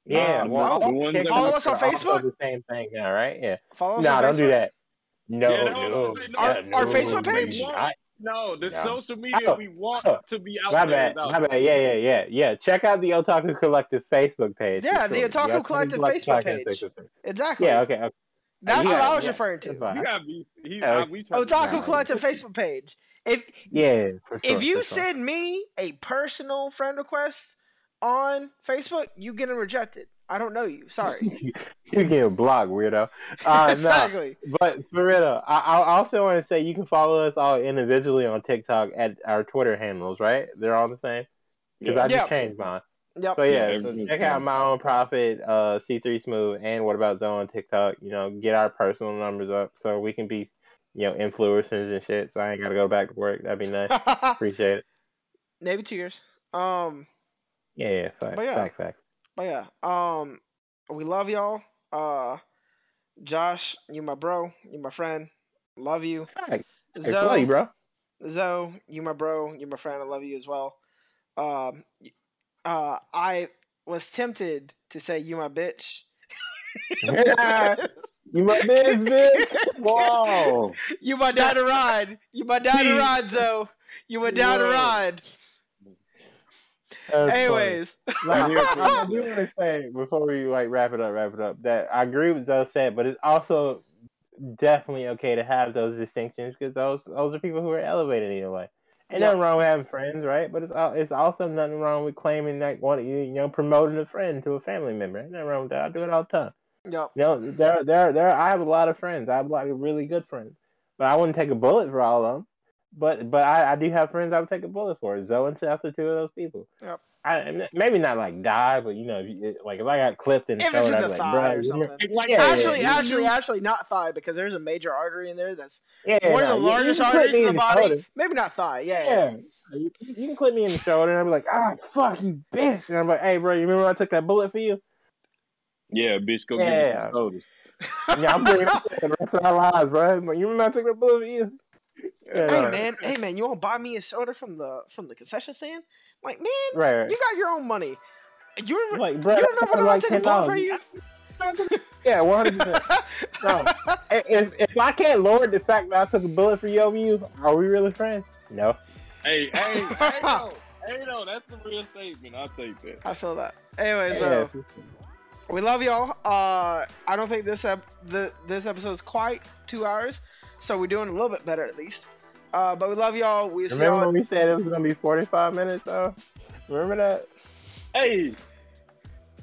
Yeah. Um, well, no. yeah follow us on Facebook. The same thing, all right? Yeah. Follow us nah, on Facebook. No, don't do that. No, yeah, no. no. Our, yeah, no. Our Facebook page. I, No, the no. social media oh, we want oh, to be out my there. Bad, about. My bad. Yeah, yeah, yeah, yeah. Check out the Otaku Collective Facebook page. Yeah, the Otaku, the Otaku Collective, Collective Facebook page. Facebook page. Exactly. Yeah, okay, okay. That's yeah, what I was yeah, referring to. Gotta be, he, oh, we Otaku to Collective Facebook page. If yeah, for sure, if you for sure. send me a personal friend request on Facebook, you get rejected. I don't know you. Sorry. You get blocked, weirdo. Uh, exactly. No, but for real, I, I also want to say you can follow us all individually on TikTok at our Twitter handles, right? They're all the same? Because yeah. I just yep. changed mine. Yep. So, yeah, yeah so check out My Own Profit, uh, C three Smooth, and What About Zoe on TikTok. You know, get our personal numbers up so we can be, you know, influencers and shit. So I ain't got to go back to work. That'd be nice. Appreciate it. Maybe two years. Um. Yeah, yeah, fact, but yeah, fact, fact. But yeah, um, we love y'all. Uh, Josh, you my bro, you my friend. Love you. Hi. Zoe, I love you, bro. Zoe, you my bro, you my friend. I love you as well. Um, uh, I was tempted to say you my bitch. Yeah. You my bitch, bitch. Wow. You my down to ride. You my down to ride, Zoe. You my down to ride. Anyways, like, here, I do want to say before we like wrap it up, wrap it up. That I agree with Zoe said, but it's also definitely okay to have those distinctions because those those are people who are elevated either way. Ain't yeah. nothing wrong with having friends, right? But it's it's also nothing wrong with claiming like one, you know, promoting a friend to a family member. Ain't nothing wrong with that. I do it all the time. Yep. You know, there there there. I have a lot of friends. I have a lot of really good friends, but I wouldn't take a bullet for all of them. But but I, I do have friends I would take a bullet for. Zoe and Seth are two of those people. Yep. I, maybe not like die, but you know, if you, like if I got clipped and showed up, like thigh bro, or something. Like, yeah, actually, yeah, actually, yeah. actually, not thigh because there's a major artery in there that's yeah, one no, of the you, largest you arteries in the, the body. Shoulder. Maybe not thigh. Yeah. yeah. yeah. You, you can clip me in the shoulder, and I'll be like, ah, oh, fuck you, bitch. And I'm like, hey, bro, you remember when I took that bullet for you? Yeah, bitch, go yeah. get me shoulders. Yeah, I'm bringing up the rest of our lives, bro. You remember I took that bullet for you? Yeah. Hey man, hey man, you want to buy me a soda from the from the concession stand? I'm like, man, right, right. you got your own money. You remember? Like, bro, you remember when I took a ball for you? Yeah, one hundred percent. No, if if I can't lower the fact that I took a bullet for you over you, are we really friends? No. Hey, hey, hey, no, hey, no, that's a real statement. I'll take that. I feel that. Anyways, so yeah. uh, we love y'all. Uh, I don't think this ep- the this episode is quite two hours. So we're doing a little bit better at least. Uh, but we love y'all. We Remember when we said it was going to be forty-five minutes though? Remember that? Hey!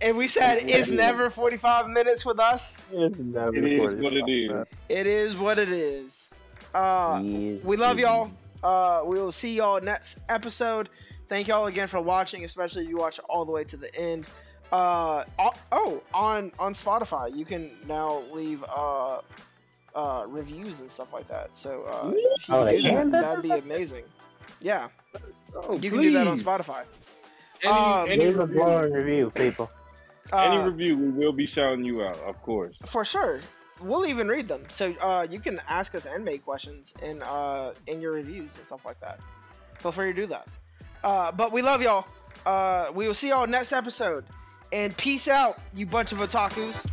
And we said it's, it's never forty-five minutes with us. It's never it is what it is. It is what it is. Uh, yes, we love y'all. Uh, we will see y'all next episode. Thank y'all again for watching, especially if you watch all the way to the end. Uh, oh, on, on Spotify, you can now leave... Uh, Uh, reviews and stuff like that. So uh, if you oh, do that, that'd be amazing. Yeah, oh, you can please. do that on Spotify. Any, um, any leave a glowing review, people. Uh, any review, we will be shouting you out, of course. For sure, we'll even read them. So uh, you can ask us anime questions in uh, in your reviews and stuff like that. Feel free to do that. Uh, but we love y'all. Uh, we will see y'all next episode. And peace out, you bunch of otakus.